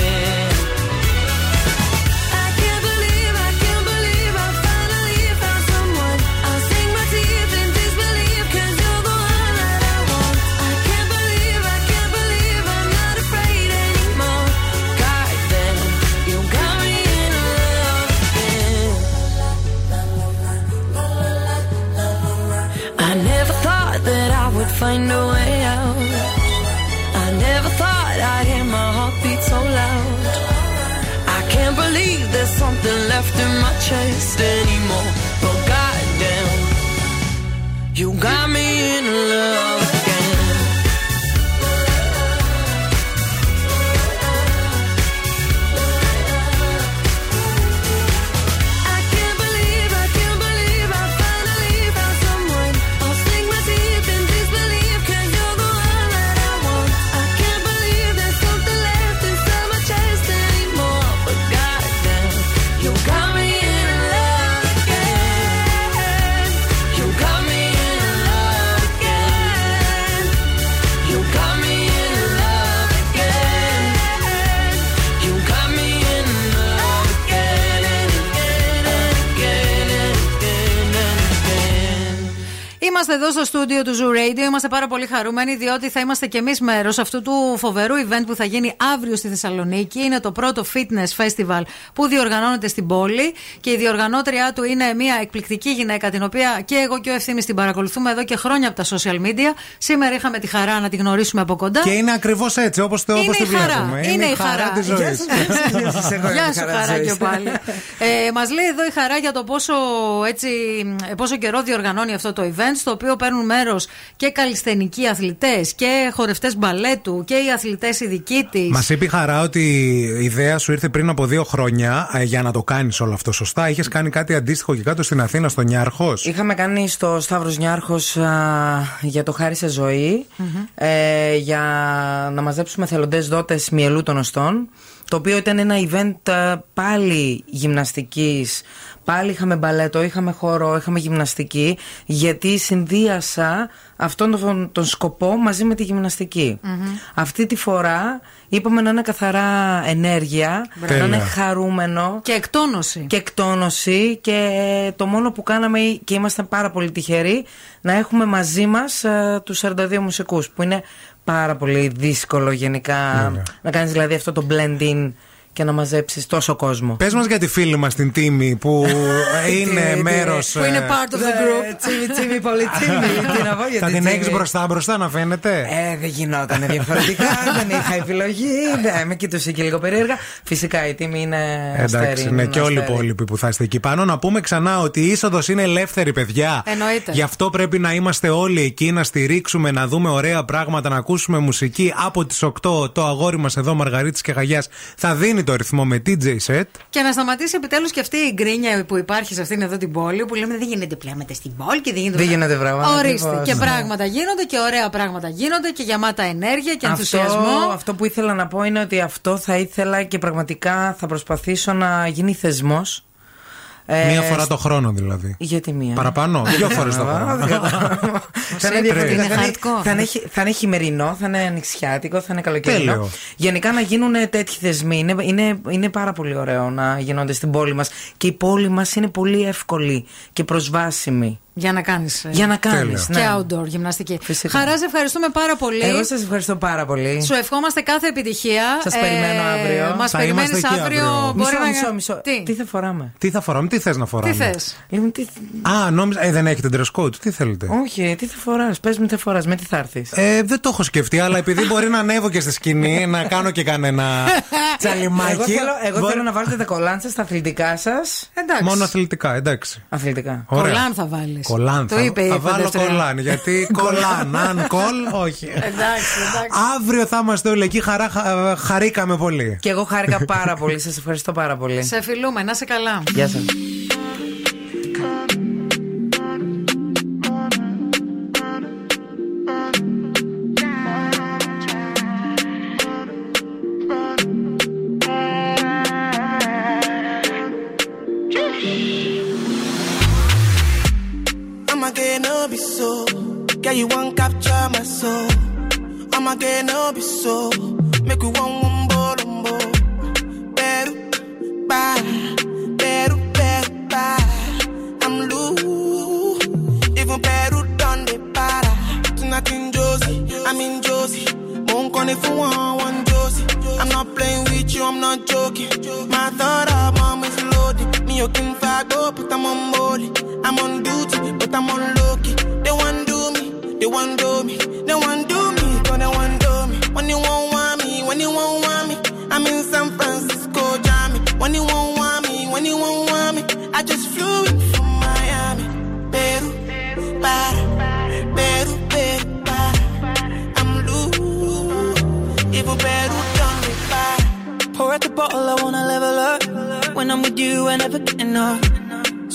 I can't believe, I can't believe I finally found someone. I'll sing my tears in disbelief, 'cause you're the one that I want. I can't believe, I can't believe I'm not afraid anymore. Goddamn, you got me in love again. I never thought that I would find a way out. I never thought I'd hear my heartbeat so loud. I can't believe there's something left in my chest anymore. But goddamn, you got me in love again. I can't believe, I can't believe I finally found someone. I'll sing my tears in disbelief, 'cause you're the one that I want. I can't believe there's something left inside my chest anymore. But goddamn, you got me in love again. You got me in love again. You got me in love again. You got me in love again and again and again and again and again. Είμαστε εδώ στο στούντιο του Zoo Radio. Είμαστε πάρα πολύ χαρούμενοι, διότι θα είμαστε κι εμείς μέρος αυτού του φοβερού event που θα γίνει αύριο στη Θεσσαλονίκη. Είναι το πρώτο fitness festival που διοργανώνεται στην πόλη και η διοργανώτριά του είναι μια εκπληκτική γυναίκα, την οποία και εγώ και ο Ευθύμης την παρακολουθούμε εδώ και χρόνια από τα social media. Σήμερα είχαμε τη χαρά να τη γνωρίσουμε από κοντά. Και είναι ακριβώς έτσι, όπως το, Είναι όπως το η χαρά. βλέπουμε. Είναι η χαρά. της ζωής. Γεια σου, Χαρά, και πάλι. Ε, μας λέει εδώ η Χαρά για το πόσο, έτσι, πόσο καιρό διοργανώνει αυτό το event, στο οποίο παίρνουν μέρος και καλλισθενικοί αθλητές και χορευτές μπαλέτου και οι αθλητές οι δικοί της. Μας είπε η Χαρά ότι η ιδέα σου ήρθε πριν από δύο χρόνια ε, για να το κάνεις όλο αυτό σωστά. Είχες κάνει κάτι αντίστοιχο και κάτω στην Αθήνα, στο Νιάρχος. Είχαμε κάνει στο Σταύρος Νιάρχος α, για το Χάρισε Ζωή, ε, για να μαζέψουμε θελοντές δότες μυελού των οστών, το οποίο ήταν ένα event α, πάλι γυμναστικής. Πάλι είχαμε μπαλέτο, είχαμε χορό, είχαμε γυμναστική, γιατί συνδύασα αυτόν τον, τον σκοπό μαζί με τη γυμναστική. Mm-hmm. Αυτή τη φορά είπαμε να είναι καθαρά ενέργεια, Μπράβο. να είναι χαρούμενο. Και εκτόνωση. Και εκτόνωση, και το μόνο που κάναμε, και ήμασταν πάρα πολύ τυχεροί, να έχουμε μαζί μας α, τους σαράντα δύο μουσικούς, που είναι πάρα πολύ δύσκολο γενικά, yeah. να κάνεις δηλαδή αυτό το blending και να μαζέψεις τόσο κόσμο. Πες μας για τη φίλη μας την Τίμη που είναι μέρος. Που είναι part of the group. Τίμη, Τίμη, πολύ Τίμη. Θα την έχεις μπροστά μπροστά να φαίνεται. Ε, δεν γινόταν διαφορετικά. Δεν είχα επιλογή. Ναι, με κοιτούσε και λίγο περίεργα. Φυσικά η Τίμη είναι. Εντάξει, είναι και όλοι οι υπόλοιποι που θα είστε εκεί πάνω. Να πούμε ξανά ότι η είσοδος είναι ελεύθερη, παιδιά. Εννοείται. Γι' αυτό πρέπει να είμαστε όλοι εκεί, να στηρίξουμε, να δούμε ωραία πράγματα, να ακούσουμε μουσική. Από τις οκτώ το αγόρι μας εδώ, Μαργαρίτης και Χαγιάς, θα δίνει το ρυθμό με τι τζέι set. Και να σταματήσει επιτέλους και αυτή η γκρίνια που υπάρχει σε αυτήν εδώ την πόλη, που λέμε δεν γίνεται πλάματα στην πόλη και δεν γίνεται, δεν γίνεται πράγματα. Ορίστε. Και ναι. πράγματα γίνονται και ωραία πράγματα γίνονται και γεμάτα ενέργεια και ενθουσιασμό. Αυτό, αυτό που ήθελα να πω είναι ότι αυτό θα ήθελα και πραγματικά θα προσπαθήσω να γίνει θεσμός. Μία φορά το χρόνο δηλαδή. Γιατί μία. Παραπάνω. Δύο φορές το χρόνο. Θα είναι χειμερινό, θα είναι ανοιξιάτικο, θα είναι καλοκαιρινό. Γενικά να γίνουν τέτοιοι θεσμοί. Είναι πάρα πολύ ωραίο να γίνονται στην πόλη μας. Και η πόλη μας είναι πολύ εύκολη και προσβάσιμη. Για να κάνεις. Για να κάνεις. Και ναι. outdoor γυμναστική. Φυσικά. Χαρά, σε ευχαριστούμε πάρα πολύ. Εγώ σας ευχαριστώ πάρα πολύ. Σου ευχόμαστε κάθε επιτυχία. Σας ε, περιμένω αύριο. Μας περιμένεις αύριο. αύριο. Μισό, να... μισό, μισό. Τι? τι θα φοράμε. Τι θα φοράμε, τι θες να φοράμε. Τι θες. Λοιπόν, τι... Α, νόμιζα. Ε, δεν έχετε dress code, τι θέλετε. Όχι, τι θα φοράς. Πες μου, τι φοράς, με τι θα έρθεις. Ε, δεν το έχω σκεφτεί, αλλά επειδή μπορεί να ανέβω και στη σκηνή, να κάνω και κανένα τσαλιμάκι. Εγώ, θέλω, εγώ μπορεί... θέλω να βάλετε τα κολάντσα στα αθλητικά σας. Μόνο αθλητικά, εντάξει. Αθλητικά. Κολάν θα βάλει. Κολάν, το θα, είπε, θα βάλω κολάν. Γιατί κολάν, αν κολ, όχι. Εντάξει, εντάξει. Αύριο θα είμαστε όλοι εκεί. Χαρά, χα, χαρήκαμε πολύ. Και εγώ χάρηκα πάρα πολύ. Σας ευχαριστώ πάρα πολύ. Σε φιλούμε, να είσαι καλά. Γεια σας. Yeah, you won't capture my soul. I'ma get no be so. Make you want one more, one more. Better, bye. Better, better, bye. I'm loose. Even better done the para. Tonight in Josie, I'm in Josie. Won't call if you want one Josie. I'm not playing with you, I'm not joking. My thought of mom is loaded. Me, you can fire go, but I'm on molly. I'm on duty, but I'm on low-key. They want do me. They want do me, they want do me, cause they want do me. When you won't want me, when you won't want me, I'm in San Francisco, Johnny. When you won't want me, when you won't want me, I just flew in from Miami. Peru, para, Peru, Peru, para. I'm loose, even Peru done me para. Pour out the bottle, I wanna level up. When I'm with you, I never get enough.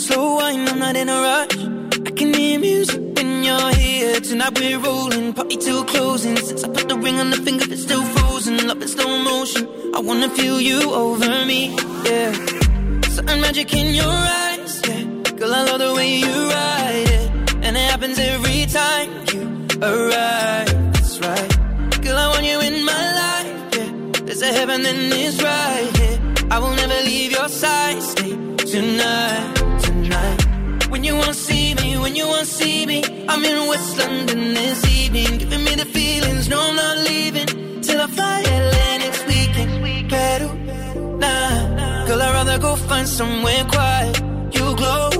Slow wine, I'm not in a rush. I can hear music when you're here. Tonight we're rolling, party till closing. Since I put the ring on the finger, it's still frozen. Love in slow motion, I wanna feel you over me, yeah. Something magic in your eyes, yeah. Girl, I love the way you ride it, yeah. And it happens every time you arrive, that's right. Girl, I want you in my life, yeah. There's a heaven and it's right here, yeah. I will never leave your side, stay tonight, tonight. When you won't see me, when you won't see me, I'm in West London this evening. Giving me the feelings, no I'm not leaving till I fly L A next weekend. Peru, nah, girl I'd rather go find somewhere quiet. You glow,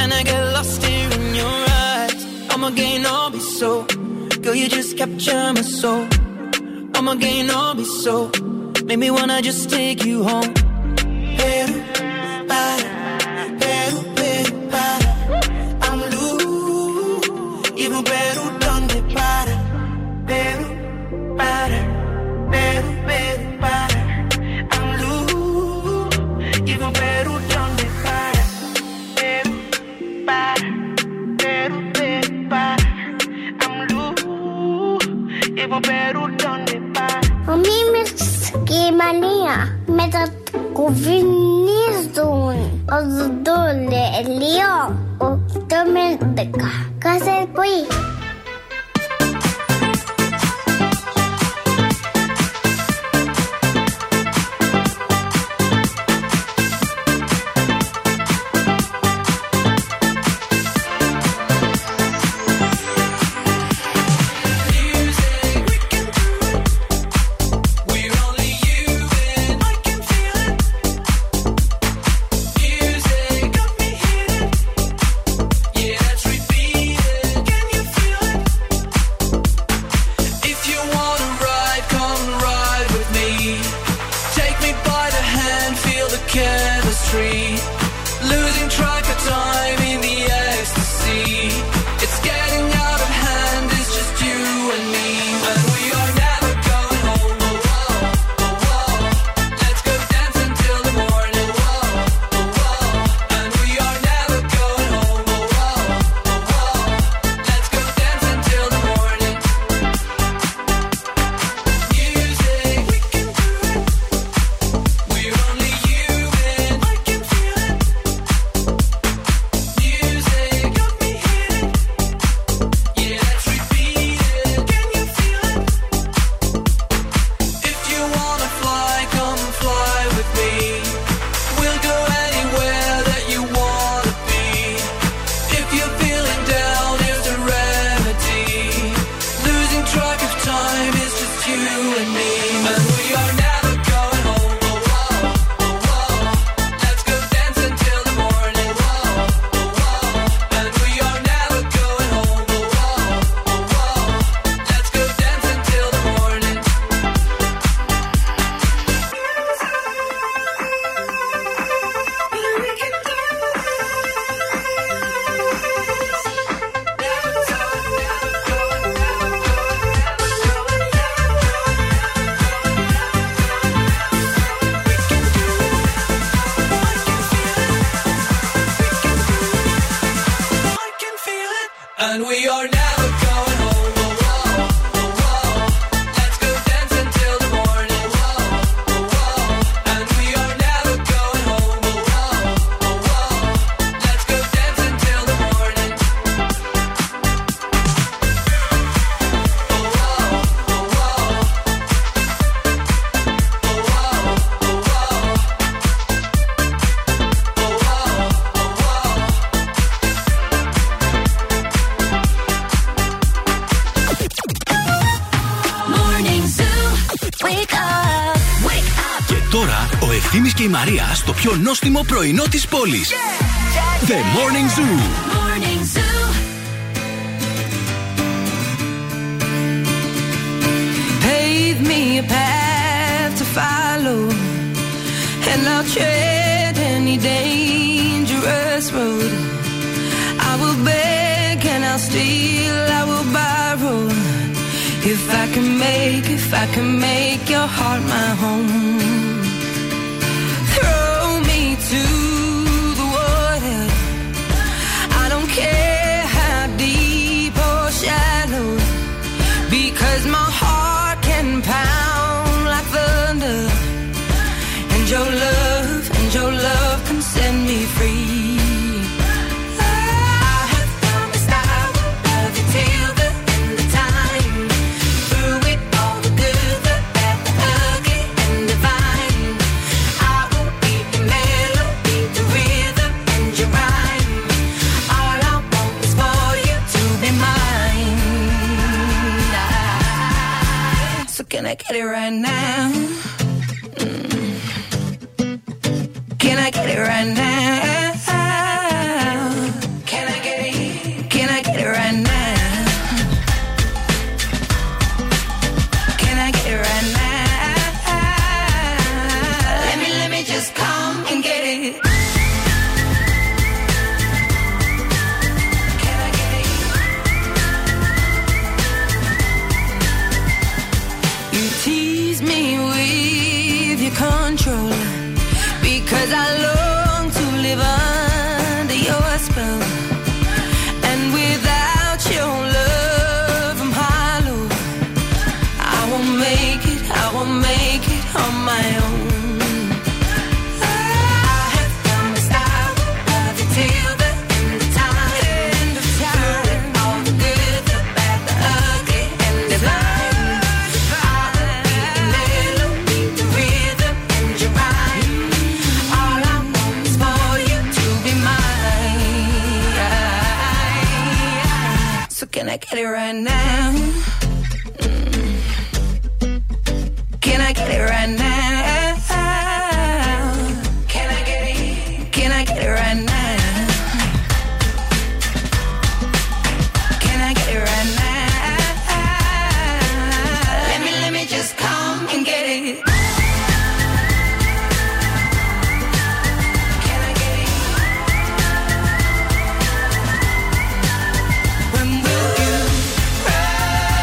and I get lost here in your eyes. I'ma gain all be so, girl you just capture my soul. I'ma gain all be so, make me wanna just take you home. Peru, para, Peru. I'm loose, even better done the para, better, para, better, better, para. I'm loose, even better done the para, better, para, better, better, para. I'm loose, even better done the para. Ο Μίμης και η Μανία με τα κουβινίζουν. Ο Δοντούλε, Ελίο, οκτώ με δέκα. Κάθε πολύ. Can you feel? Μαρία στο πιο νόστιμο πρωινό της πόλης. Yeah. The Morning Zoo. Morning Zoo. Pave me a path to follow, and I'll tread any dangerous road. I will beg and I'll steal, I will borrow. If I can make, if I can make your heart my home. To the water, I don't care how deep or shallow, because my heart can pound like thunder, and your love, and your love can set me free. Can I get it right now? Mm. Can I get it right now? Can I get it? Can I get it right now? Can I get it right now? Let me, let me just come and get it. Because I long to live under your spell, and without your love I'm hollow. I won't make it, I won't make it on my own. Can I get it right now? Mm. Can I get it right now? Can I get it? Can I get it right now? Can I get it right now?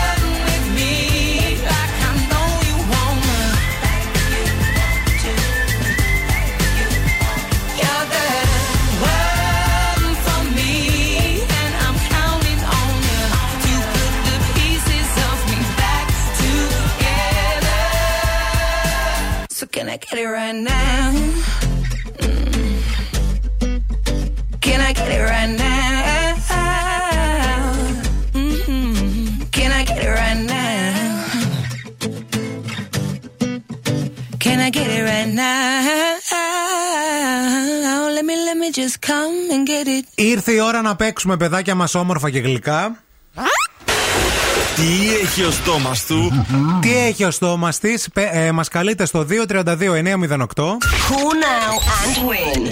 Let me, let me just come and get it. Can I get it right now? Mm. Can I get it right now? Mm-hmm. Can I get it right now? Can I get it right now? Let me, let me just come and get it. Ήρθε η ώρα να παίξουμε, παιδάκια μας, όμορφα και γλυκά. Τι έχει ο στόμας του? Τι έχει ο στόμας της? Ε, ε, μας καλείτε στο δύο τρία δύο εννιά μηδέν οκτώ cool now and win. Cool now.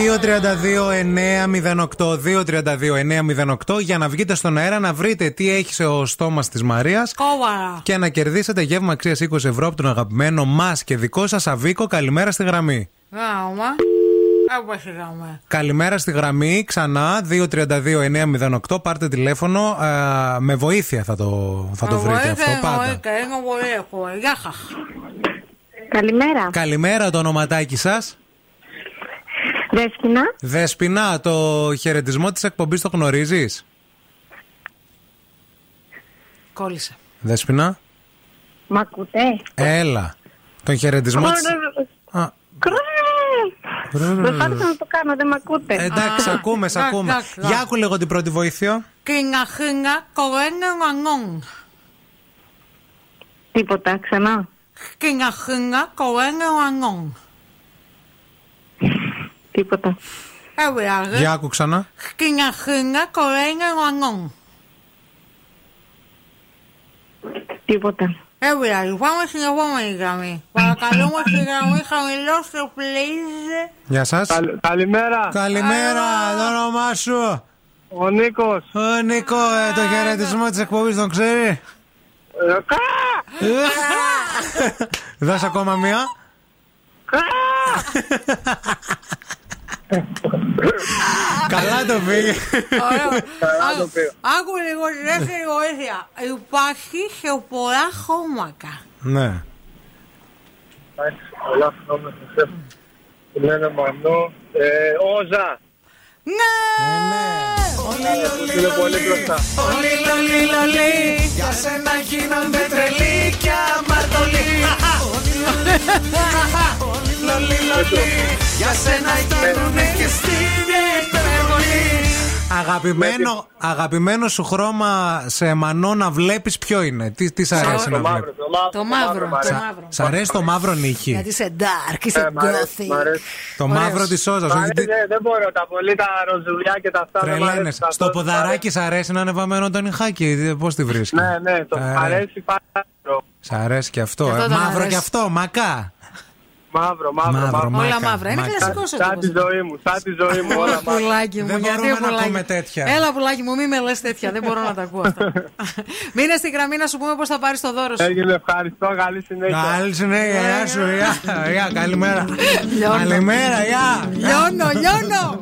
δύο τρία δύο εννιά μηδέν οκτώ δύο τρία δύο εννιά μηδέν οκτώ για να βγείτε στον αέρα, να βρείτε τι έχει ο στόμας της Μαρίας. Oh, wow. Και να κερδίσετε γεύμα αξίας είκοσι ευρώ από τον αγαπημένο μας και δικό σας Σαβίκο. Καλημέρα στη γραμμή. Wow. Καλημέρα στη γραμμή, ξανά δύο τρία δύο εννιά μηδέν οκτώ. Πάρτε τηλέφωνο, α, με βοήθεια θα το, θα το βρείτε αυτό. Πάντα. Γεια σας. Καλημέρα. Καλημέρα, το ονοματάκι σας? Δέσποινα. Δέσποινα, το χαιρετισμό της εκπομπής το γνωρίζεις? Κόλλησα. Δέσποινα. Μ' ακούτε? Έλα. Τον χαιρετισμό της... Προσπάθησα να το κάνω, δεν μ' ακούτε. Εντάξει, ακούμε, ακούμε. Για άκου λίγο την πρώτη βοήθεια. Τίποτα, ξανά. Τίποτα. Για άκου ξανά. Τίποτα. Έβγαλε, πάμε στην επόμενη γραμμή. Παρακαλούμε στη γραμμή χαμηλώστε, please. Γεια σας. Καλημέρα. Καλημέρα, το όνομά σου. Ο Νίκος. Ο Νίκο, το χαιρετισμό της εκπομπής τον ξέρει. Δώσε ακόμα μία. Καλά το πήγε. Άκου λίγο τη δεύτερη βοήθεια. Υπάρχει σε πολλά χώματα. Ναι. Υπάρχει σε πολλά χώματα. Του λένε Μανώ. Όζα. Ναι. Όλοι λολί λολί. Για σένα γίνονται τρελοί και αμαρτωλοί. Όλοι λολί λολί. Για σένα κοιτάνουνε και στην επεμβολή. Αγαπημένο, αγαπημένο σου χρώμα σε μανό να βλέπεις ποιο είναι? Τι, τι σ' αρέσει να βλέπεις? Το μαύρο. Σ' αρέσει το μαύρο, Νίκη? Γιατί είσαι dark, είσαι gothic. Το μαύρο της όζας. Δεν μπορώ, τα πολύ τα ροζουλιά και τα αυτά. Τρελαίνες. Στο ποδαράκι σ' αρέσει να είναι βαμμένο το νυχάκι? Πώς τη βρίσκει? Ναι, ναι, το αρέσει μαύρο. Σ' αρέσει και αυτό. Μαύρο και αυτό, μακά. Μαύρο, μαύρο, μαύρο. μαύρο. Όλα μαύρα. Είναι κλασικό ο τύπος. Σαν τη ζωή μου, σαν τη ζωή μου. Όλα μαύρα. Πουλάκι μου, δεν γιατί μπορούμε πουλάκι. Να πούμε τέτοια. Έλα, πουλάκι μου, μην με λες τέτοια. Δεν μπορώ να τα ακούω αυτά. Μείνε στη γραμμή να σου πούμε πώς θα πάρεις το δώρο σου. Έγινε, ευχαριστώ. Καλή συνέχεια. Καλή συνέχεια, γεια σου. Γεια, καλημέρα. Καλημέρα, γεια. Λιώνω, λιώνω.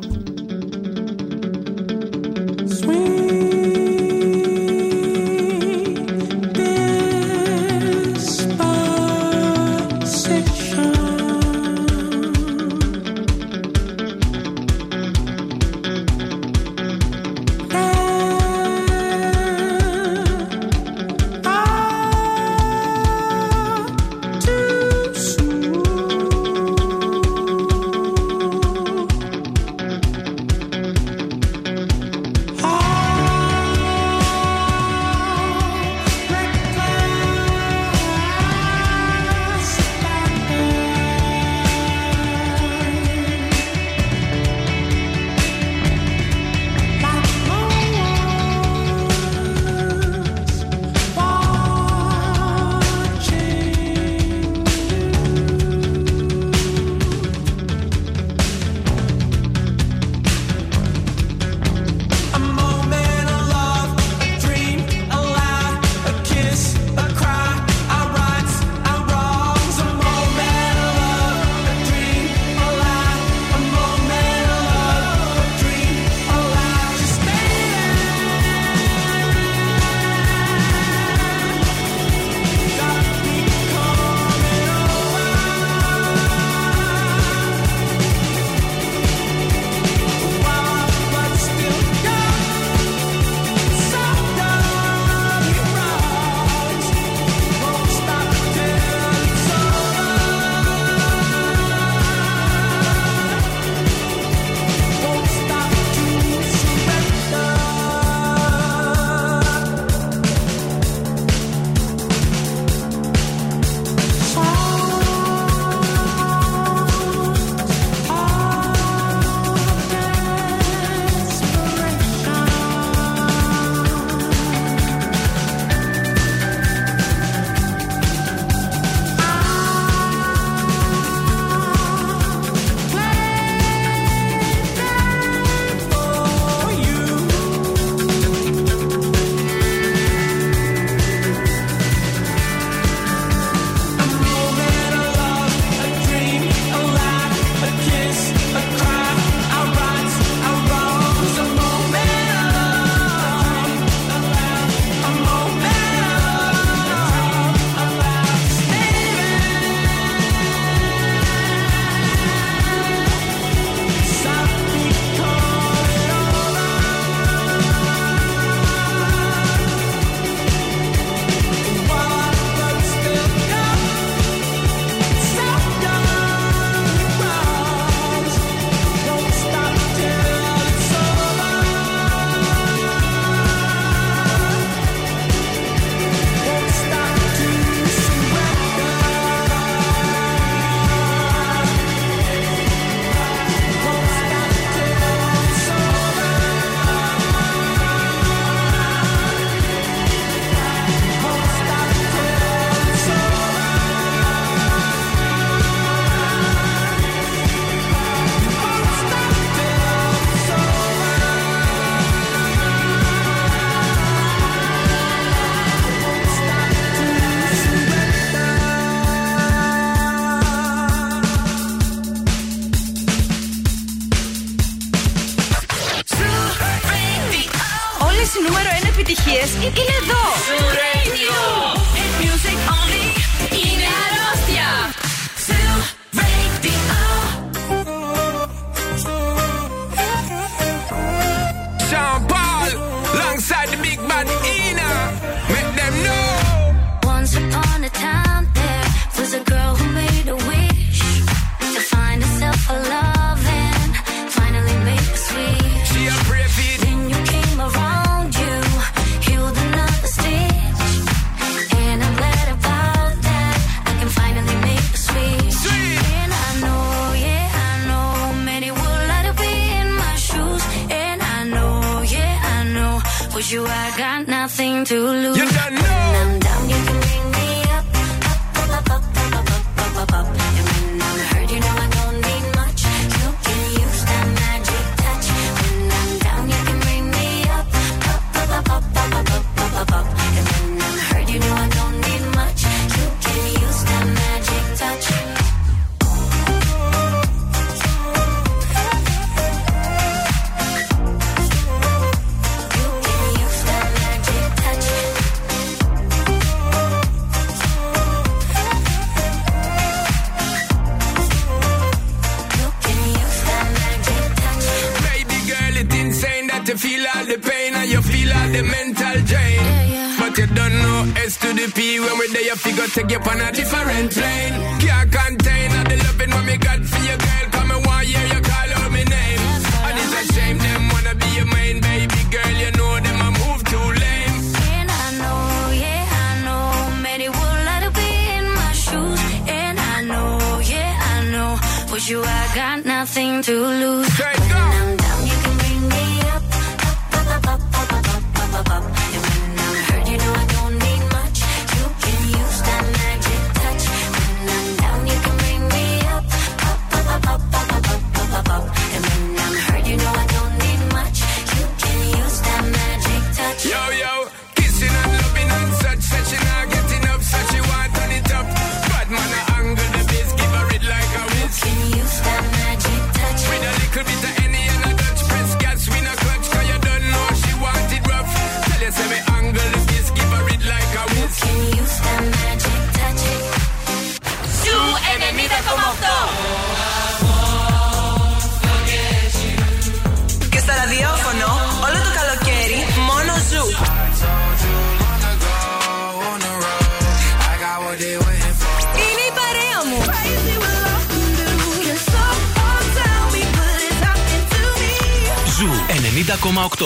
επιτυχίες είναι εδώ. Zoo Radio. Hit music only. Είναι αρρώστια. Zoo Radio. Jean Paul, alongside the big man Ina. Make them know. Once upon a time there was a girl who made a wish to find herself a love and finally make a sweet. She a brave it. Then you came around. You, I got nothing to lose. You don't know. When I'm down, you can bring me up, up, up, up, up, up, up, up, up. And when I'm hurt, you know I don't need much. You can use that magic touch. When I'm down, you can bring me up, up, up, up, up, up, up, up, up. And when I'm hurt, you know I don't need much. You can use that magic touch. When we there, your figure take you on a different plane. Can't contain all the loving what me got for your girl. Come and why hear you call out my name. And it's a shame them wanna be your main baby girl. You know them I move too lame. And I know, yeah, I know, many would like to be in my shoes. And I know, yeah, I know, with you I got nothing to lose. Straight when go. I'm down, you can bring me up, up, up, up, up, up, up, up, up, up. And when I'm hurt, you know I don't need. ενενήντα κόμμα οκτώ.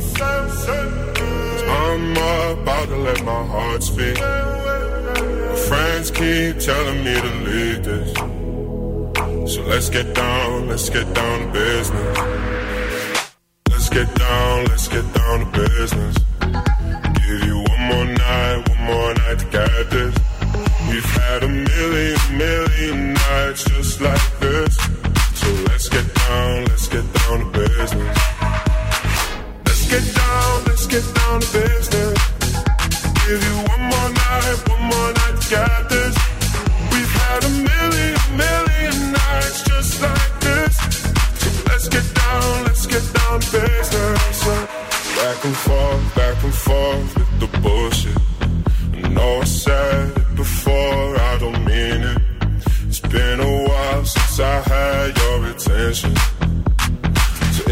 I'm about to let my heart speak. My friends keep telling me to leave this. So let's get down, let's get down to business. Let's get down, let's get down to business. Give you one more night, one more night to get this. We've had a million, million nights just like this. So let's get down, let's get down to business. Let's get down, let's get down to business. Give you one more night, one more night to get this. We've had a million, million nights just like this. So let's get down, let's get down to business. Back and forth, back and forth with the bullshit. I know I said it before, I don't mean it. It's been a while since I had your attention.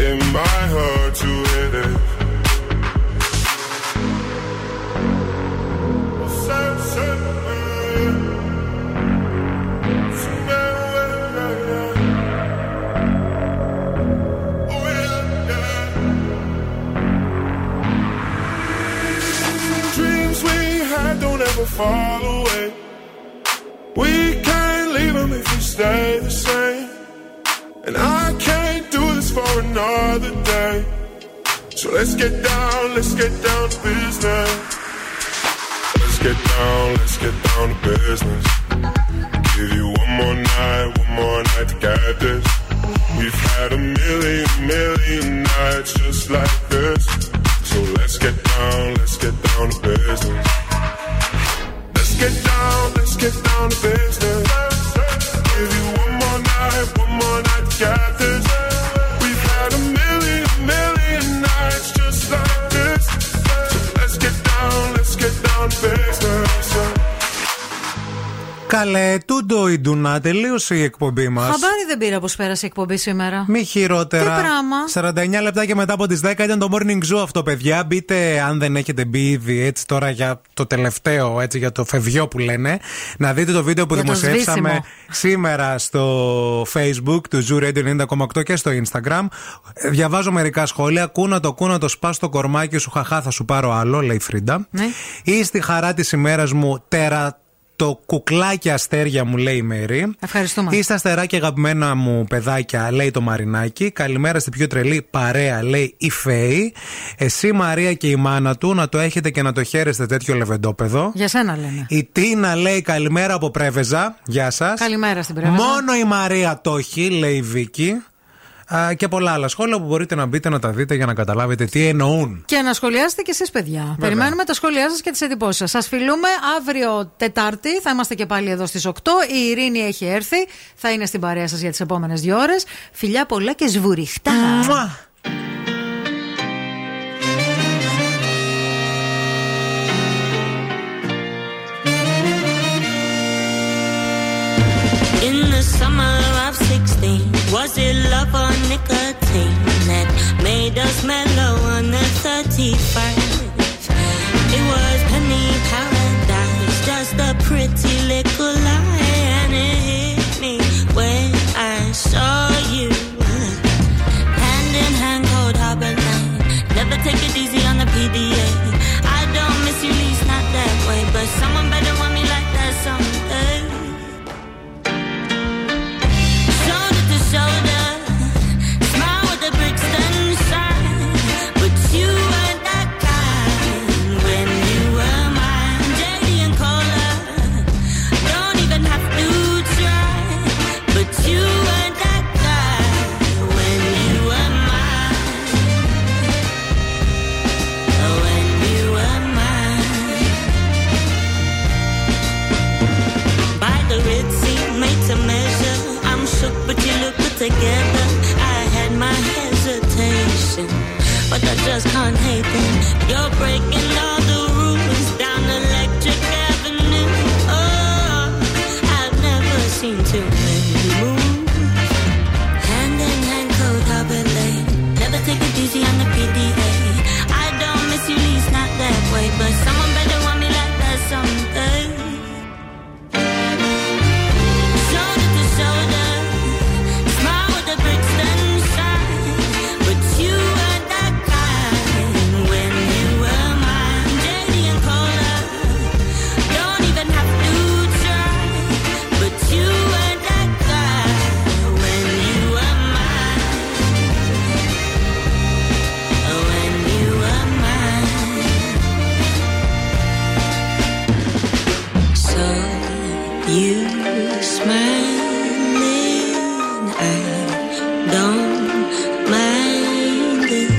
It might hurt to hit it. Dreams we had don't ever fall away. We can't leave them if we stay the same. And I can't do this for another day. So let's get down, let's get down to business. Let's get down, let's get down to business. Give you one more night, one more night to get this. We've had a million, million nights just like this. So let's get down, let's get down to business. Let's get down, let's get down to business. Give you one more night, one more night to get this. We've had a million, million nights just like this. So let's get down, let's get down to business. Καλέ, τούντο η ντουνά, τελείωσε η εκπομπή μας. Χαμπάρι δεν πήρα πως πέρασε η εκπομπή σήμερα. Μη χειρότερα. Τι πράγμα. σαράντα εννιά λεπτά και μετά από τις δέκα ήταν το Morning Zoo αυτό, παιδιά. Μπείτε, αν δεν έχετε μπει ήδη, έτσι τώρα για το τελευταίο, έτσι για το φεβιό που λένε, να δείτε το βίντεο που για δημοσιεύσαμε σήμερα στο Facebook του Zoo Radio ενενήντα κόμμα οκτώ και στο Instagram. Διαβάζω μερικά σχόλια. Κούνα το, κούνα το, σπά στο κορμάκι σου, χαχά, θα σου πάρω άλλο, λέει Φρίντα. Ναι. Ή στη χαρά της ημέρας μου, τέρα. Το κουκλάκι αστέρια μου, λέει η Μέρη. Ευχαριστούμε. Είστε αστερά και αγαπημένα μου παιδάκια, λέει το Μαρινάκι. Καλημέρα στην πιο τρελή παρέα, λέει η Φέη. Εσύ, Μαρία και η μάνα του, να το έχετε και να το χαίρεστε τέτοιο λεβεντόπεδο. Για σένα λένε. Η Τίνα λέει καλημέρα από Πρέβεζα. Γεια σας. Καλημέρα στην Πρέβεζα. Μόνο η Μαρία το έχει, λέει η Βίκη. Και πολλά άλλα σχόλια που μπορείτε να μπείτε να τα δείτε για να καταλάβετε τι εννοούν. Και να σχολιάσετε κι εσείς, παιδιά. Βέβαια. Περιμένουμε τα σχόλιά σας και τις εντυπώσεις σας. Σας φιλούμε. Αύριο Τετάρτη θα είμαστε και πάλι εδώ στις οκτώ. Η Ειρήνη έχει έρθει. Θα είναι στην παρέα σας για τις επόμενες δύο ώρες. Φιλιά πολλά και σβουριχτά. Μουα. In the summer of sixteen, was it love or nicotine that made us mellow on the thirty-first? It was penny paradise, just a pretty little lie, and it hit me when I saw you. Hand in hand, cold harbor line, never take it easy on the P D A. I don't miss you, least not that way, but someone better want me like that someday. Shoulder, smile with the Brixton sign, but you were that kind when you were mine. Jelly and cola, don't even have to try, but you were that kind when you were mine, when you were mine. By the Ritzy, made to measure, I'm shook, but you look. Together, I had my hesitation, but I just can't hate them. You're breaking all the rules down Electric Avenue. Oh, I've never seen too many moves. Hand in hand, cold harbor lane. Never take it easy on the P D A. I don't miss you, least not that way, but someone better want me like that someday. Shoulder to shoulder. You smiling, I don't mind it.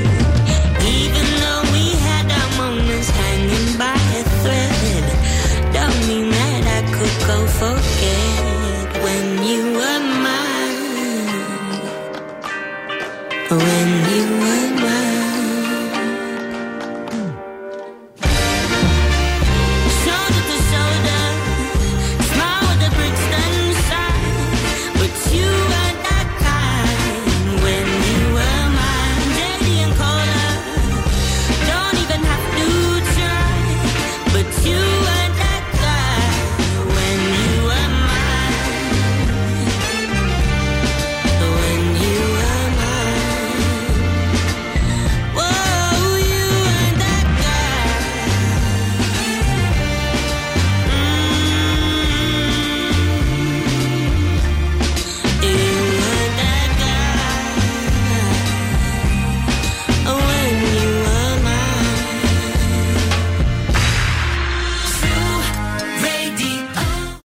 Even though we had our moments hanging by a thread, don't mean that I could go forget.